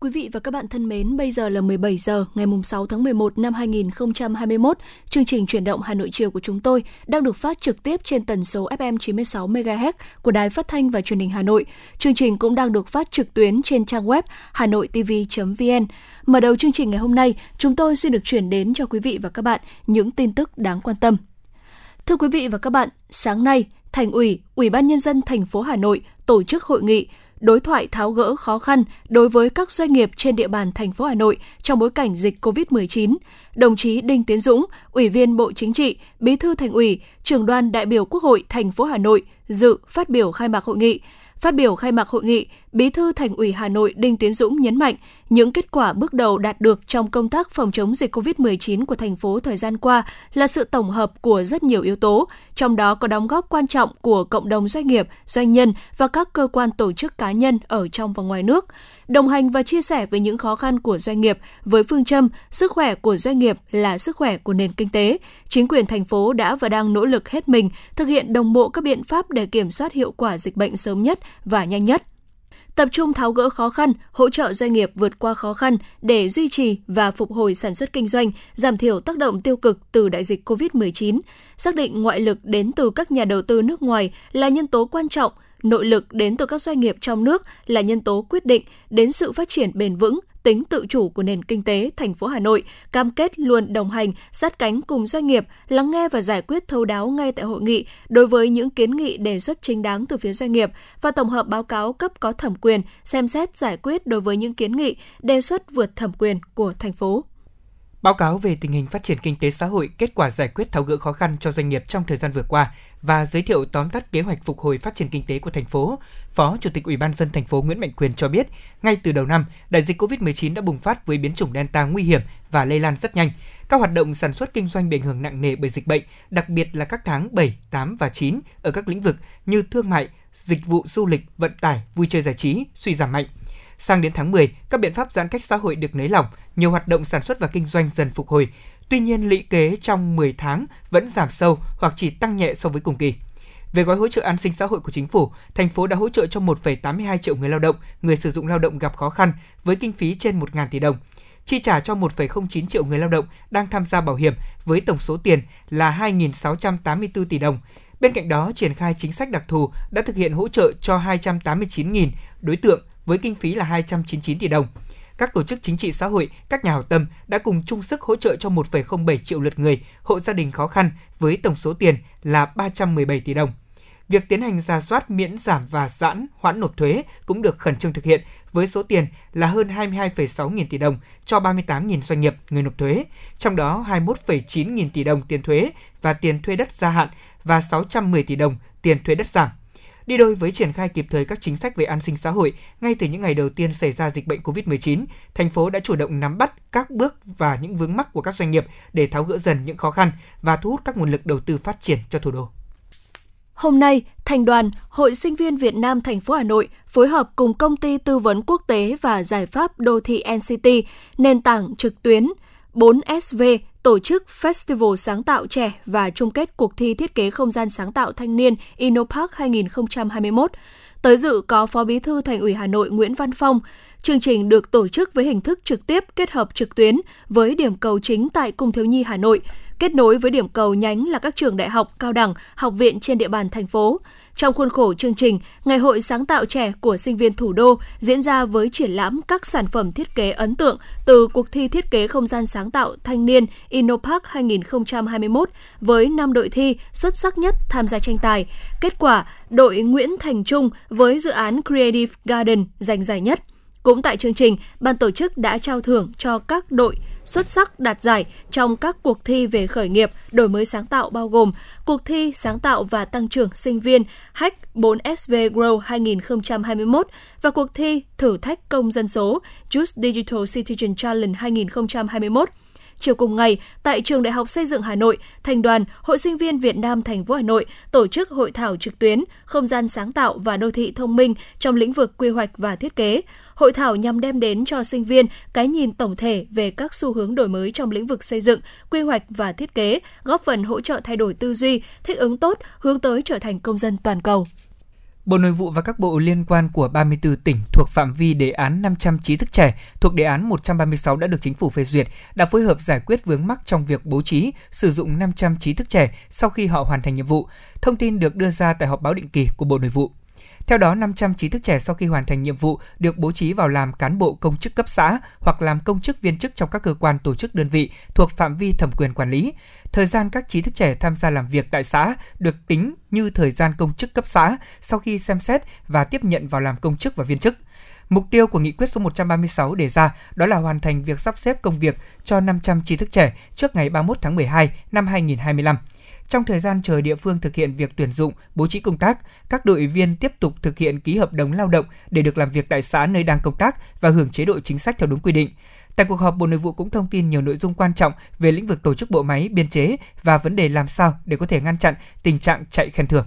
Quý vị và các bạn thân mến, bây giờ là mười bảy giờ ngày sáu tháng mười một năm hai nghìn không trăm hai mươi mốt. Chương trình Chuyển động Hà Nội chiều của chúng tôi đang được phát trực tiếp trên tần số ép em chín mươi sáu mê ga héc của Đài Phát thanh và Truyền hình Hà Nội. Chương trình cũng đang được phát trực tuyến trên trang web hanoitv chấm vn. Mở đầu chương trình ngày hôm nay, chúng tôi xin được chuyển đến cho quý vị và các bạn những tin tức đáng quan tâm. Thưa quý vị và các bạn, sáng nay, Thành ủy, Ủy ban Nhân dân thành phố Hà Nội tổ chức hội nghị đối thoại tháo gỡ khó khăn đối với các doanh nghiệp trên địa bàn thành phố Hà Nội trong bối cảnh dịch covid mười chín. Đồng chí Đinh Tiến Dũng, Ủy viên Bộ Chính trị, Bí thư Thành ủy, Trưởng đoàn đại biểu Quốc hội thành phố Hà Nội dự phát biểu khai mạc hội nghị. Phát biểu khai mạc hội nghị, Bí thư Thành ủy Hà Nội Đinh Tiến Dũng nhấn mạnh những kết quả bước đầu đạt được trong công tác phòng chống dịch covid mười chín của thành phố thời gian qua là sự tổng hợp của rất nhiều yếu tố, trong đó có đóng góp quan trọng của cộng đồng doanh nghiệp, doanh nhân và các cơ quan tổ chức cá nhân ở trong và ngoài nước. Đồng hành và chia sẻ với những khó khăn của doanh nghiệp với phương châm sức khỏe của doanh nghiệp là sức khỏe của nền kinh tế, chính quyền thành phố đã và đang nỗ lực hết mình thực hiện đồng bộ các biện pháp để kiểm soát hiệu quả dịch bệnh sớm nhất và nhanh nhất. Tập trung tháo gỡ khó khăn, hỗ trợ doanh nghiệp vượt qua khó khăn để duy trì và phục hồi sản xuất kinh doanh, giảm thiểu tác động tiêu cực từ đại dịch covid mười chín. Xác định ngoại lực đến từ các nhà đầu tư nước ngoài là nhân tố quan trọng, nội lực đến từ các doanh nghiệp trong nước là nhân tố quyết định đến sự phát triển bền vững, tính tự chủ của nền kinh tế thành phố Hà Nội, cam kết luôn đồng hành, sát cánh cùng doanh nghiệp, lắng nghe và giải quyết thấu đáo ngay tại hội nghị đối với những kiến nghị đề xuất chính đáng từ phía doanh nghiệp và tổng hợp báo cáo cấp có thẩm quyền, xem xét giải quyết đối với những kiến nghị đề xuất vượt thẩm quyền của thành phố. Báo cáo về tình hình phát triển kinh tế xã hội, kết quả giải quyết tháo gỡ khó khăn cho doanh nghiệp trong thời gian vừa qua và giới thiệu tóm tắt kế hoạch phục hồi phát triển kinh tế của thành phố, Phó Chủ tịch Ủy ban nhân dân thành phố Nguyễn Mạnh Quyền cho biết, ngay từ đầu năm, đại dịch covid mười chín đã bùng phát với biến chủng Delta nguy hiểm và lây lan rất nhanh. Các hoạt động sản xuất kinh doanh bị ảnh hưởng nặng nề bởi dịch bệnh, đặc biệt là các tháng bảy, tám và chín ở các lĩnh vực như thương mại, dịch vụ du lịch, vận tải, vui chơi giải trí suy giảm mạnh. Sang đến tháng mười, các biện pháp giãn cách xã hội được nới lỏng, nhiều hoạt động sản xuất và kinh doanh dần phục hồi. Tuy nhiên, lũy kế trong mười tháng vẫn giảm sâu hoặc chỉ tăng nhẹ so với cùng kỳ. Về gói hỗ trợ an sinh xã hội của chính phủ, thành phố đã hỗ trợ cho một phẩy tám mươi hai triệu người lao động, người sử dụng lao động gặp khó khăn với kinh phí trên một nghìn tỷ đồng. chi trả cho một phẩy không chín triệu người lao động đang tham gia bảo hiểm với tổng số tiền là hai nghìn sáu trăm tám mươi tư tỷ đồng. Bên cạnh đó, triển khai chính sách đặc thù đã thực hiện hỗ trợ cho hai trăm tám mươi chín nghìn đối tượng với kinh phí là hai trăm chín mươi chín tỷ đồng. Các tổ chức chính trị xã hội, các nhà hảo tâm đã cùng chung sức hỗ trợ cho một phẩy không bảy triệu lượt người, hộ gia đình khó khăn với tổng số tiền là ba trăm mười bảy tỷ đồng. Việc tiến hành rà soát miễn giảm và giãn hoãn nộp thuế cũng được khẩn trương thực hiện với số tiền là hơn hai mươi hai phẩy sáu nghìn tỷ đồng cho ba mươi tám nghìn doanh nghiệp người nộp thuế, trong đó hai mươi mốt phẩy chín nghìn tỷ đồng tiền thuế và tiền thuê đất gia hạn và sáu trăm mười tỷ đồng tiền thuế đất giảm. Đi đôi với triển khai kịp thời các chính sách về an sinh xã hội, ngay từ những ngày đầu tiên xảy ra dịch bệnh covid mười chín, thành phố đã chủ động nắm bắt các bước và những vướng mắc của các doanh nghiệp để tháo gỡ dần những khó khăn và thu hút các nguồn lực đầu tư phát triển cho thủ đô. Hôm nay, Thành đoàn, Hội Sinh viên Việt Nam thành phố Hà Nội phối hợp cùng Công ty Tư vấn Quốc tế và Giải pháp Đô thị en xê tê, nền tảng trực tuyến bốn ét vê, tổ chức Festival Sáng tạo trẻ và chung kết cuộc thi thiết kế không gian sáng tạo thanh niên Innopark hai không hai mốt. Tới dự có Phó Bí thư Thành ủy Hà Nội Nguyễn Văn Phong. Chương trình được tổ chức với hình thức trực tiếp kết hợp trực tuyến với điểm cầu chính tại Cung Thiếu Nhi Hà Nội, kết nối với điểm cầu nhánh là các trường đại học, cao đẳng, học viện trên địa bàn thành phố. Trong khuôn khổ chương trình, Ngày hội sáng tạo trẻ của sinh viên thủ đô diễn ra với triển lãm các sản phẩm thiết kế ấn tượng từ cuộc thi thiết kế không gian sáng tạo thanh niên Innopark hai không hai mốt với năm đội thi xuất sắc nhất tham gia tranh tài. Kết quả, đội Nguyễn Thành Trung với dự án Creative Garden giành giải nhất. Cũng tại chương trình, ban tổ chức đã trao thưởng cho các đội xuất sắc đạt giải trong các cuộc thi về khởi nghiệp, đổi mới sáng tạo bao gồm cuộc thi sáng tạo và tăng trưởng sinh viên Hack bốn ét vê Grow hai không hai mốt và cuộc thi thử thách công dân số Just Digital Citizen Challenge hai không hai mốt. Chiều cùng ngày, tại Trường Đại học Xây dựng Hà Nội, Thành đoàn, Hội Sinh viên Việt Nam thành phố Hà Nội tổ chức hội thảo trực tuyến không gian sáng tạo và đô thị thông minh trong lĩnh vực quy hoạch và thiết kế. Hội thảo nhằm đem đến cho sinh viên cái nhìn tổng thể về các xu hướng đổi mới trong lĩnh vực xây dựng, quy hoạch và thiết kế, góp phần hỗ trợ thay đổi tư duy, thích ứng tốt, hướng tới trở thành công dân toàn cầu. Bộ Nội vụ và các bộ liên quan của ba mươi tư tỉnh thuộc phạm vi đề án năm trăm trí thức trẻ thuộc đề án một trăm ba mươi sáu đã được Chính phủ phê duyệt, đã phối hợp giải quyết vướng mắc trong việc bố trí, sử dụng năm trăm trí thức trẻ sau khi họ hoàn thành nhiệm vụ. Thông tin được đưa ra tại họp báo định kỳ của Bộ Nội vụ. Theo đó, năm trăm trí thức trẻ sau khi hoàn thành nhiệm vụ được bố trí vào làm cán bộ công chức cấp xã hoặc làm công chức viên chức trong các cơ quan tổ chức đơn vị thuộc phạm vi thẩm quyền quản lý. Thời gian các trí thức trẻ tham gia làm việc tại xã được tính như thời gian công chức cấp xã sau khi xem xét và tiếp nhận vào làm công chức và viên chức. Mục tiêu của nghị quyết số một trăm ba mươi sáu đề ra đó là hoàn thành việc sắp xếp công việc cho năm trăm trí thức trẻ trước ngày ba mươi mốt tháng mười hai năm hai nghìn không trăm hai mươi lăm. Trong thời gian chờ địa phương thực hiện việc tuyển dụng, bố trí công tác, các đội viên tiếp tục thực hiện ký hợp đồng lao động để được làm việc tại xã nơi đang công tác và hưởng chế độ chính sách theo đúng quy định. Tại cuộc họp, Bộ Nội vụ cũng thông tin nhiều nội dung quan trọng về lĩnh vực tổ chức bộ máy, biên chế và vấn đề làm sao để có thể ngăn chặn tình trạng chạy khen thưởng.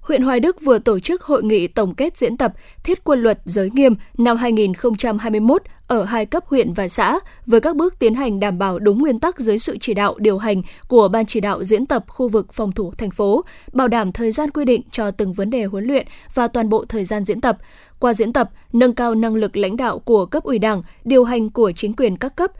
Huyện Hoài Đức vừa tổ chức hội nghị tổng kết diễn tập thiết quân luật giới nghiêm năm hai nghìn không trăm hai mươi mốt ở hai cấp huyện và xã với các bước tiến hành đảm bảo đúng nguyên tắc dưới sự chỉ đạo điều hành của Ban chỉ đạo diễn tập khu vực phòng thủ thành phố, bảo đảm thời gian quy định cho từng vấn đề huấn luyện và toàn bộ thời gian diễn tập. Qua diễn tập, nâng cao năng lực lãnh đạo của cấp ủy Đảng, điều hành của chính quyền các cấp,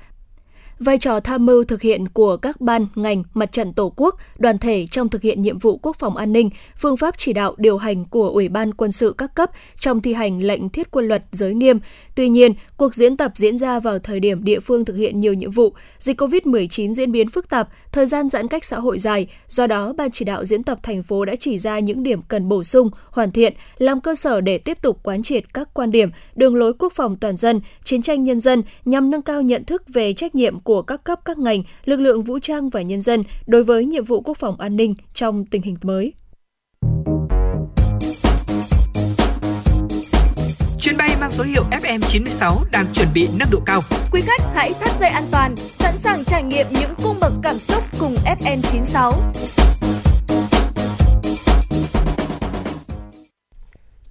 vai trò tham mưu thực hiện của các ban, ngành, mặt trận tổ quốc, đoàn thể trong thực hiện nhiệm vụ quốc phòng an ninh, phương pháp chỉ đạo điều hành của Ủy ban Quân sự các cấp trong thi hành lệnh thiết quân luật giới nghiêm. Tuy nhiên, cuộc diễn tập diễn ra vào thời điểm địa phương thực hiện nhiều nhiệm vụ, dịch covid mười chín diễn biến phức tạp, thời gian giãn cách xã hội dài, do đó Ban chỉ đạo diễn tập thành phố đã chỉ ra những điểm cần bổ sung, hoàn thiện, làm cơ sở để tiếp tục quán triệt các quan điểm, đường lối quốc phòng toàn dân, chiến tranh nhân dân nhằm nâng cao nhận thức về trách nhiệm của các cấp các ngành, lực lượng vũ trang và nhân dân đối với nhiệm vụ quốc phòng an ninh trong tình hình mới. Chuyến bay mang số hiệu ép em chín sáu đang chuẩn bị nâng độ cao. Quý khách hãy thắt dây an toàn, sẵn sàng trải nghiệm những cung bậc cảm xúc cùng ép em chín sáu.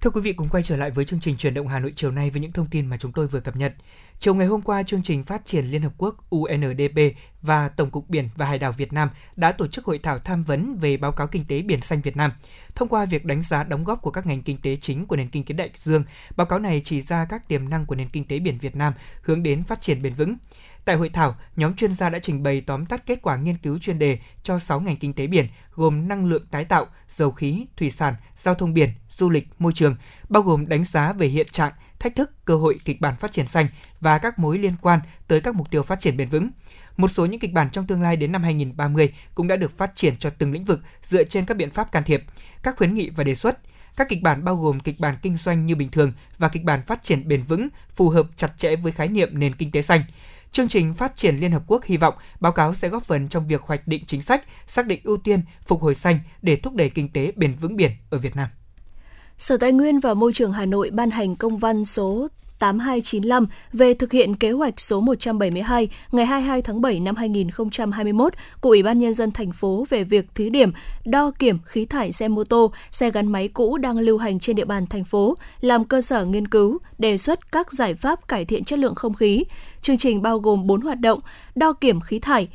Thưa quý vị, cùng quay trở lại với chương trình Chuyển động Hà Nội chiều nay với những thông tin mà chúng tôi vừa cập nhật. Chiều ngày hôm qua, chương trình Phát triển Liên Hợp Quốc U N D P và Tổng cục Biển và Hải đảo Việt Nam đã tổ chức hội thảo tham vấn về báo cáo kinh tế biển xanh Việt Nam. Thông qua việc đánh giá đóng góp của các ngành kinh tế chính của nền kinh tế đại dương, báo cáo này chỉ ra các tiềm năng của nền kinh tế biển Việt Nam hướng đến phát triển bền vững. Tại hội thảo, nhóm chuyên gia đã trình bày tóm tắt kết quả nghiên cứu chuyên đề cho sáu ngành kinh tế biển gồm năng lượng tái tạo, dầu khí, thủy sản, giao thông biển, du lịch, môi trường, bao gồm đánh giá về hiện trạng, thách thức, cơ hội, kịch bản phát triển xanh và các mối liên quan tới các mục tiêu phát triển bền vững. Một số những kịch bản trong tương lai đến năm hai không ba không cũng đã được phát triển cho từng lĩnh vực dựa trên các biện pháp can thiệp, các khuyến nghị và đề xuất. Các kịch bản bao gồm kịch bản kinh doanh như bình thường và kịch bản phát triển bền vững phù hợp chặt chẽ với khái niệm nền kinh tế xanh. Chương trình Phát triển Liên Hợp Quốc hy vọng báo cáo sẽ góp phần trong việc hoạch định chính sách, xác định ưu tiên, phục hồi xanh để thúc đẩy kinh tế bền vững biển ở Việt Nam. Sở Tài nguyên và Môi trường Hà Nội ban hành công văn số tám hai chín lăm về thực hiện kế hoạch số một trăm bảy mươi hai ngày hai mươi hai tháng bảy năm hai nghìn không trăm hai mươi mốt của Ủy ban Nhân dân thành phố về việc thí điểm đo kiểm khí thải xe mô tô, xe gắn máy cũ đang lưu hành trên địa bàn thành phố, làm cơ sở nghiên cứu, đề xuất các giải pháp cải thiện chất lượng không khí. Chương trình bao gồm bốn hoạt động: đo kiểm khí thải,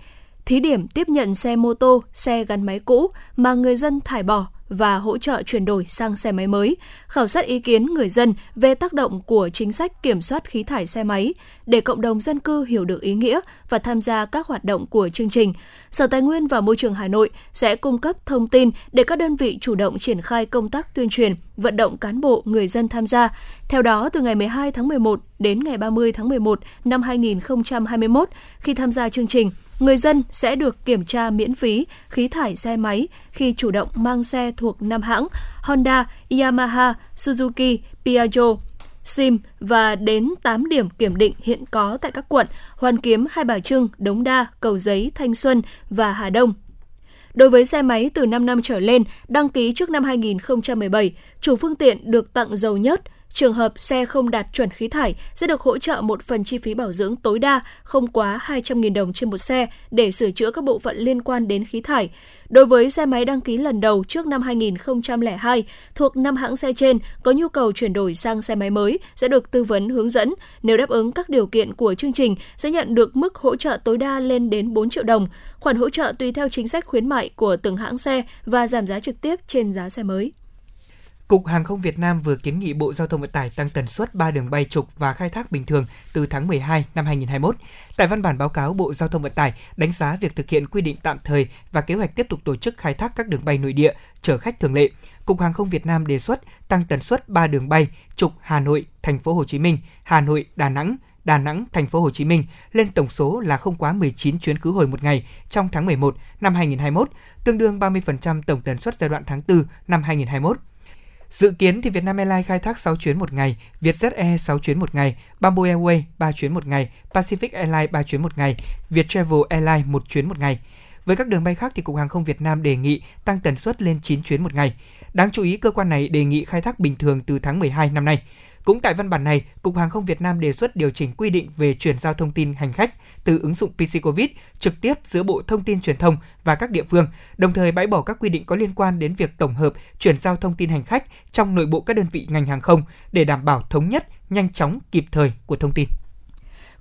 thí điểm tiếp nhận xe mô tô, xe gắn máy cũ mà người dân thải bỏ và hỗ trợ chuyển đổi sang xe máy mới, khảo sát ý kiến người dân về tác động của chính sách kiểm soát khí thải xe máy để cộng đồng dân cư hiểu được ý nghĩa và tham gia các hoạt động của chương trình. Sở Tài nguyên và Môi trường Hà Nội sẽ cung cấp thông tin để các đơn vị chủ động triển khai công tác tuyên truyền, vận động cán bộ, người dân tham gia. Theo đó, từ ngày mười hai tháng mười một đến ngày ba mươi tháng mười một năm hai nghìn không trăm hai mươi mốt, khi tham gia chương trình, người dân sẽ được kiểm tra miễn phí khí thải xe máy khi chủ động mang xe thuộc năm hãng Honda, Yamaha, Suzuki, Piaggio, Sim và đến tám điểm kiểm định hiện có tại các quận Hoàn Kiếm, Hai Bà Trưng, Đống Đa, Cầu Giấy, Thanh Xuân và Hà Đông. Đối với xe máy từ năm năm trở lên, đăng ký trước năm hai nghìn không trăm mười bảy, chủ phương tiện được tặng dầu nhớt. Trường hợp xe không đạt chuẩn khí thải sẽ được hỗ trợ một phần chi phí bảo dưỡng tối đa không quá hai trăm nghìn đồng trên một xe để sửa chữa các bộ phận liên quan đến khí thải. Đối với xe máy đăng ký lần đầu trước năm hai nghìn không trăm lẻ hai thuộc năm hãng xe trên có nhu cầu chuyển đổi sang xe máy mới sẽ được tư vấn hướng dẫn. Nếu đáp ứng các điều kiện của chương trình sẽ nhận được mức hỗ trợ tối đa lên đến bốn triệu đồng. Khoản hỗ trợ tùy theo chính sách khuyến mại của từng hãng xe và giảm giá trực tiếp trên giá xe mới. Cục Hàng không Việt Nam vừa kiến nghị Bộ Giao thông Vận tải tăng tần suất ba đường bay trục và khai thác bình thường từ tháng mười hai năm hai nghìn không trăm hai mươi mốt. Tại văn bản báo cáo, Bộ Giao thông Vận tải đánh giá việc thực hiện quy định tạm thời và kế hoạch tiếp tục tổ chức khai thác các đường bay nội địa chở khách thường lệ. Cục Hàng không Việt Nam đề xuất tăng tần suất ba đường bay trục Hà Nội, Thành phố Hồ Chí Minh, Hà Nội, Đà Nẵng, Đà Nẵng, Thành phố Hồ Chí Minh lên tổng số là không quá mười chín chuyến khứ hồi một ngày trong tháng mười một năm hai nghìn không trăm hai mươi mốt, tương đương ba mươi phần trăm tổng tần suất giai đoạn tháng tư năm hai nghìn không trăm hai mươi mốt. Dự kiến thì Vietnam Airlines khai thác sáu chuyến một ngày, Vietjet Air sáu chuyến một ngày, Bamboo Airways ba chuyến một ngày, Pacific Airlines ba chuyến một ngày, Viettravel Airlines một chuyến một ngày. Với các đường bay khác thì Cục Hàng không Việt Nam đề nghị tăng tần suất lên chín chuyến một ngày. Đáng chú ý, cơ quan này đề nghị khai thác bình thường từ tháng mười hai năm nay. Cũng tại văn bản này, Cục Hàng không Việt Nam đề xuất điều chỉnh quy định về chuyển giao thông tin hành khách từ ứng dụng pê xê Covid trực tiếp giữa Bộ Thông tin Truyền thông và các địa phương, đồng thời bãi bỏ các quy định có liên quan đến việc tổng hợp chuyển giao thông tin hành khách trong nội bộ các đơn vị ngành hàng không để đảm bảo thống nhất, nhanh chóng, kịp thời của thông tin.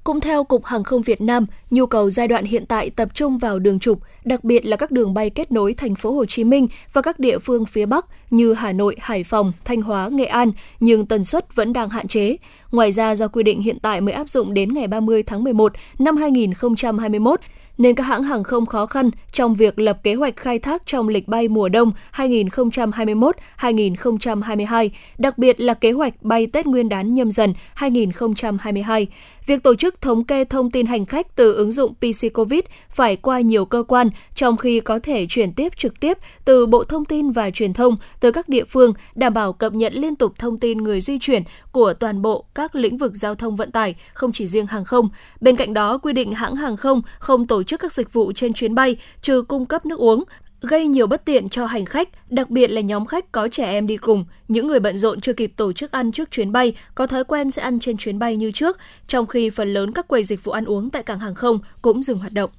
Cũng theo Cục Hàng không Việt Nam, nhu cầu giai đoạn hiện tại tập trung vào đường trục, đặc biệt là các đường bay kết nối thành phố Hồ Chí Minh và các địa phương phía Bắc như Hà Nội, Hải Phòng, Thanh Hóa, Nghệ An, nhưng tần suất vẫn đang hạn chế. Ngoài ra, do quy định hiện tại mới áp dụng đến ngày ba mươi tháng mười một năm hai nghìn không trăm hai mươi mốt, nên các hãng hàng không khó khăn trong việc lập kế hoạch khai thác trong lịch bay mùa đông hai nghìn không trăm hai mươi mốt đến hai nghìn không trăm hai mươi hai, đặc biệt là kế hoạch bay Tết Nguyên đán Nhâm Dần hai nghìn không trăm hai mươi hai. Việc tổ chức thống kê thông tin hành khách từ ứng dụng pê xê Covid phải qua nhiều cơ quan, trong khi có thể chuyển tiếp trực tiếp từ Bộ Thông tin và Truyền thông tới các địa phương, đảm bảo cập nhật liên tục thông tin người di chuyển của toàn bộ các lĩnh vực giao thông vận tải, không chỉ riêng hàng không. Bên cạnh đó, quy định hãng hàng không không tổ chức các dịch vụ trên chuyến bay trừ cung cấp nước uống, gây nhiều bất tiện cho hành khách, đặc biệt là nhóm khách có trẻ em đi cùng. Những người bận rộn chưa kịp tổ chức ăn trước chuyến bay, có thói quen sẽ ăn trên chuyến bay như trước, trong khi phần lớn các quầy dịch vụ ăn uống tại cảng hàng không cũng dừng hoạt động.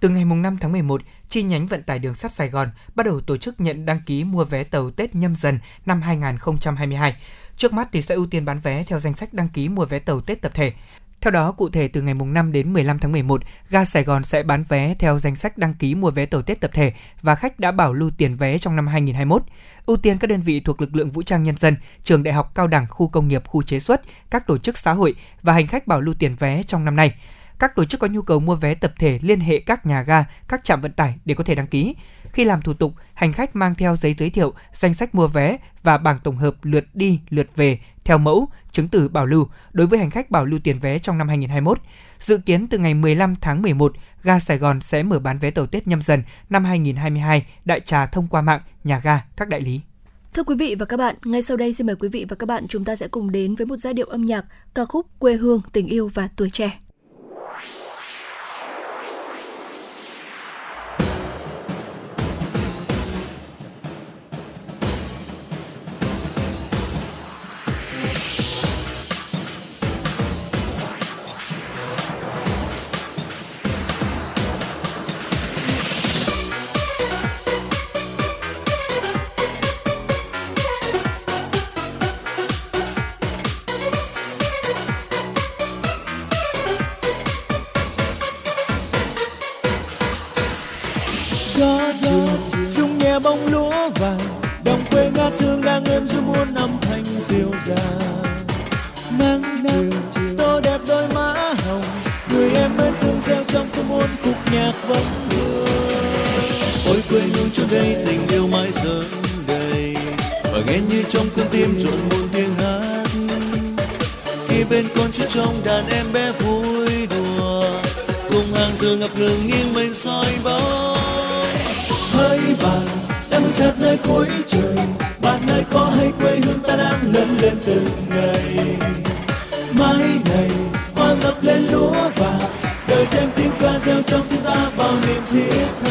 Từ ngày năm tháng mười một, chi nhánh vận tải đường sắt Sài Gòn bắt đầu tổ chức nhận đăng ký mua vé tàu Tết Nhâm Dần năm hai nghìn không trăm hai mươi hai. Trước mắt thì sẽ ưu tiên bán vé theo danh sách đăng ký mua vé tàu Tết tập thể. Theo đó, cụ thể từ ngày năm đến mười lăm tháng mười một, ga Sài Gòn sẽ bán vé theo danh sách đăng ký mua vé tàu Tết tập thể và khách đã bảo lưu tiền vé trong năm hai không hai mốt. Ưu tiên các đơn vị thuộc lực lượng vũ trang nhân dân, trường đại học cao đẳng, khu công nghiệp, khu chế xuất, các tổ chức xã hội và hành khách bảo lưu tiền vé trong năm nay. Các tổ chức có nhu cầu mua vé tập thể liên hệ các nhà ga, các trạm vận tải để có thể đăng ký. Khi làm thủ tục, hành khách mang theo giấy giới thiệu, danh sách mua vé và bảng tổng hợp lượt đi, lượt về theo mẫu, chứng từ bảo lưu đối với hành khách bảo lưu tiền vé trong năm hai không hai mốt. Dự kiến từ ngày mười lăm tháng mười một, ga Sài Gòn sẽ mở bán vé tàu Tết Nhâm Dần năm hai không hai hai đại trà thông qua mạng, nhà ga, các đại lý. Thưa quý vị và các bạn, ngay sau đây xin mời quý vị và các bạn chúng ta sẽ cùng đến với một giai điệu âm nhạc, ca khúc Quê hương, tình yêu và tuổi trẻ. Trong đàn em bé vui đùa cùng hàng dừa ngập ngừng yên mình soi bão với bạn đang sát nơi cuối trời. Bạn ơi có hay quê hương ta đang lớn lên từng ngày, mai này hoa ngập lên lúa vàng, đời thêm tiếng ca reo trong tim ta bao niềm thiết tha.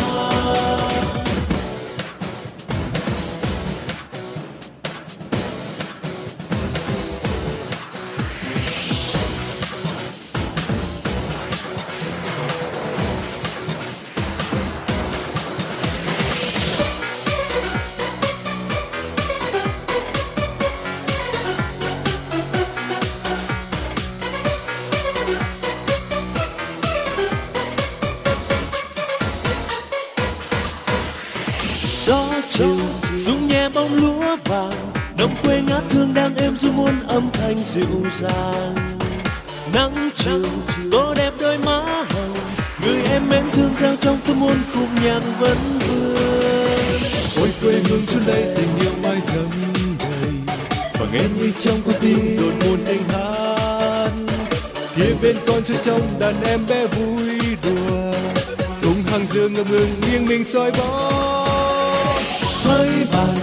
Với bạn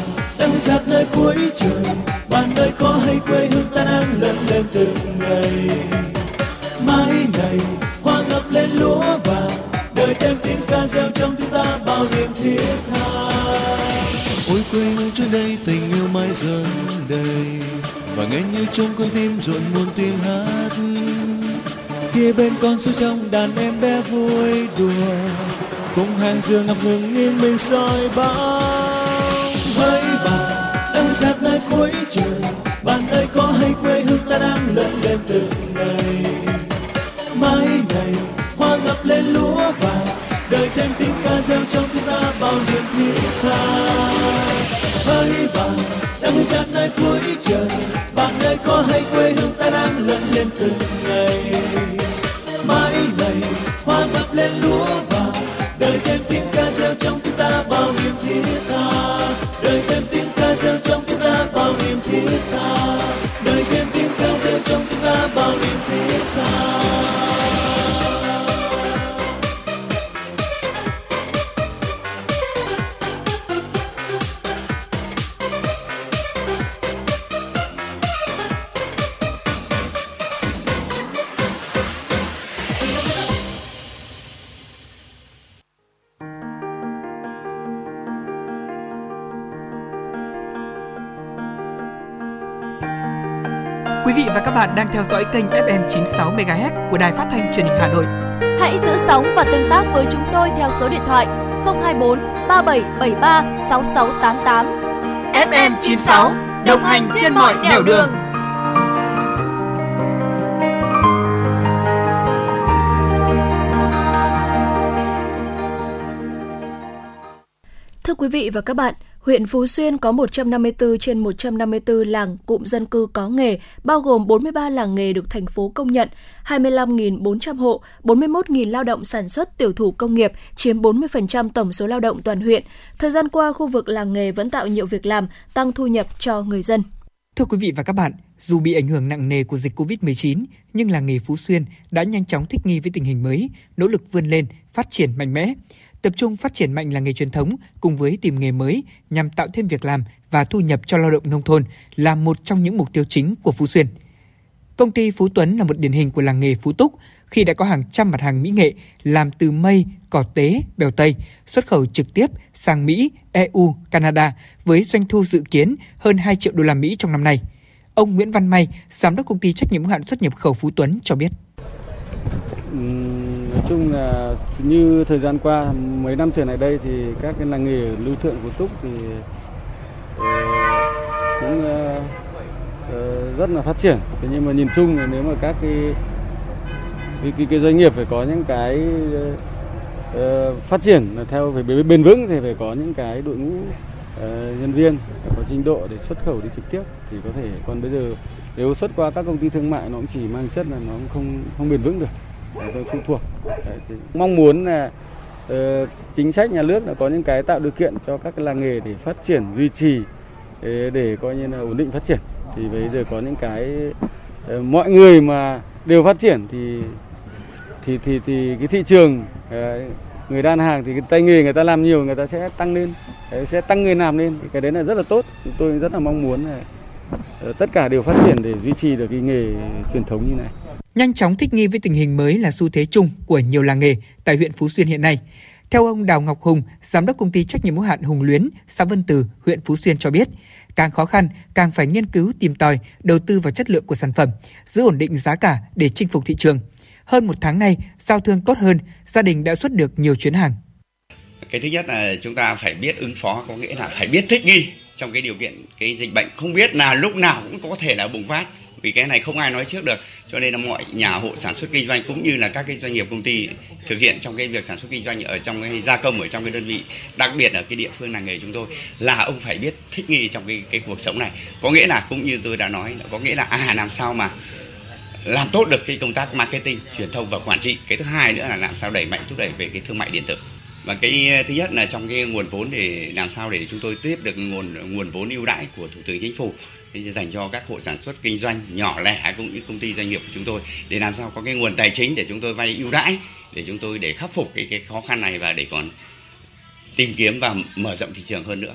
đang sát nơi cuối trời, bạn ơi có hay quê hương ta đang lớn lên từng ngày, mãi này hoa ngập lên lúa vàng, đời thêm tiếng ca reo trong tim ta bao niềm thiết tha, đời thêm tiếng ca reo trong tim ta bao niềm thiết tha, đời thêm tiếng ca reo trong tim ta bao niềm thiết tha. Và các bạn đang theo dõi kênh ép em chín sáu MHz của Đài Phát thanh Truyền hình Hà Nội. Hãy giữ sóng và tương tác với chúng tôi theo số điện thoại không hai bốn ba bảy bảy ba sáu sáu tám tám. ép em chín sáu đồng hành trên mọi nẻo đường. đường. Thưa quý vị và các bạn, huyện Phú Xuyên có một trăm năm mươi tư trên một trăm năm mươi tư làng cụm dân cư có nghề, bao gồm bốn mươi ba làng nghề được thành phố công nhận, hai mươi lăm nghìn bốn trăm hộ, bốn mươi mốt nghìn lao động sản xuất tiểu thủ công nghiệp, chiếm bốn mươi phần trăm tổng số lao động toàn huyện. Thời gian qua, khu vực làng nghề vẫn tạo nhiều việc làm, tăng thu nhập cho người dân. Thưa quý vị và các bạn, dù bị ảnh hưởng nặng nề của dịch covid mười chín, nhưng làng nghề Phú Xuyên đã nhanh chóng thích nghi với tình hình mới, nỗ lực vươn lên, phát triển mạnh mẽ. Tập trung phát triển mạnh làng nghề truyền thống cùng với tìm nghề mới nhằm tạo thêm việc làm và thu nhập cho lao động nông thôn là một trong những mục tiêu chính của Phú Xuyên. Công ty Phú Tuấn là một điển hình của làng nghề Phú Túc khi đã có hàng trăm mặt hàng mỹ nghệ làm từ mây, cỏ tế, bèo tây, xuất khẩu trực tiếp sang Mỹ, e u, Canada với doanh thu dự kiến hơn hai triệu đô la Mỹ trong năm nay. Ông Nguyễn Văn May, giám đốc công ty trách nhiệm hữu hạn xuất nhập khẩu Phú Tuấn cho biết. Nói chung là như thời gian qua mấy năm trở lại đây thì các cái làng nghề lưu thượng của Túc thì uh, cũng uh, uh, rất là phát triển. Thế nhưng mà nhìn chung là nếu mà các cái, cái, cái, cái doanh nghiệp phải có những cái uh, phát triển theo về bền vững thì phải có những cái đội ngũ uh, nhân viên có trình độ để xuất khẩu đi trực tiếp thì có thể. Còn bây giờ nếu xuất qua các công ty thương mại nó cũng chỉ mang chất là nó không không bền vững được. Phụ thuộc. Mong muốn là uh, chính sách nhà nước là có những cái tạo điều kiện cho các làng nghề để phát triển, duy trì để, để coi như là ổn định phát triển. Thì bây giờ có những cái uh, mọi người mà đều phát triển thì thì thì thì cái thị trường uh, người đan hàng thì cái tay nghề người ta làm nhiều người ta sẽ tăng lên, sẽ tăng người làm lên. Cái đấy là rất là tốt. Tôi rất là mong muốn là uh, tất cả đều phát triển để duy trì được cái nghề truyền thống như này. Nhanh chóng thích nghi với tình hình mới là xu thế chung của nhiều làng nghề tại huyện Phú Xuyên hiện nay. Theo ông Đào Ngọc Hùng, giám đốc công ty trách nhiệm hữu hạn Hùng Luyến, xã Vân Từ, huyện Phú Xuyên cho biết, càng khó khăn, càng phải nghiên cứu, tìm tòi, đầu tư vào chất lượng của sản phẩm, giữ ổn định giá cả để chinh phục thị trường. Hơn một tháng nay, giao thương tốt hơn, gia đình đã xuất được nhiều chuyến hàng. Cái thứ nhất là chúng ta phải biết ứng phó, có nghĩa là phải biết thích nghi trong cái điều kiện cái dịch bệnh, không biết là lúc nào cũng có thể là bùng phát. Vì cái này không ai nói trước được, cho nên là mọi nhà hộ sản xuất kinh doanh cũng như là các cái doanh nghiệp công ty thực hiện trong cái việc sản xuất kinh doanh ở trong cái gia công ở trong cái đơn vị, đặc biệt ở cái địa phương làng nghề chúng tôi là ông phải biết thích nghi trong cái cái cuộc sống này. Có nghĩa là cũng như tôi đã nói, có nghĩa là à làm sao mà làm tốt được cái công tác marketing, truyền thông và quản trị. Cái thứ hai nữa là làm sao đẩy mạnh thúc đẩy về cái thương mại điện tử. Và cái thứ nhất là trong cái nguồn vốn để làm sao để chúng tôi tiếp được nguồn nguồn vốn ưu đãi của Thủ tướng Chính phủ dành cho các hộ sản xuất kinh doanh nhỏ lẻ cũng như công ty doanh nghiệp của chúng tôi để làm sao có cái nguồn tài chính để chúng tôi vay ưu đãi để chúng tôi để khắc phục cái cái khó khăn này và để còn tìm kiếm và mở rộng thị trường hơn nữa.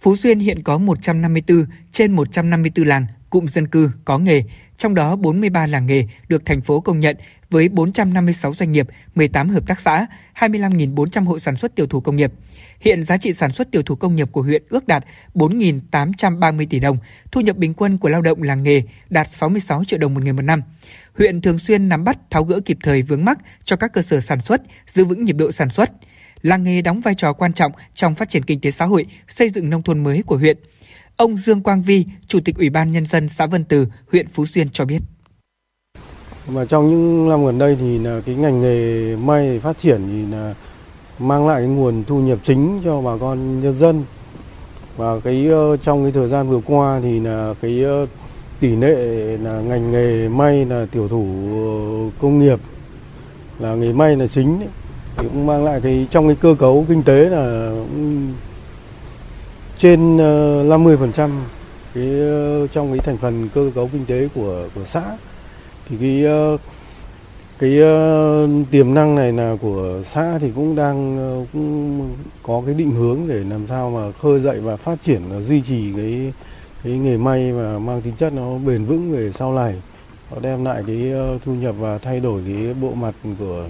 Phú Xuyên hiện có một trăm năm mươi tư trên một trăm năm mươi tư làng cụm dân cư có nghề, trong đó bốn mươi ba làng nghề được thành phố công nhận với bốn trăm năm mươi sáu doanh nghiệp, mười tám hợp tác xã, hai mươi lăm nghìn bốn trăm hộ sản xuất tiểu thủ công nghiệp. Hiện giá trị sản xuất tiểu thủ công nghiệp của huyện ước đạt bốn nghìn tám trăm ba mươi tỷ đồng, thu nhập bình quân của lao động làng nghề đạt sáu mươi sáu triệu đồng một người một năm. Huyện thường xuyên nắm bắt, tháo gỡ kịp thời vướng mắc cho các cơ sở sản xuất, giữ vững nhịp độ sản xuất. Làng nghề đóng vai trò quan trọng trong phát triển kinh tế xã hội, xây dựng nông thôn mới của huyện. Ông Dương Quang Vi, Chủ tịch Ủy ban Nhân dân xã Vân Từ, huyện Phú Xuyên cho biết. Mà trong những năm gần đây thì là cái ngành nghề may phát triển thì là mang lại cái nguồn thu nhập chính cho bà con nhân dân. Và cái trong cái thời gian vừa qua thì là cái tỷ lệ là ngành nghề may là tiểu thủ công nghiệp là nghề may là chính ấy, thì cũng mang lại cái trong cái cơ cấu kinh tế là cũng trên năm mươi phần trăm cái trong cái thành phần cơ cấu kinh tế của của xã. Thì cái cái tiềm năng này là của xã thì cũng đang cũng có cái định hướng để làm sao mà khơi dậy và phát triển và duy trì cái cái nghề may mà mang tính chất nó bền vững về sau này, nó đem lại cái thu nhập và thay đổi cái bộ mặt của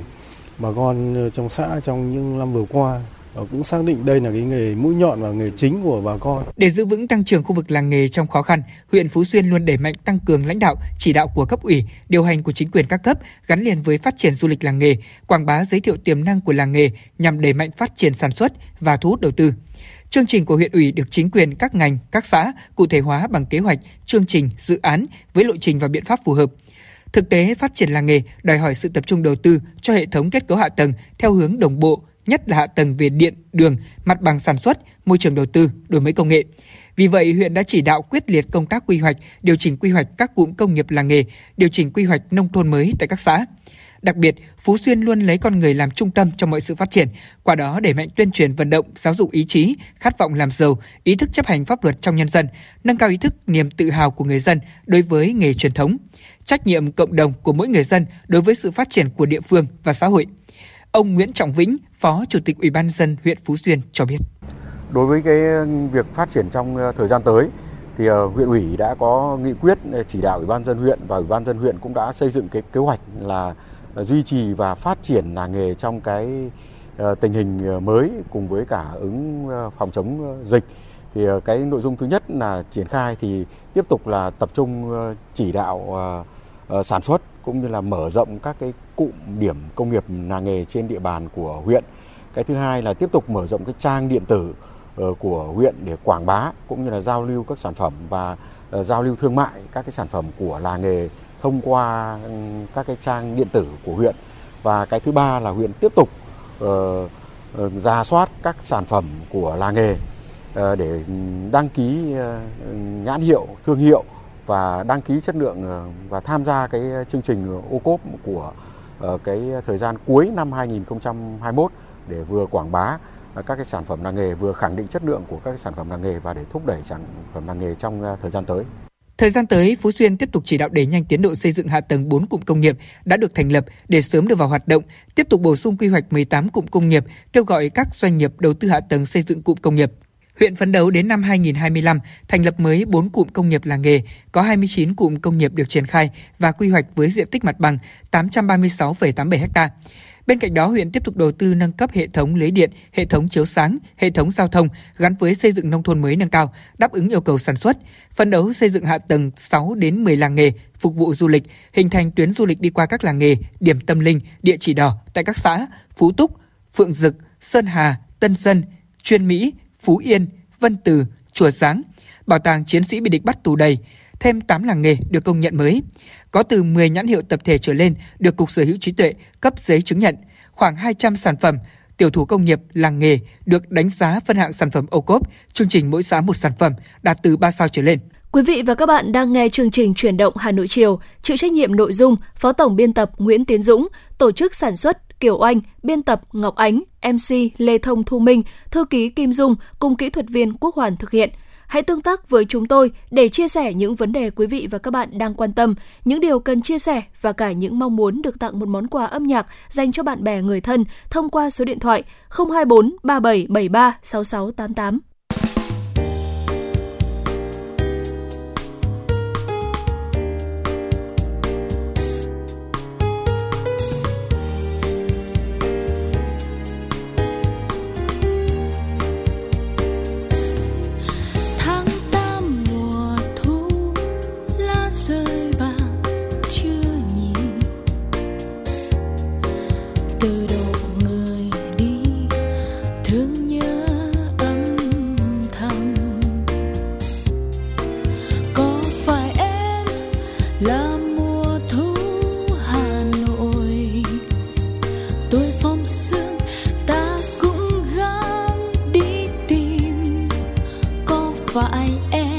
bà con trong xã trong những năm vừa qua. cũng xác định đây là cái nghề mũi nhọn và nghề chính của bà con. Để giữ vững tăng trưởng khu vực làng nghề trong khó khăn, huyện Phú Xuyên luôn đẩy mạnh tăng cường lãnh đạo, chỉ đạo của cấp ủy, điều hành của chính quyền các cấp gắn liền với phát triển du lịch làng nghề, quảng bá giới thiệu tiềm năng của làng nghề nhằm đẩy mạnh phát triển sản xuất và thu hút đầu tư. Chương trình của huyện ủy được chính quyền các ngành, các xã cụ thể hóa bằng kế hoạch, chương trình, dự án với lộ trình và biện pháp phù hợp. Thực tế phát triển làng nghề đòi hỏi sự tập trung đầu tư cho hệ thống kết cấu hạ tầng theo hướng đồng bộ, nhất là hạ tầng về điện, đường, mặt bằng sản xuất, môi trường đầu tư, đổi mới công nghệ. Vì vậy, huyện đã chỉ đạo quyết liệt công tác quy hoạch, điều chỉnh quy hoạch các cụm công nghiệp làng nghề, điều chỉnh quy hoạch nông thôn mới tại các xã. Đặc biệt, Phú Xuyên luôn lấy con người làm trung tâm trong mọi sự phát triển, qua đó đẩy mạnh tuyên truyền vận động, giáo dục ý chí, khát vọng làm giàu, ý thức chấp hành pháp luật trong nhân dân, nâng cao ý thức niềm tự hào của người dân đối với nghề truyền thống, trách nhiệm cộng đồng của mỗi người dân đối với sự phát triển của địa phương và xã hội. Ông Nguyễn Trọng Vĩnh, Phó Chủ tịch Ủy ban Nhân dân huyện Phú Xuyên cho biết. Đối với cái việc phát triển trong thời gian tới, thì huyện ủy đã có nghị quyết chỉ đạo Ủy ban Nhân dân huyện và Ủy ban Nhân dân huyện cũng đã xây dựng cái kế hoạch là duy trì và phát triển làng nghề trong cái tình hình mới cùng với cả ứng phòng chống dịch. Thì cái nội dung thứ nhất là triển khai thì tiếp tục là tập trung chỉ đạo sản xuất cũng như là mở rộng các cái cụm điểm công nghiệp làng nghề trên địa bàn của huyện. Cái thứ hai là tiếp tục mở rộng cái trang điện tử của huyện để quảng bá cũng như là giao lưu các sản phẩm và giao lưu thương mại các cái sản phẩm của làng nghề thông qua các cái trang điện tử của huyện. Và cái thứ ba là huyện tiếp tục rà soát các sản phẩm của làng nghề để đăng ký nhãn hiệu, thương hiệu và đăng ký chất lượng và tham gia cái chương trình ô cốp của cái thời gian cuối năm hai nghìn không trăm hai mươi mốt để vừa quảng bá các cái sản phẩm làng nghề, vừa khẳng định chất lượng của các cái sản phẩm làng nghề và để thúc đẩy sản phẩm làng nghề trong thời gian tới. Thời gian tới, Phú Xuyên tiếp tục chỉ đạo đẩy nhanh tiến độ xây dựng hạ tầng bốn cụm công nghiệp đã được thành lập để sớm đưa vào hoạt động, tiếp tục bổ sung quy hoạch mười tám cụm công nghiệp, kêu gọi các doanh nghiệp đầu tư hạ tầng xây dựng cụm công nghiệp. Huyện phấn đấu đến năm hai nghìn không trăm hai mươi lăm thành lập mới bốn cụm công nghiệp làng nghề, có hai mươi chín cụm công nghiệp được triển khai và quy hoạch với diện tích mặt bằng tám trăm ba mươi sáu phẩy tám mươi bảy ha. Bên cạnh đó, huyện tiếp tục đầu tư nâng cấp hệ thống lưới điện, hệ thống chiếu sáng, hệ thống giao thông gắn với xây dựng nông thôn mới nâng cao, đáp ứng yêu cầu sản xuất, phấn đấu xây dựng hạ tầng sáu đến mười làng nghề phục vụ du lịch, hình thành tuyến du lịch đi qua các làng nghề, điểm tâm linh, địa chỉ đỏ tại các xã Phú Túc, Phượng Dực, Sơn Hà, Tân Dân, Chuyên Mỹ, Phú Yên, Vân Từ, Chùa Giáng, bảo tàng chiến sĩ bị địch bắt tù đầy, thêm tám làng nghề được công nhận mới. Có từ mười nhãn hiệu tập thể trở lên được Cục Sở hữu trí tuệ cấp giấy chứng nhận, khoảng hai trăm sản phẩm tiểu thủ công nghiệp làng nghề được đánh giá phân hạng sản phẩm ô cốp, chương trình mỗi xã một sản phẩm đạt từ ba sao trở lên. Quý vị và các bạn đang nghe chương trình Chuyển động Hà Nội chiều, chịu trách nhiệm nội dung Phó Tổng biên tập Nguyễn Tiến Dũng, tổ chức sản xuất Kiều Anh, biên tập Ngọc Ánh, em xê Lê Thông Thu Minh, thư ký Kim Dung cùng kỹ thuật viên Quốc Hoàn thực hiện. Hãy tương tác với chúng tôi để chia sẻ những vấn đề quý vị và các bạn đang quan tâm, những điều cần chia sẻ và cả những mong muốn được tặng một món quà âm nhạc dành cho bạn bè người thân thông qua số điện thoại không hai bốn ba bảy bảy ba sáu sáu tám tám. Có phải em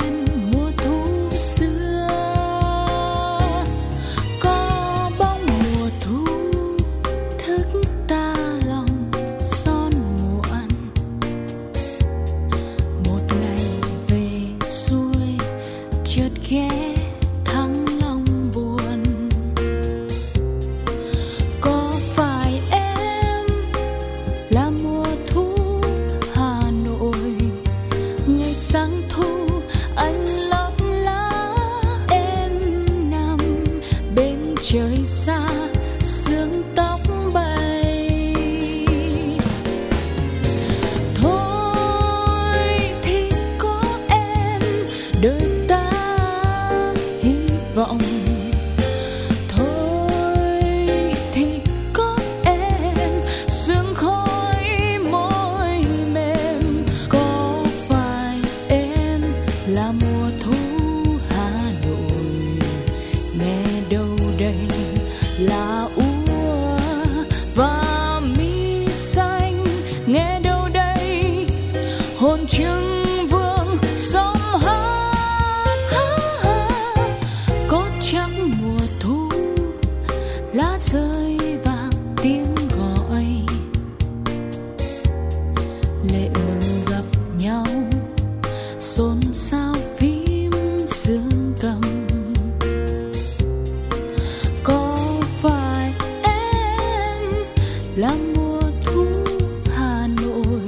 là mùa thu Hà Nội,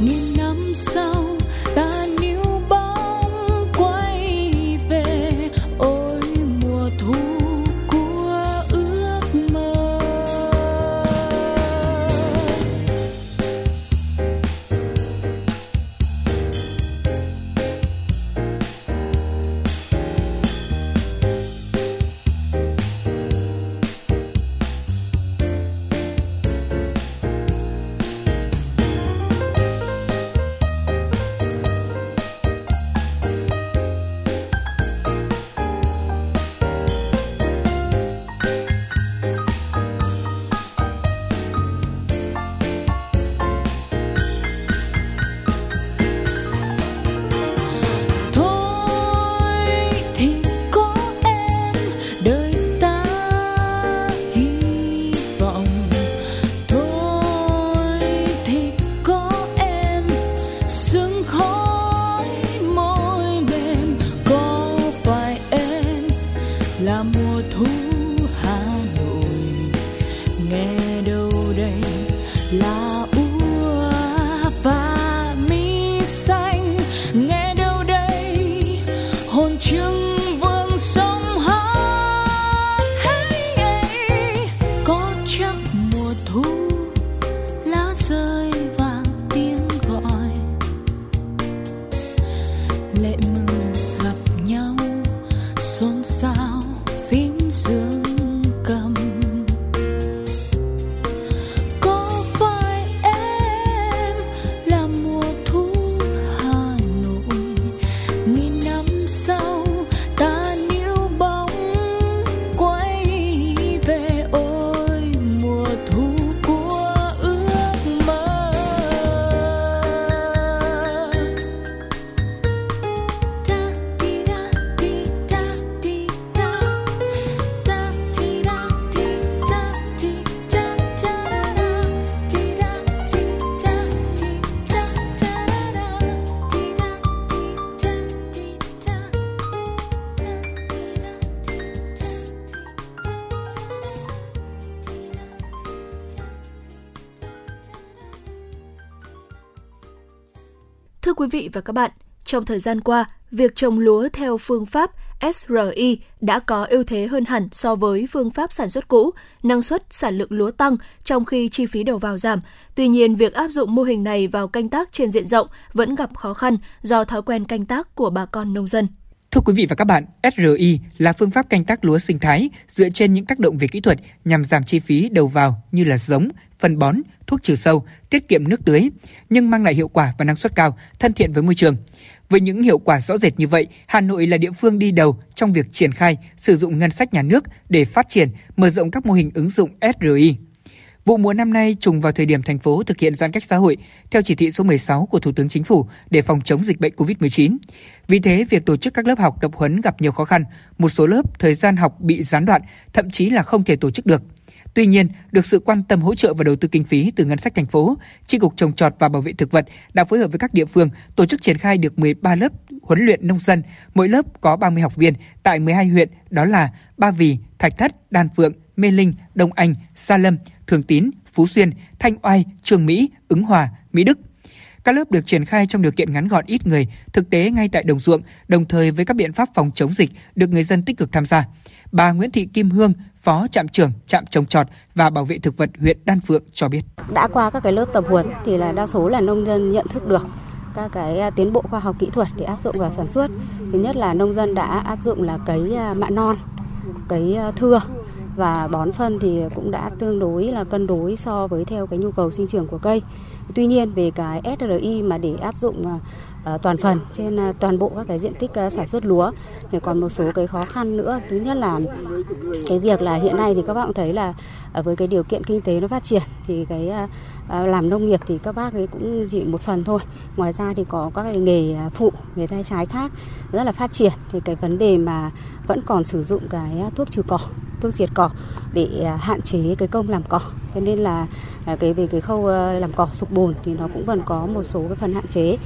niềm năm sau ta níu bóng quay về. Ôi mùa thu của ước mơ. Thưa quý vị và các bạn, trong thời gian qua, việc trồng lúa theo phương pháp ét rờ i đã có ưu thế hơn hẳn so với phương pháp sản xuất cũ, năng suất, sản lượng lúa tăng trong khi chi phí đầu vào giảm. Tuy nhiên, việc áp dụng mô hình này vào canh tác trên diện rộng vẫn gặp khó khăn do thói quen canh tác của bà con nông dân. Thưa quý vị và các bạn, ét rờ i là phương pháp canh tác lúa sinh thái dựa trên những tác động về kỹ thuật nhằm giảm chi phí đầu vào như là giống, phân bón, thuốc trừ sâu, tiết kiệm nước tưới, nhưng mang lại hiệu quả và năng suất cao, thân thiện với môi trường. Với những hiệu quả rõ rệt như vậy, Hà Nội là địa phương đi đầu trong việc triển khai, sử dụng ngân sách nhà nước để phát triển, mở rộng các mô hình ứng dụng ét rờ i. Vụ mùa năm nay trùng vào thời điểm thành phố thực hiện giãn cách xã hội theo chỉ thị số mười sáu của Thủ tướng Chính phủ để phòng chống dịch bệnh covid mười chín. Vì thế, việc tổ chức các lớp học tập huấn gặp nhiều khó khăn, một số lớp thời gian học bị gián đoạn, thậm chí là không thể tổ chức được. Tuy nhiên, được sự quan tâm hỗ trợ và đầu tư kinh phí từ ngân sách thành phố, Chi cục Trồng trọt và Bảo vệ thực vật đã phối hợp với các địa phương tổ chức triển khai được mười ba lớp huấn luyện nông dân, mỗi lớp có ba mươi học viên tại mười hai huyện, đó là Ba Vì, Thạch Thất, Đan Phượng, Mê Linh, Đông Anh, Gia Lâm, Thường Tín, Phú Xuyên, Thanh Oai, Chương Mỹ, Ứng Hòa, Mỹ Đức. Các lớp được triển khai trong điều kiện ngắn gọn, ít người, thực tế ngay tại đồng ruộng, đồng thời với các biện pháp phòng chống dịch được người dân tích cực tham gia. Bà Nguyễn Thị Kim Hương, Phó trạm trưởng trạm trồng trọt và Bảo vệ thực vật huyện Đan Phượng cho biết: đã qua các cái lớp tập huấn thì là đa số là nông dân nhận thức được các cái tiến bộ khoa học kỹ thuật để áp dụng vào sản xuất. Thứ nhất là nông dân đã áp dụng là cấy mạ non, cấy thưa và bón phân thì cũng đã tương đối là cân đối so với theo cái nhu cầu sinh trưởng của cây. Tuy nhiên về cái ét rờ i mà để áp dụng toàn phần trên toàn bộ các cái diện tích sản xuất lúa thì còn một số cái khó khăn nữa. Thứ nhất là cái việc là hiện nay thì các bạn thấy là với cái điều kiện kinh tế nó phát triển thì cái làm nông nghiệp thì các bác ấy cũng chỉ một phần thôi. Ngoài ra thì có các cái nghề phụ, nghề tay trái khác rất là phát triển, thì cái vấn đề mà vẫn còn sử dụng cái thuốc trừ cỏ, thuốc diệt cỏ để hạn chế cái công làm cỏ. Cho nên là cái về cái khâu làm cỏ sục bùn thì nó cũng vẫn có một số cái phần hạn chế.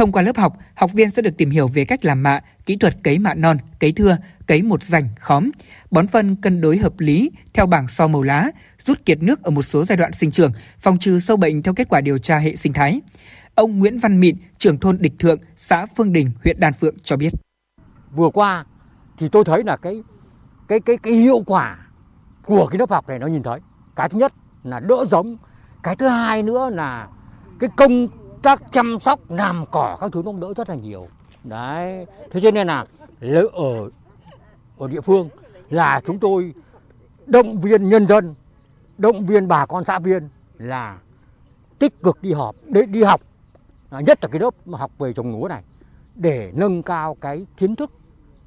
Thông qua lớp học, học viên sẽ được tìm hiểu về cách làm mạ, kỹ thuật cấy mạ non, cấy thưa, cấy một rảnh, khóm, bón phân cân đối hợp lý theo bảng so màu lá, rút kiệt nước ở một số giai đoạn sinh trưởng, phòng trừ sâu bệnh theo kết quả điều tra hệ sinh thái. Ông Nguyễn Văn Mịn, trưởng thôn Địch Thượng, xã Phương Đình, huyện Đan Phượng cho biết: vừa qua thì tôi thấy là cái cái cái cái hiệu quả của cái lớp học này nó nhìn thấy. Cái thứ nhất là đỡ giống, cái thứ hai nữa là cái công tác chăm sóc làm cỏ các thứ nó đỡ rất là nhiều. Đấy, thế cho nên là ở ở địa phương là chúng tôi động viên nhân dân, động viên bà con xã viên là tích cực đi họp, để đi học, nhất là cái lớp học về trồng lúa này để nâng cao cái kiến thức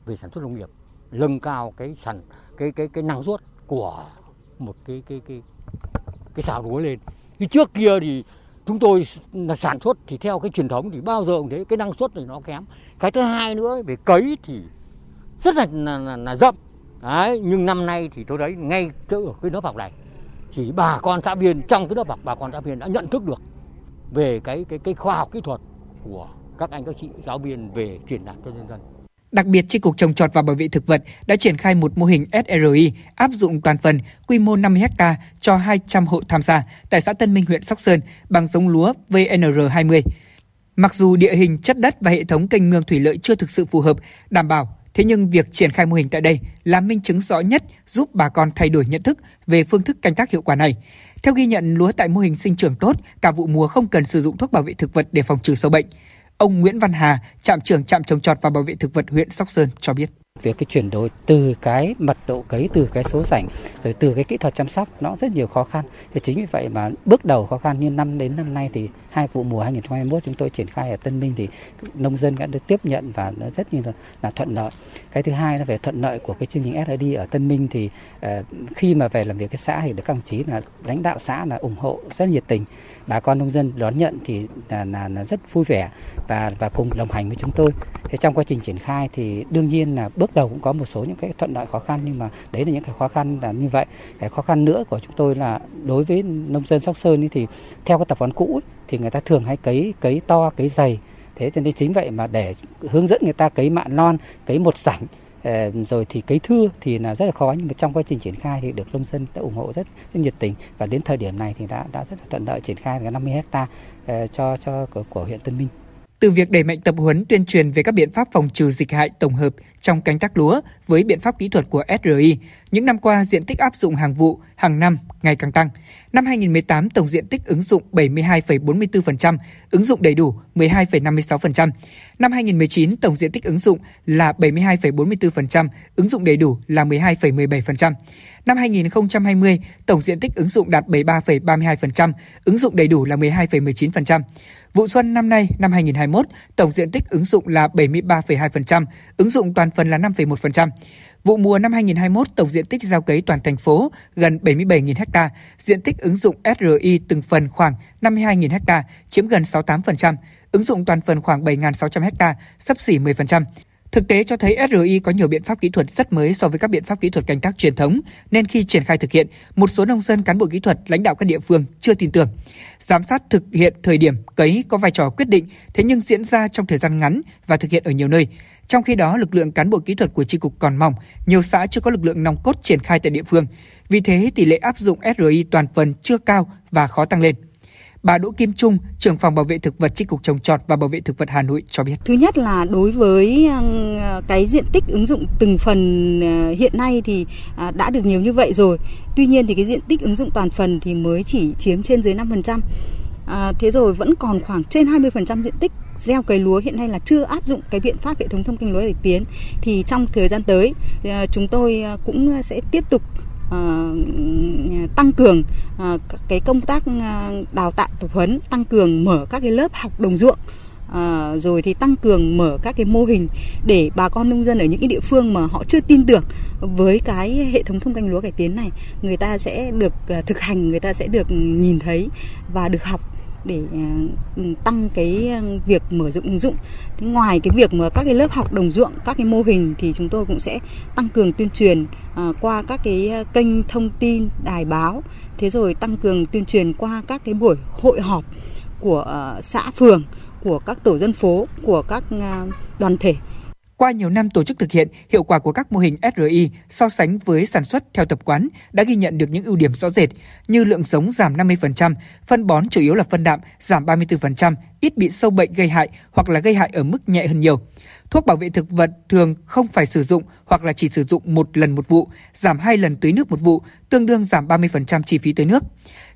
về sản xuất nông nghiệp, nâng cao cái sản cái cái cái năng suất của một cái cái cái cái xào lúa lên. Thì trước kia thì chúng tôi là sản xuất thì theo cái truyền thống thì bao giờ cũng thế, cái năng suất này nó kém. Cái thứ hai nữa về cấy thì rất là là, là, là rộng. Đấy, nhưng năm nay thì tôi thấy ngay chỗ ở cái lớp học này thì bà con xã viên trong cái lớp học bà con xã viên đã nhận thức được về cái cái cái khoa học kỹ thuật của các anh các chị giáo viên về truyền đạt cho nhân dân. Đặc biệt, Chi cục Trồng trọt và Bảo vệ thực vật đã triển khai một mô hình ét rờ i áp dụng toàn phần, quy mô năm mươi héc ta cho hai trăm hộ tham gia tại xã Tân Minh, huyện Sóc Sơn bằng giống lúa vê en rờ hai mươi. Mặc dù địa hình, chất đất và hệ thống kênh mương thủy lợi chưa thực sự phù hợp đảm bảo, thế nhưng việc triển khai mô hình tại đây là minh chứng rõ nhất giúp bà con thay đổi nhận thức về phương thức canh tác hiệu quả này. Theo ghi nhận, lúa tại mô hình sinh trưởng tốt, cả vụ mùa không cần sử dụng thuốc bảo vệ thực vật để phòng trừ sâu bệnh. Ông Nguyễn Văn Hà, trạm trưởng trạm trồng trọt và bảo vệ thực vật huyện Sóc Sơn cho biết: việc cái chuyển đổi từ cái mật độ cấy, từ cái số rảnh, rồi từ cái kỹ thuật chăm sóc nó rất nhiều khó khăn. Thì chính vì vậy mà bước đầu khó khăn, như năm đến năm nay thì hai vụ mùa hai nghìn không trăm hai mươi mốt chúng tôi triển khai ở Tân Minh thì nông dân đã được tiếp nhận và nó rất như là, là thuận lợi. Cái thứ hai là về thuận lợi của cái chương trình ét rờ i ở Tân Minh thì uh, khi mà về làm việc cái xã thì được các đồng chí là lãnh đạo xã là ủng hộ rất nhiệt tình. Bà con nông dân đón nhận thì là, là, là rất vui vẻ và và cùng đồng hành với chúng tôi. Thế trong quá trình triển khai thì đương nhiên là bước đầu cũng có một số những cái thuận lợi khó khăn, nhưng mà đấy là những cái khó khăn là như vậy. Cái khó khăn nữa của chúng tôi là đối với nông dân Sóc Sơn thì theo cái tập quán cũ ấy, thì người ta thường hay cấy cấy to, cấy dày. Thế cho nên chính vậy mà để hướng dẫn người ta cấy mạ non, cấy một rảnh, rồi thì cấy thưa thì là rất là khó, nhưng mà trong quá trình triển khai thì được nông dân đã ủng hộ rất, rất nhiệt tình và đến thời điểm này thì đã đã rất là thuận lợi triển khai năm mươi héc ta cho cho của, của huyện Tân Minh. Từ việc đẩy mạnh tập huấn tuyên truyền về các biện pháp phòng trừ dịch hại tổng hợp trong canh tác lúa với biện pháp kỹ thuật của ét rờ i, những năm qua diện tích áp dụng hàng vụ, hàng năm ngày càng tăng. Năm hai nghìn không trăm mười tám, tổng diện tích ứng dụng bảy mươi hai phẩy bốn mươi tư phần trăm, ứng dụng đầy đủ mười hai phẩy năm mươi sáu phần trăm. Năm hai nghìn không trăm mười chín, tổng diện tích ứng dụng là bảy mươi hai phẩy bốn mươi tư phần trăm, ứng dụng đầy đủ là mười hai phẩy mười bảy phần trăm. Năm hai nghìn không trăm hai mươi, tổng diện tích ứng dụng đạt bảy mươi ba phẩy ba mươi hai phần trăm, ứng dụng đầy đủ là mười hai phẩy mười chín phần trăm. Vụ xuân năm nay, năm hai nghìn không trăm hai mươi mốt, tổng diện tích ứng dụng là bảy mươi ba phẩy hai phần trăm, ứng dụng toàn phần là năm phẩy một phần trăm. Vụ mùa năm hai nghìn không trăm hai mươi mốt, tổng diện tích gieo cấy toàn thành phố gần bảy mươi bảy nghìn héc ta, diện tích ứng dụng ét rờ i từng phần khoảng năm mươi hai nghìn héc ta, chiếm gần sáu mươi tám phần trăm, ứng dụng toàn phần khoảng bảy nghìn sáu trăm héc ta, xấp xỉ mười phần trăm. Thực tế cho thấy ét rờ i có nhiều biện pháp kỹ thuật rất mới so với các biện pháp kỹ thuật canh tác truyền thống, nên khi triển khai thực hiện, một số nông dân, cán bộ kỹ thuật, lãnh đạo các địa phương chưa tin tưởng. Giám sát thực hiện thời điểm cấy có vai trò quyết định, thế nhưng diễn ra trong thời gian ngắn và thực hiện ở nhiều nơi. Trong khi đó, lực lượng cán bộ kỹ thuật của chi cục còn mỏng, nhiều xã chưa có lực lượng nòng cốt triển khai tại địa phương. Vì thế, tỷ lệ áp dụng ét rờ i toàn phần chưa cao và khó tăng lên. Bà Đỗ Kim Trung, trưởng phòng bảo vệ thực vật chi cục trồng trọt và bảo vệ thực vật Hà Nội cho biết: thứ nhất là đối với cái diện tích ứng dụng từng phần hiện nay thì đã được nhiều như vậy rồi. Tuy nhiên thì cái diện tích ứng dụng toàn phần thì mới chỉ chiếm trên dưới năm phần trăm. À, thế rồi vẫn còn khoảng trên hai mươi phần trăm diện tích gieo cấy lúa hiện nay là chưa áp dụng cái biện pháp hệ thống thông kênh lúa để tiến. Thì trong thời gian tới chúng tôi cũng sẽ tiếp tục tăng cường cái công tác đào tạo tập huấn, tăng cường mở các cái lớp học đồng ruộng, rồi thì tăng cường mở các cái mô hình để bà con nông dân ở những cái địa phương mà họ chưa tin tưởng với cái hệ thống thông canh lúa cải tiến này, người ta sẽ được thực hành, người ta sẽ được nhìn thấy và được học để tăng cái việc mở rộng ứng dụng. Thế ngoài cái việc mà các cái lớp học đồng ruộng, các cái mô hình thì chúng tôi cũng sẽ tăng cường tuyên truyền qua các cái kênh thông tin, đài báo. Thế rồi tăng cường tuyên truyền qua các cái buổi hội họp của xã phường, của các tổ dân phố, của các đoàn thể. Qua nhiều năm tổ chức thực hiện, hiệu quả của các mô hình ét rờ i so sánh với sản xuất theo tập quán đã ghi nhận được những ưu điểm rõ rệt như lượng giống giảm năm mươi phần trăm, phân bón chủ yếu là phân đạm giảm ba mươi tư phần trăm, ít bị sâu bệnh gây hại hoặc là gây hại ở mức nhẹ hơn nhiều. Thuốc bảo vệ thực vật thường không phải sử dụng hoặc là chỉ sử dụng một lần một vụ, giảm hai lần tưới nước một vụ, tương đương giảm ba mươi phần trăm chi phí tưới nước.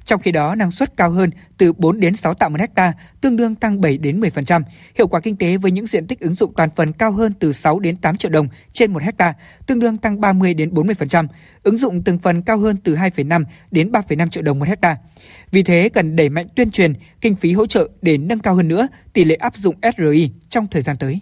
Trong khi đó, năng suất cao hơn từ bốn đến sáu tạ một hectare, tương đương tăng bảy đến mười phần trăm. Hiệu quả kinh tế với những diện tích ứng dụng toàn phần cao hơn từ sáu đến tám triệu đồng trên một hectare, tương đương tăng ba mươi đến bốn mươi phần trăm. Ứng dụng từng phần cao hơn từ hai phẩy năm đến ba phẩy năm triệu đồng một hectare. Vì thế, cần đẩy mạnh tuyên truyền, kinh phí hỗ trợ để nâng cao hơn nữa tỷ lệ áp dụng ét rờ i trong thời gian tới.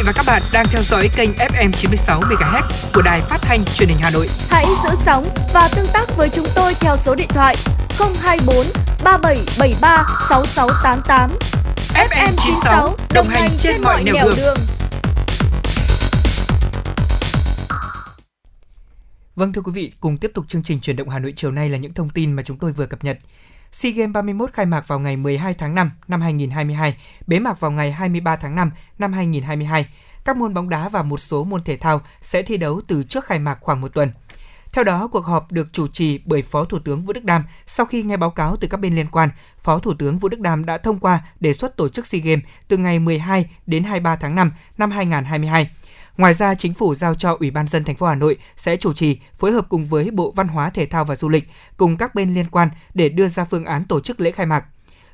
vị và các bạn đang theo dõi kênh ép em chín mươi sáu MHz của Đài Phát thanh Truyền hình Hà Nội. Hãy giữ sóng và tương tác với chúng tôi theo số điện thoại không hai bốn ba bảy bảy ba sáu sáu tám tám. ép em chín sáu đồng hành trên mọi nẻo đường. đường. Vâng, thưa quý vị, cùng tiếp tục chương trình Chuyển động Hà Nội chiều nay là những thông tin mà chúng tôi vừa cập nhật. SEA Games ba mươi mốt khai mạc vào ngày mười hai tháng năm năm hai nghìn không trăm hai mươi hai, bế mạc vào ngày hai mươi ba tháng năm năm hai nghìn không trăm hai mươi hai. Các môn bóng đá và một số môn thể thao sẽ thi đấu từ trước khai mạc khoảng một tuần. Theo đó, cuộc họp được chủ trì bởi Phó Thủ tướng Vũ Đức Đam. Sau khi nghe báo cáo từ các bên liên quan, Phó Thủ tướng Vũ Đức Đam đã thông qua đề xuất tổ chức SEA Games từ ngày mười hai đến hai mươi ba tháng năm năm hai nghìn không trăm hai mươi hai. Ngoài ra, Chính phủ giao cho Ủy ban Nhân dân thành phố Hà Nội sẽ chủ trì phối hợp cùng với Bộ Văn hóa, Thể thao và Du lịch cùng các bên liên quan để đưa ra phương án tổ chức lễ khai mạc.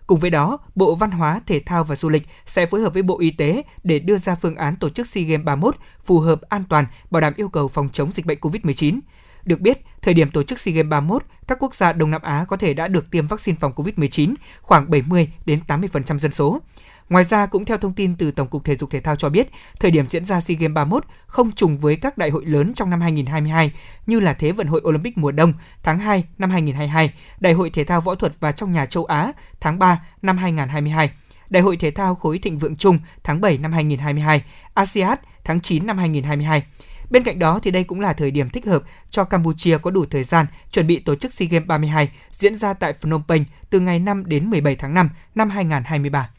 Cùng với đó, Bộ Văn hóa, Thể thao và Du lịch sẽ phối hợp với Bộ Y tế để đưa ra phương án tổ chức SEA Games ba mươi mốt phù hợp, an toàn, bảo đảm yêu cầu phòng chống dịch bệnh covid mười chín. Được biết, thời điểm tổ chức SEA Games ba mươi mốt, các quốc gia Đông Nam Á có thể đã được tiêm vaccine phòng covid mười chín khoảng bảy mươi đến tám mươi phần trăm dân số. Ngoài ra, cũng theo thông tin từ Tổng cục Thể dục Thể thao cho biết, thời điểm diễn ra SEA Games ba mươi mốt không trùng với các đại hội lớn trong năm hai nghìn không trăm hai mươi hai như là Thế vận hội Olympic mùa đông tháng hai năm hai nghìn không trăm hai mươi hai, Đại hội Thể thao Võ thuật và Trong nhà châu Á tháng ba năm hai nghìn không trăm hai mươi hai, Đại hội Thể thao Khối Thịnh vượng Chung tháng bảy năm hai nghìn không trăm hai mươi hai, a sê an tháng chín năm hai nghìn không trăm hai mươi hai. Bên cạnh đó, thì đây cũng là thời điểm thích hợp cho Campuchia có đủ thời gian chuẩn bị tổ chức SEA Games ba mươi hai diễn ra tại Phnom Penh từ ngày năm đến mười bảy tháng năm năm hai nghìn không trăm hai mươi ba.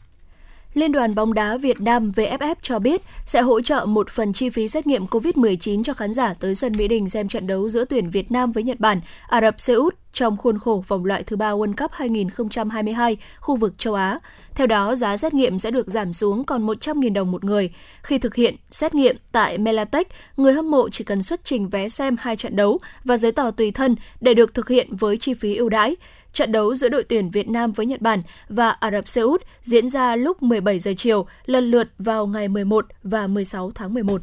Liên đoàn bóng đá Việt Nam vê ép ép cho biết sẽ hỗ trợ một phần chi phí xét nghiệm covid mười chín cho khán giả tới sân Mỹ Đình xem trận đấu giữa tuyển Việt Nam với Nhật Bản, Ả Rập Xê Út trong khuôn khổ vòng loại thứ ba World Cup hai nghìn không trăm hai mươi hai khu vực châu Á. Theo đó, giá xét nghiệm sẽ được giảm xuống còn một trăm nghìn đồng một người. Khi thực hiện xét nghiệm tại Melatech, người hâm mộ chỉ cần xuất trình vé xem hai trận đấu và giấy tờ tùy thân để được thực hiện với chi phí ưu đãi. Trận đấu giữa đội tuyển Việt Nam với Nhật Bản và Ả Rập Xê Út diễn ra lúc mười bảy giờ chiều, lần lượt vào ngày mười một và mười sáu tháng mười một.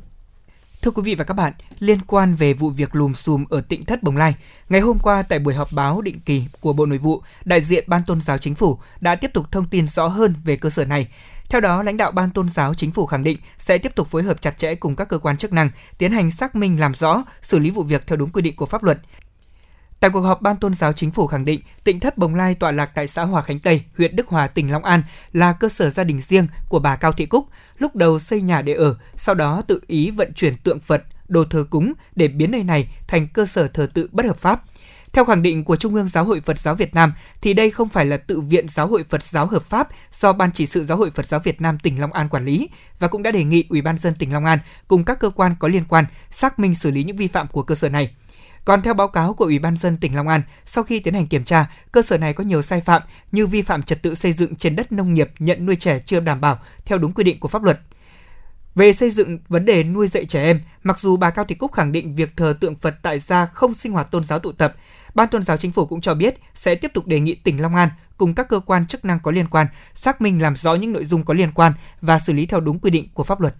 Thưa quý vị và các bạn, liên quan về vụ việc lùm xùm ở tỉnh Thất Bồng Lai, ngày hôm qua tại buổi họp báo định kỳ của Bộ Nội vụ, đại diện Ban Tôn Giáo Chính phủ đã tiếp tục thông tin rõ hơn về cơ sở này. Theo đó, lãnh đạo Ban Tôn Giáo Chính phủ khẳng định sẽ tiếp tục phối hợp chặt chẽ cùng các cơ quan chức năng tiến hành xác minh, làm rõ, xử lý vụ việc theo đúng quy định của pháp luật. Tại cuộc họp, Ban Tôn Giáo Chính phủ khẳng định tỉnh Thất Bồng Lai tọa lạc tại xã Hòa Khánh Tây, huyện Đức Hòa, tỉnh Long An là cơ sở gia đình riêng của bà Cao Thị Cúc, lúc đầu xây nhà để ở, sau đó tự ý vận chuyển tượng Phật, đồ thờ cúng để biến nơi này thành cơ sở thờ tự bất hợp pháp. Theo khẳng định của Trung ương Giáo hội Phật giáo Việt Nam, thì đây không phải là tự viện Giáo hội Phật giáo hợp pháp do Ban Chỉ sự Giáo hội Phật giáo Việt Nam tỉnh Long An quản lý, và cũng đã đề nghị Ủy ban nhân dân tỉnh Long An cùng các cơ quan có liên quan xác minh, xử lý những vi phạm của cơ sở này. Còn theo báo cáo của Ủy ban nhân dân tỉnh Long An, sau khi tiến hành kiểm tra, cơ sở này có nhiều sai phạm như vi phạm trật tự xây dựng trên đất nông nghiệp, nhận nuôi trẻ chưa đảm bảo theo đúng quy định của pháp luật. Về xây dựng vấn đề nuôi dạy trẻ em, mặc dù bà Cao Thị Cúc khẳng định việc thờ tượng Phật tại gia không sinh hoạt tôn giáo tụ tập, Ban Tôn Giáo Chính phủ cũng cho biết sẽ tiếp tục đề nghị tỉnh Long An cùng các cơ quan chức năng có liên quan xác minh, làm rõ những nội dung có liên quan và xử lý theo đúng quy định của pháp luật.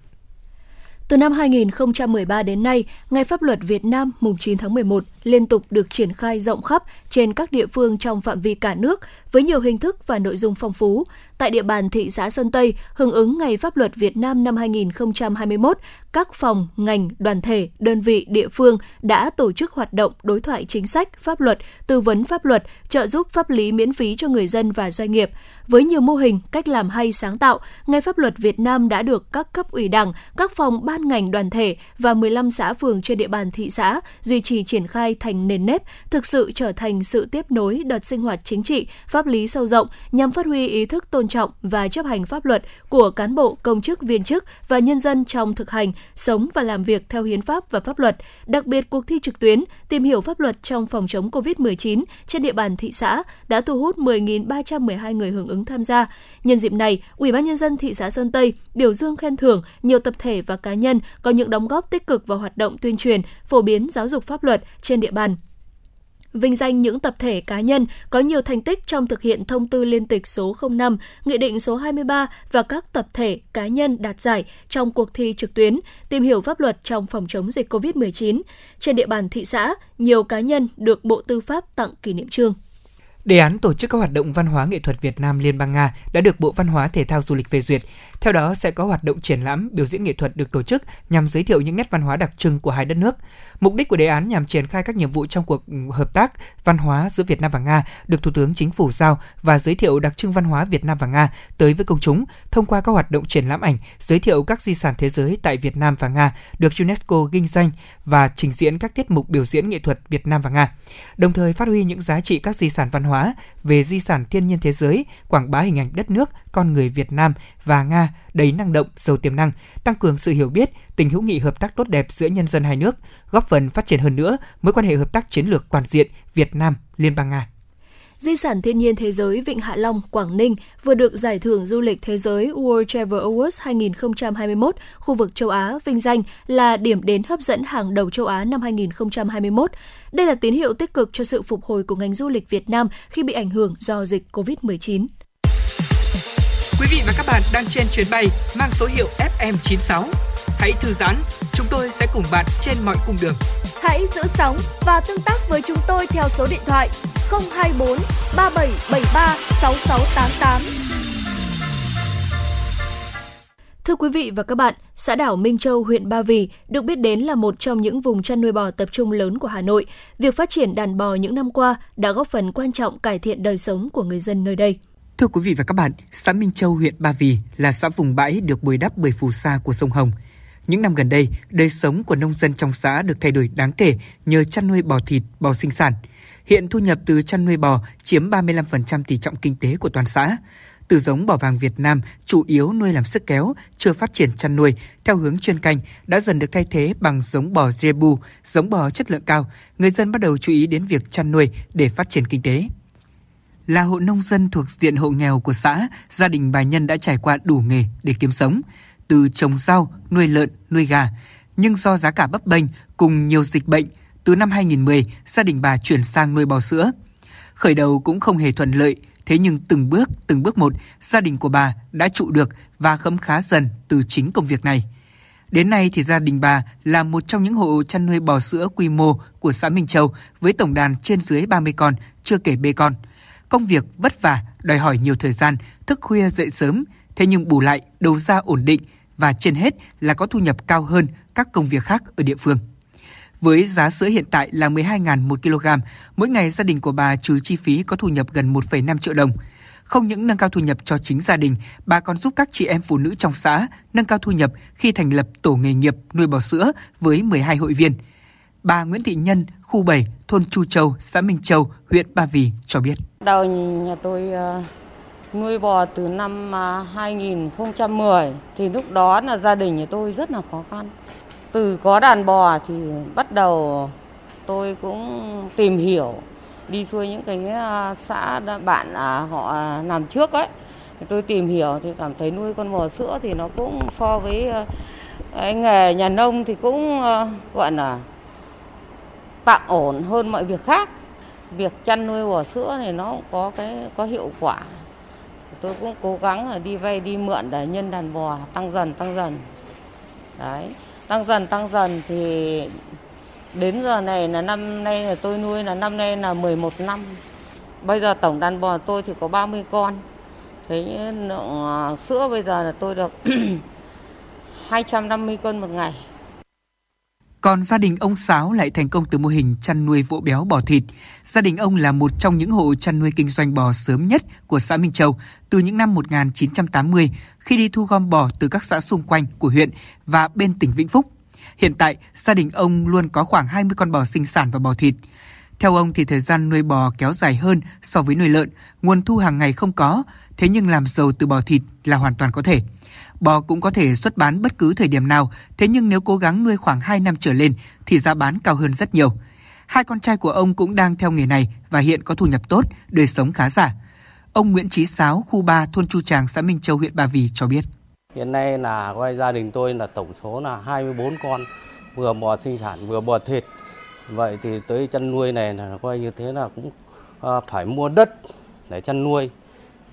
Từ năm hai nghìn không trăm mười ba đến nay, Ngày Pháp luật Việt Nam mùng chín tháng mười một liên tục được triển khai rộng khắp trên các địa phương trong phạm vi cả nước với nhiều hình thức và nội dung phong phú. Tại địa bàn thị xã Sơn Tây, hưởng ứng Ngày Pháp luật Việt Nam năm hai nghìn không trăm hai mươi mốt, các phòng, ngành, đoàn thể, đơn vị, địa phương đã tổ chức hoạt động đối thoại chính sách, pháp luật, tư vấn pháp luật, trợ giúp pháp lý miễn phí cho người dân và doanh nghiệp. Với nhiều mô hình, cách làm hay, sáng tạo, Ngày Pháp luật Việt Nam đã được các cấp ủy Đảng, các phòng, ban ngành, đoàn thể và mười lăm xã phường trên địa bàn thị xã duy trì triển khai thành nền nếp, thực sự trở thành sự tiếp nối đợt sinh hoạt chính trị, pháp lý sâu rộng nhằm phát huy ý thức tôn trọng và chấp hành pháp luật của cán bộ, công chức, viên chức và nhân dân trong thực hành, sống và làm việc theo hiến pháp và pháp luật. Đặc biệt, cuộc thi trực tuyến tìm hiểu pháp luật trong phòng chống covid mười chín trên địa bàn thị xã đã thu hút mười nghìn ba trăm mười hai người hưởng ứng tham gia. Nhân dịp này, Ủy ban nhân dân thị xã Sơn Tây biểu dương, khen thưởng nhiều tập thể và cá nhân có những đóng góp tích cực vào hoạt động tuyên truyền, phổ biến giáo dục pháp luật trên địa bàn, vinh danh những tập thể, cá nhân có nhiều thành tích trong thực hiện thông tư liên tịch số không năm, nghị định số hai mươi ba và các tập thể, cá nhân đạt giải trong cuộc thi trực tuyến tìm hiểu pháp luật trong phòng chống dịch covid mười chín. Trên địa bàn thị xã, nhiều cá nhân được Bộ Tư pháp tặng kỷ niệm chương. Đề án tổ chức các hoạt động văn hóa nghệ thuật Việt Nam Liên bang Nga đã được Bộ Văn hóa Thể thao du lịch phê duyệt. Theo đó, sẽ có hoạt động triển lãm, biểu diễn nghệ thuật được tổ chức nhằm giới thiệu những nét văn hóa đặc trưng của hai đất nước. Mục đích của đề án nhằm triển khai các nhiệm vụ trong cuộc hợp tác văn hóa giữa Việt Nam và Nga được Thủ tướng Chính phủ giao và giới thiệu đặc trưng văn hóa Việt Nam và Nga tới với công chúng thông qua các hoạt động triển lãm ảnh, giới thiệu các di sản thế giới tại Việt Nam và Nga được UNESCO ghi danh và trình diễn các tiết mục biểu diễn nghệ thuật Việt Nam và Nga. Đồng thời phát huy những giá trị các di sản văn hóa về di sản thiên nhiên thế giới, quảng bá hình ảnh đất nước, con người Việt Nam và Nga đầy năng động, giàu tiềm năng, tăng cường sự hiểu biết, tình hữu nghị hợp tác tốt đẹp giữa nhân dân hai nước, góp phần phát triển hơn nữa mối quan hệ hợp tác chiến lược toàn diện Việt Nam - Liên bang Nga. Di sản thiên nhiên thế giới Vịnh Hạ Long, Quảng Ninh vừa được Giải thưởng Du lịch Thế giới World Travel Awards hai không hai mốt khu vực châu Á vinh danh là điểm đến hấp dẫn hàng đầu châu Á năm hai không hai mốt. Đây là tín hiệu tích cực cho sự phục hồi của ngành du lịch Việt Nam khi bị ảnh hưởng do dịch covid mười chín. Quý vị và các bạn đang trên chuyến bay mang số hiệu ép em chín sáu. Hãy thư giãn, chúng tôi sẽ cùng bạn trên mọi cung đường. Hãy giữ sóng và tương tác với chúng tôi theo số điện thoại không hai bốn ba bảy bảy ba sáu sáu tám tám. Thưa quý vị và các bạn, xã đảo Minh Châu, huyện Ba Vì được biết đến là một trong những vùng chăn nuôi bò tập trung lớn của Hà Nội. Việc phát triển đàn bò những năm qua đã góp phần quan trọng cải thiện đời sống của người dân nơi đây. Thưa quý vị và các bạn, xã Minh Châu, huyện Ba Vì là xã vùng bãi được bồi đắp bởi phù sa của sông Hồng. Những năm gần đây, đời sống của nông dân trong xã được thay đổi đáng kể nhờ chăn nuôi bò thịt, bò sinh sản. Hiện thu nhập từ chăn nuôi bò chiếm ba mươi lăm phần trăm tỷ trọng kinh tế của toàn xã. Từ giống bò vàng Việt Nam chủ yếu nuôi làm sức kéo, chưa phát triển chăn nuôi theo hướng chuyên canh đã dần được thay thế bằng giống bò Zebu, giống bò chất lượng cao. Người dân bắt đầu chú ý đến việc chăn nuôi để phát triển kinh tế. Là hộ nông dân thuộc diện hộ nghèo của xã, gia đình bà Nhân đã trải qua đủ nghề để kiếm sống, từ trồng rau, nuôi lợn, nuôi gà. Nhưng do giá cả bấp bênh cùng nhiều dịch bệnh, từ năm hai không một không, gia đình bà chuyển sang nuôi bò sữa. Khởi đầu cũng không hề thuận lợi, thế nhưng từng bước, từng bước một, gia đình của bà đã trụ được và khấm khá dần từ chính công việc này. Đến nay thì gia đình bà là một trong những hộ chăn nuôi bò sữa quy mô của xã Minh Châu với tổng đàn trên dưới ba mươi con, chưa kể bê con. Công việc vất vả, đòi hỏi nhiều thời gian, thức khuya dậy sớm, thế nhưng bù lại đầu ra ổn định và trên hết là có thu nhập cao hơn các công việc khác ở địa phương. Với giá sữa hiện tại là mười hai nghìn một kg, mỗi ngày gia đình của bà trừ chi phí có thu nhập gần một phẩy năm triệu đồng. Không những nâng cao thu nhập cho chính gia đình, bà còn giúp các chị em phụ nữ trong xã nâng cao thu nhập khi thành lập tổ nghề nghiệp nuôi bò sữa với mười hai hội viên. Bà Nguyễn Thị Nhân, khu bảy, thôn Chu Châu, xã Minh Châu, huyện Ba Vì cho biết. Đầu nhà tôi nuôi bò từ năm hai không một không, thì lúc đó là gia đình nhà tôi rất là khó khăn. Từ có đàn bò thì bắt đầu tôi cũng tìm hiểu, đi xuôi những cái xã bạn họ làm trước ấy. Tôi tìm hiểu thì cảm thấy nuôi con bò sữa thì nó cũng so với nghề nhà nông thì cũng gọi là tạm ổn hơn mọi việc khác. Việc chăn nuôi bò sữa thì nó cũng có cái có hiệu quả. Tôi cũng cố gắng là đi vay đi mượn để nhân đàn bò tăng dần tăng dần. Đấy, tăng dần tăng dần thì đến giờ này là năm nay là tôi nuôi là năm nay là mười một năm. Bây giờ tổng đàn bò tôi thì có ba mươi con. Thế lượng sữa bây giờ là tôi được hai trăm năm mươi cân một ngày. Còn gia đình ông Sáo lại thành công từ mô hình chăn nuôi vỗ béo bò thịt. Gia đình ông là một trong những hộ chăn nuôi kinh doanh bò sớm nhất của xã Minh Châu từ những năm một nghìn chín trăm tám mươi khi đi thu gom bò từ các xã xung quanh của huyện và bên tỉnh Vĩnh Phúc. Hiện tại, gia đình ông luôn có khoảng hai mươi con bò sinh sản và bò thịt. Theo ông thì thời gian nuôi bò kéo dài hơn so với nuôi lợn, nguồn thu hàng ngày không có, thế nhưng làm giàu từ bò thịt là hoàn toàn có thể. Bò cũng có thể xuất bán bất cứ thời điểm nào, thế nhưng nếu cố gắng nuôi khoảng hai năm trở lên thì giá bán cao hơn rất nhiều. Hai con trai của ông cũng đang theo nghề này và hiện có thu nhập tốt, đời sống khá giả. Ông Nguyễn Chí Sáo, khu ba, thôn Chu Tràng, xã Minh Châu, huyện Ba Vì cho biết. Hiện nay là coi gia đình tôi là tổng số là hai mươi bốn con, vừa bò sinh sản vừa bò thịt. Vậy thì tới chăn nuôi này là coi như thế là cũng phải mua đất để chăn nuôi.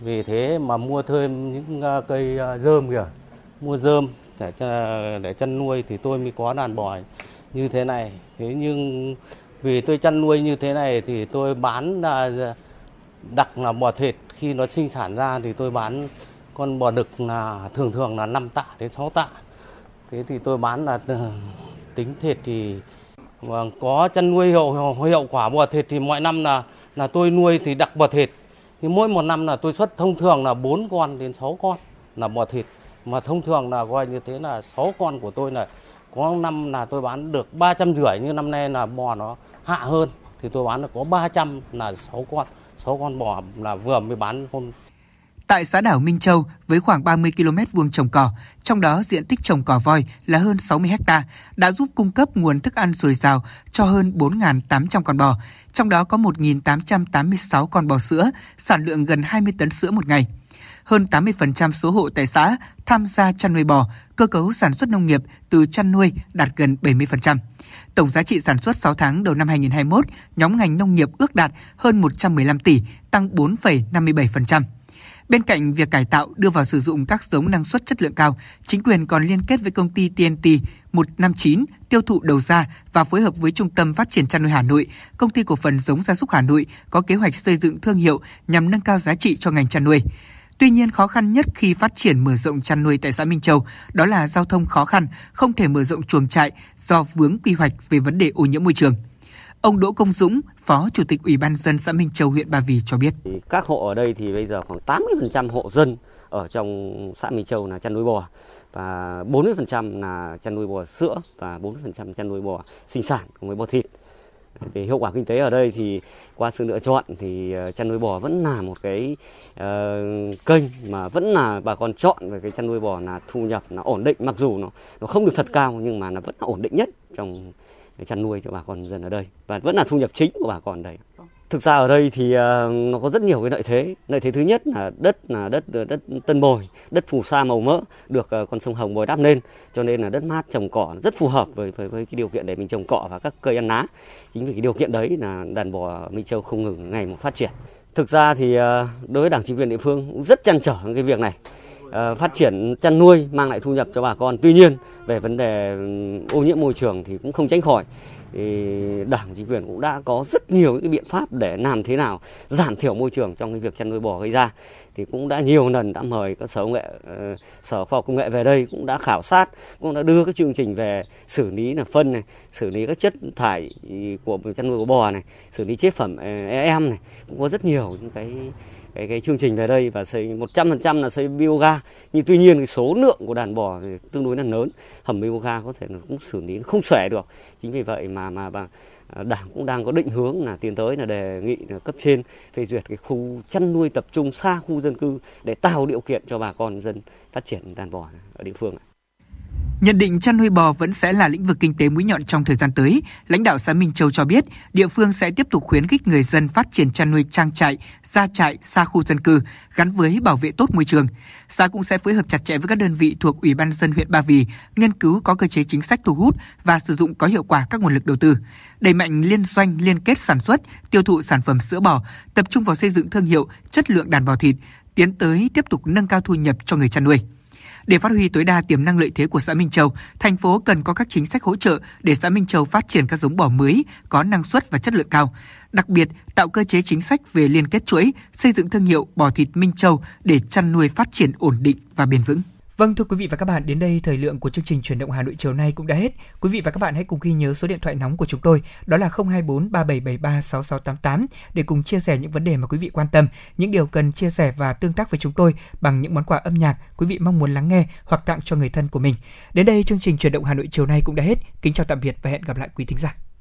Vì thế mà mua thêm những cây dơm kìa, mua dơm để để chăn nuôi thì tôi mới có đàn bò như thế này. Thế nhưng vì tôi chăn nuôi như thế này thì tôi bán, đặc là bò thịt khi nó sinh sản ra thì tôi bán Con bò đực là thường thường là năm tạ đến sáu tạ. Thế thì tôi bán là tính thịt thì và có chăn nuôi hiệu hiệu quả bò thịt thì mọi năm là là tôi nuôi thì đặc bò thịt. Thì mỗi một năm là tôi xuất thông thường là bốn con đến sáu con là bò thịt. Mà thông thường là coi như thế là sáu con của tôi là có năm là tôi bán được ba trăm rưỡi, như năm nay là bò nó hạ hơn thì tôi bán được có ba trăm là sáu con, sáu con bò là vừa mới bán hôm. Tại xã đảo Minh Châu với khoảng ba mươi ki lô mét vuông trồng cỏ, trong đó diện tích trồng cỏ voi là hơn sáu mươi héc ta, đã giúp cung cấp nguồn thức ăn dồi dào cho hơn bốn nghìn tám trăm con bò, trong đó có một nghìn tám trăm tám mươi sáu con bò sữa, sản lượng gần hai mươi tấn sữa một ngày. Hơn tám mươi phần trăm số hộ tại xã tham gia chăn nuôi bò, cơ cấu sản xuất nông nghiệp từ chăn nuôi đạt gần bảy mươi phần trăm. Tổng giá trị sản xuất sáu tháng đầu năm hai nghìn không trăm hai mươi mốt, nhóm ngành nông nghiệp ước đạt hơn một trăm mười lăm tỷ, tăng bốn phẩy năm mươi bảy phần trăm. Bên cạnh việc cải tạo đưa vào sử dụng các giống năng suất chất lượng cao, chính quyền còn liên kết với công ty tê en tê một năm chín tiêu thụ đầu ra và phối hợp với Trung tâm Phát triển Chăn nuôi Hà Nội, Công ty Cổ phần Giống Gia súc Hà Nội có kế hoạch xây dựng thương hiệu nhằm nâng cao giá trị cho ngành chăn nuôi. Tuy nhiên, khó khăn nhất khi phát triển mở rộng chăn nuôi tại xã Minh Châu đó là giao thông khó khăn, không thể mở rộng chuồng trại do vướng quy hoạch về vấn đề ô nhiễm môi trường. Ông Đỗ Công Dũng, Phó Chủ tịch Ủy ban nhân dân xã Minh Châu, huyện Ba Vì cho biết. Các hộ ở đây thì bây giờ khoảng tám mươi phần trăm hộ dân ở trong xã Minh Châu là chăn nuôi bò, và bốn mươi phần trăm là chăn nuôi bò sữa và bốn mươi phần trăm chăn nuôi bò sinh sản cùng với bò thịt. Về hiệu quả kinh tế ở đây thì qua sự lựa chọn thì chăn nuôi bò vẫn là một cái uh, kênh mà vẫn là bà con chọn về cái chăn nuôi bò, là thu nhập nó ổn định, mặc dù nó, nó không được thật cao nhưng mà nó vẫn là ổn định nhất trong chăn nuôi cho bà con dân ở đây và vẫn là thu nhập chính của bà con đây. Thực ra ở đây thì uh, nó có rất nhiều cái lợi thế. Lợi thế thứ nhất là đất là đất đất tân bồi, đất phù sa màu mỡ được uh, con sông Hồng bồi đắp lên, cho nên là đất mát trồng cỏ rất phù hợp với với, với cái điều kiện để mình trồng cỏ và các cây ăn lá. Chính vì cái điều kiện đấy là đàn bò Minh Châu không ngừng ngày một phát triển. Thực ra thì uh, đối với Đảng chính quyền địa phương cũng rất trăn trở cái việc này. Uh, phát triển chăn nuôi mang lại thu nhập cho bà con. Tuy nhiên về vấn đề ô nhiễm môi trường thì cũng không tránh khỏi. Thì Đảng chính quyền cũng đã có rất nhiều những biện pháp để làm thế nào giảm thiểu môi trường trong cái việc chăn nuôi bò gây ra. Thì cũng đã nhiều lần đã mời các sở công nghệ, sở khoa học công nghệ về đây, cũng đã khảo sát, cũng đã đưa các chương trình về xử lý là phân này, xử lý các chất thải của chăn nuôi của bò này, xử lý chế phẩm e em này, cũng có rất nhiều những cái cái cái chương trình về đây và xây một trăm phần trăm là xây bioga. Nhưng tuy nhiên cái số lượng của đàn bò thì tương đối là lớn, hầm bioga có thể là cũng xử lý không xẻ được. Chính vì vậy mà mà bà Đảng cũng đang có định hướng là tiến tới là đề nghị là cấp trên phê duyệt cái khu chăn nuôi tập trung xa khu dân cư để tạo điều kiện cho bà con dân phát triển đàn bò ở địa phương. Nhận định chăn nuôi bò vẫn sẽ là lĩnh vực kinh tế mũi nhọn trong thời gian tới, lãnh đạo xã Minh Châu cho biết địa phương sẽ tiếp tục khuyến khích người dân phát triển chăn nuôi trang trại, gia trại xa khu dân cư gắn với bảo vệ tốt môi trường. Xã cũng sẽ phối hợp chặt chẽ với các đơn vị thuộc Ủy ban nhân dân huyện Ba Vì, nghiên cứu có cơ chế chính sách thu hút và sử dụng có hiệu quả các nguồn lực đầu tư, đẩy mạnh liên doanh, liên kết sản xuất, tiêu thụ sản phẩm sữa bò, tập trung vào xây dựng thương hiệu, chất lượng đàn bò thịt, tiến tới tiếp tục nâng cao thu nhập cho người chăn nuôi. Để phát huy tối đa tiềm năng lợi thế của xã Minh Châu, thành phố cần có các chính sách hỗ trợ để xã Minh Châu phát triển các giống bò mới có năng suất và chất lượng cao. Đặc biệt, tạo cơ chế chính sách về liên kết chuỗi, xây dựng thương hiệu bò thịt Minh Châu để chăn nuôi phát triển ổn định và bền vững. Vâng, thưa quý vị và các bạn, đến đây thời lượng của chương trình Chuyển động Hà Nội chiều nay cũng đã hết. Quý vị và các bạn hãy cùng ghi nhớ số điện thoại nóng của chúng tôi, đó là không hai bốn ba bảy bảy ba sáu sáu tám tám để cùng chia sẻ những vấn đề mà quý vị quan tâm, những điều cần chia sẻ và tương tác với chúng tôi bằng những món quà âm nhạc quý vị mong muốn lắng nghe hoặc tặng cho người thân của mình. Đến đây chương trình Chuyển động Hà Nội chiều nay cũng đã hết. Kính chào tạm biệt và hẹn gặp lại quý thính giả.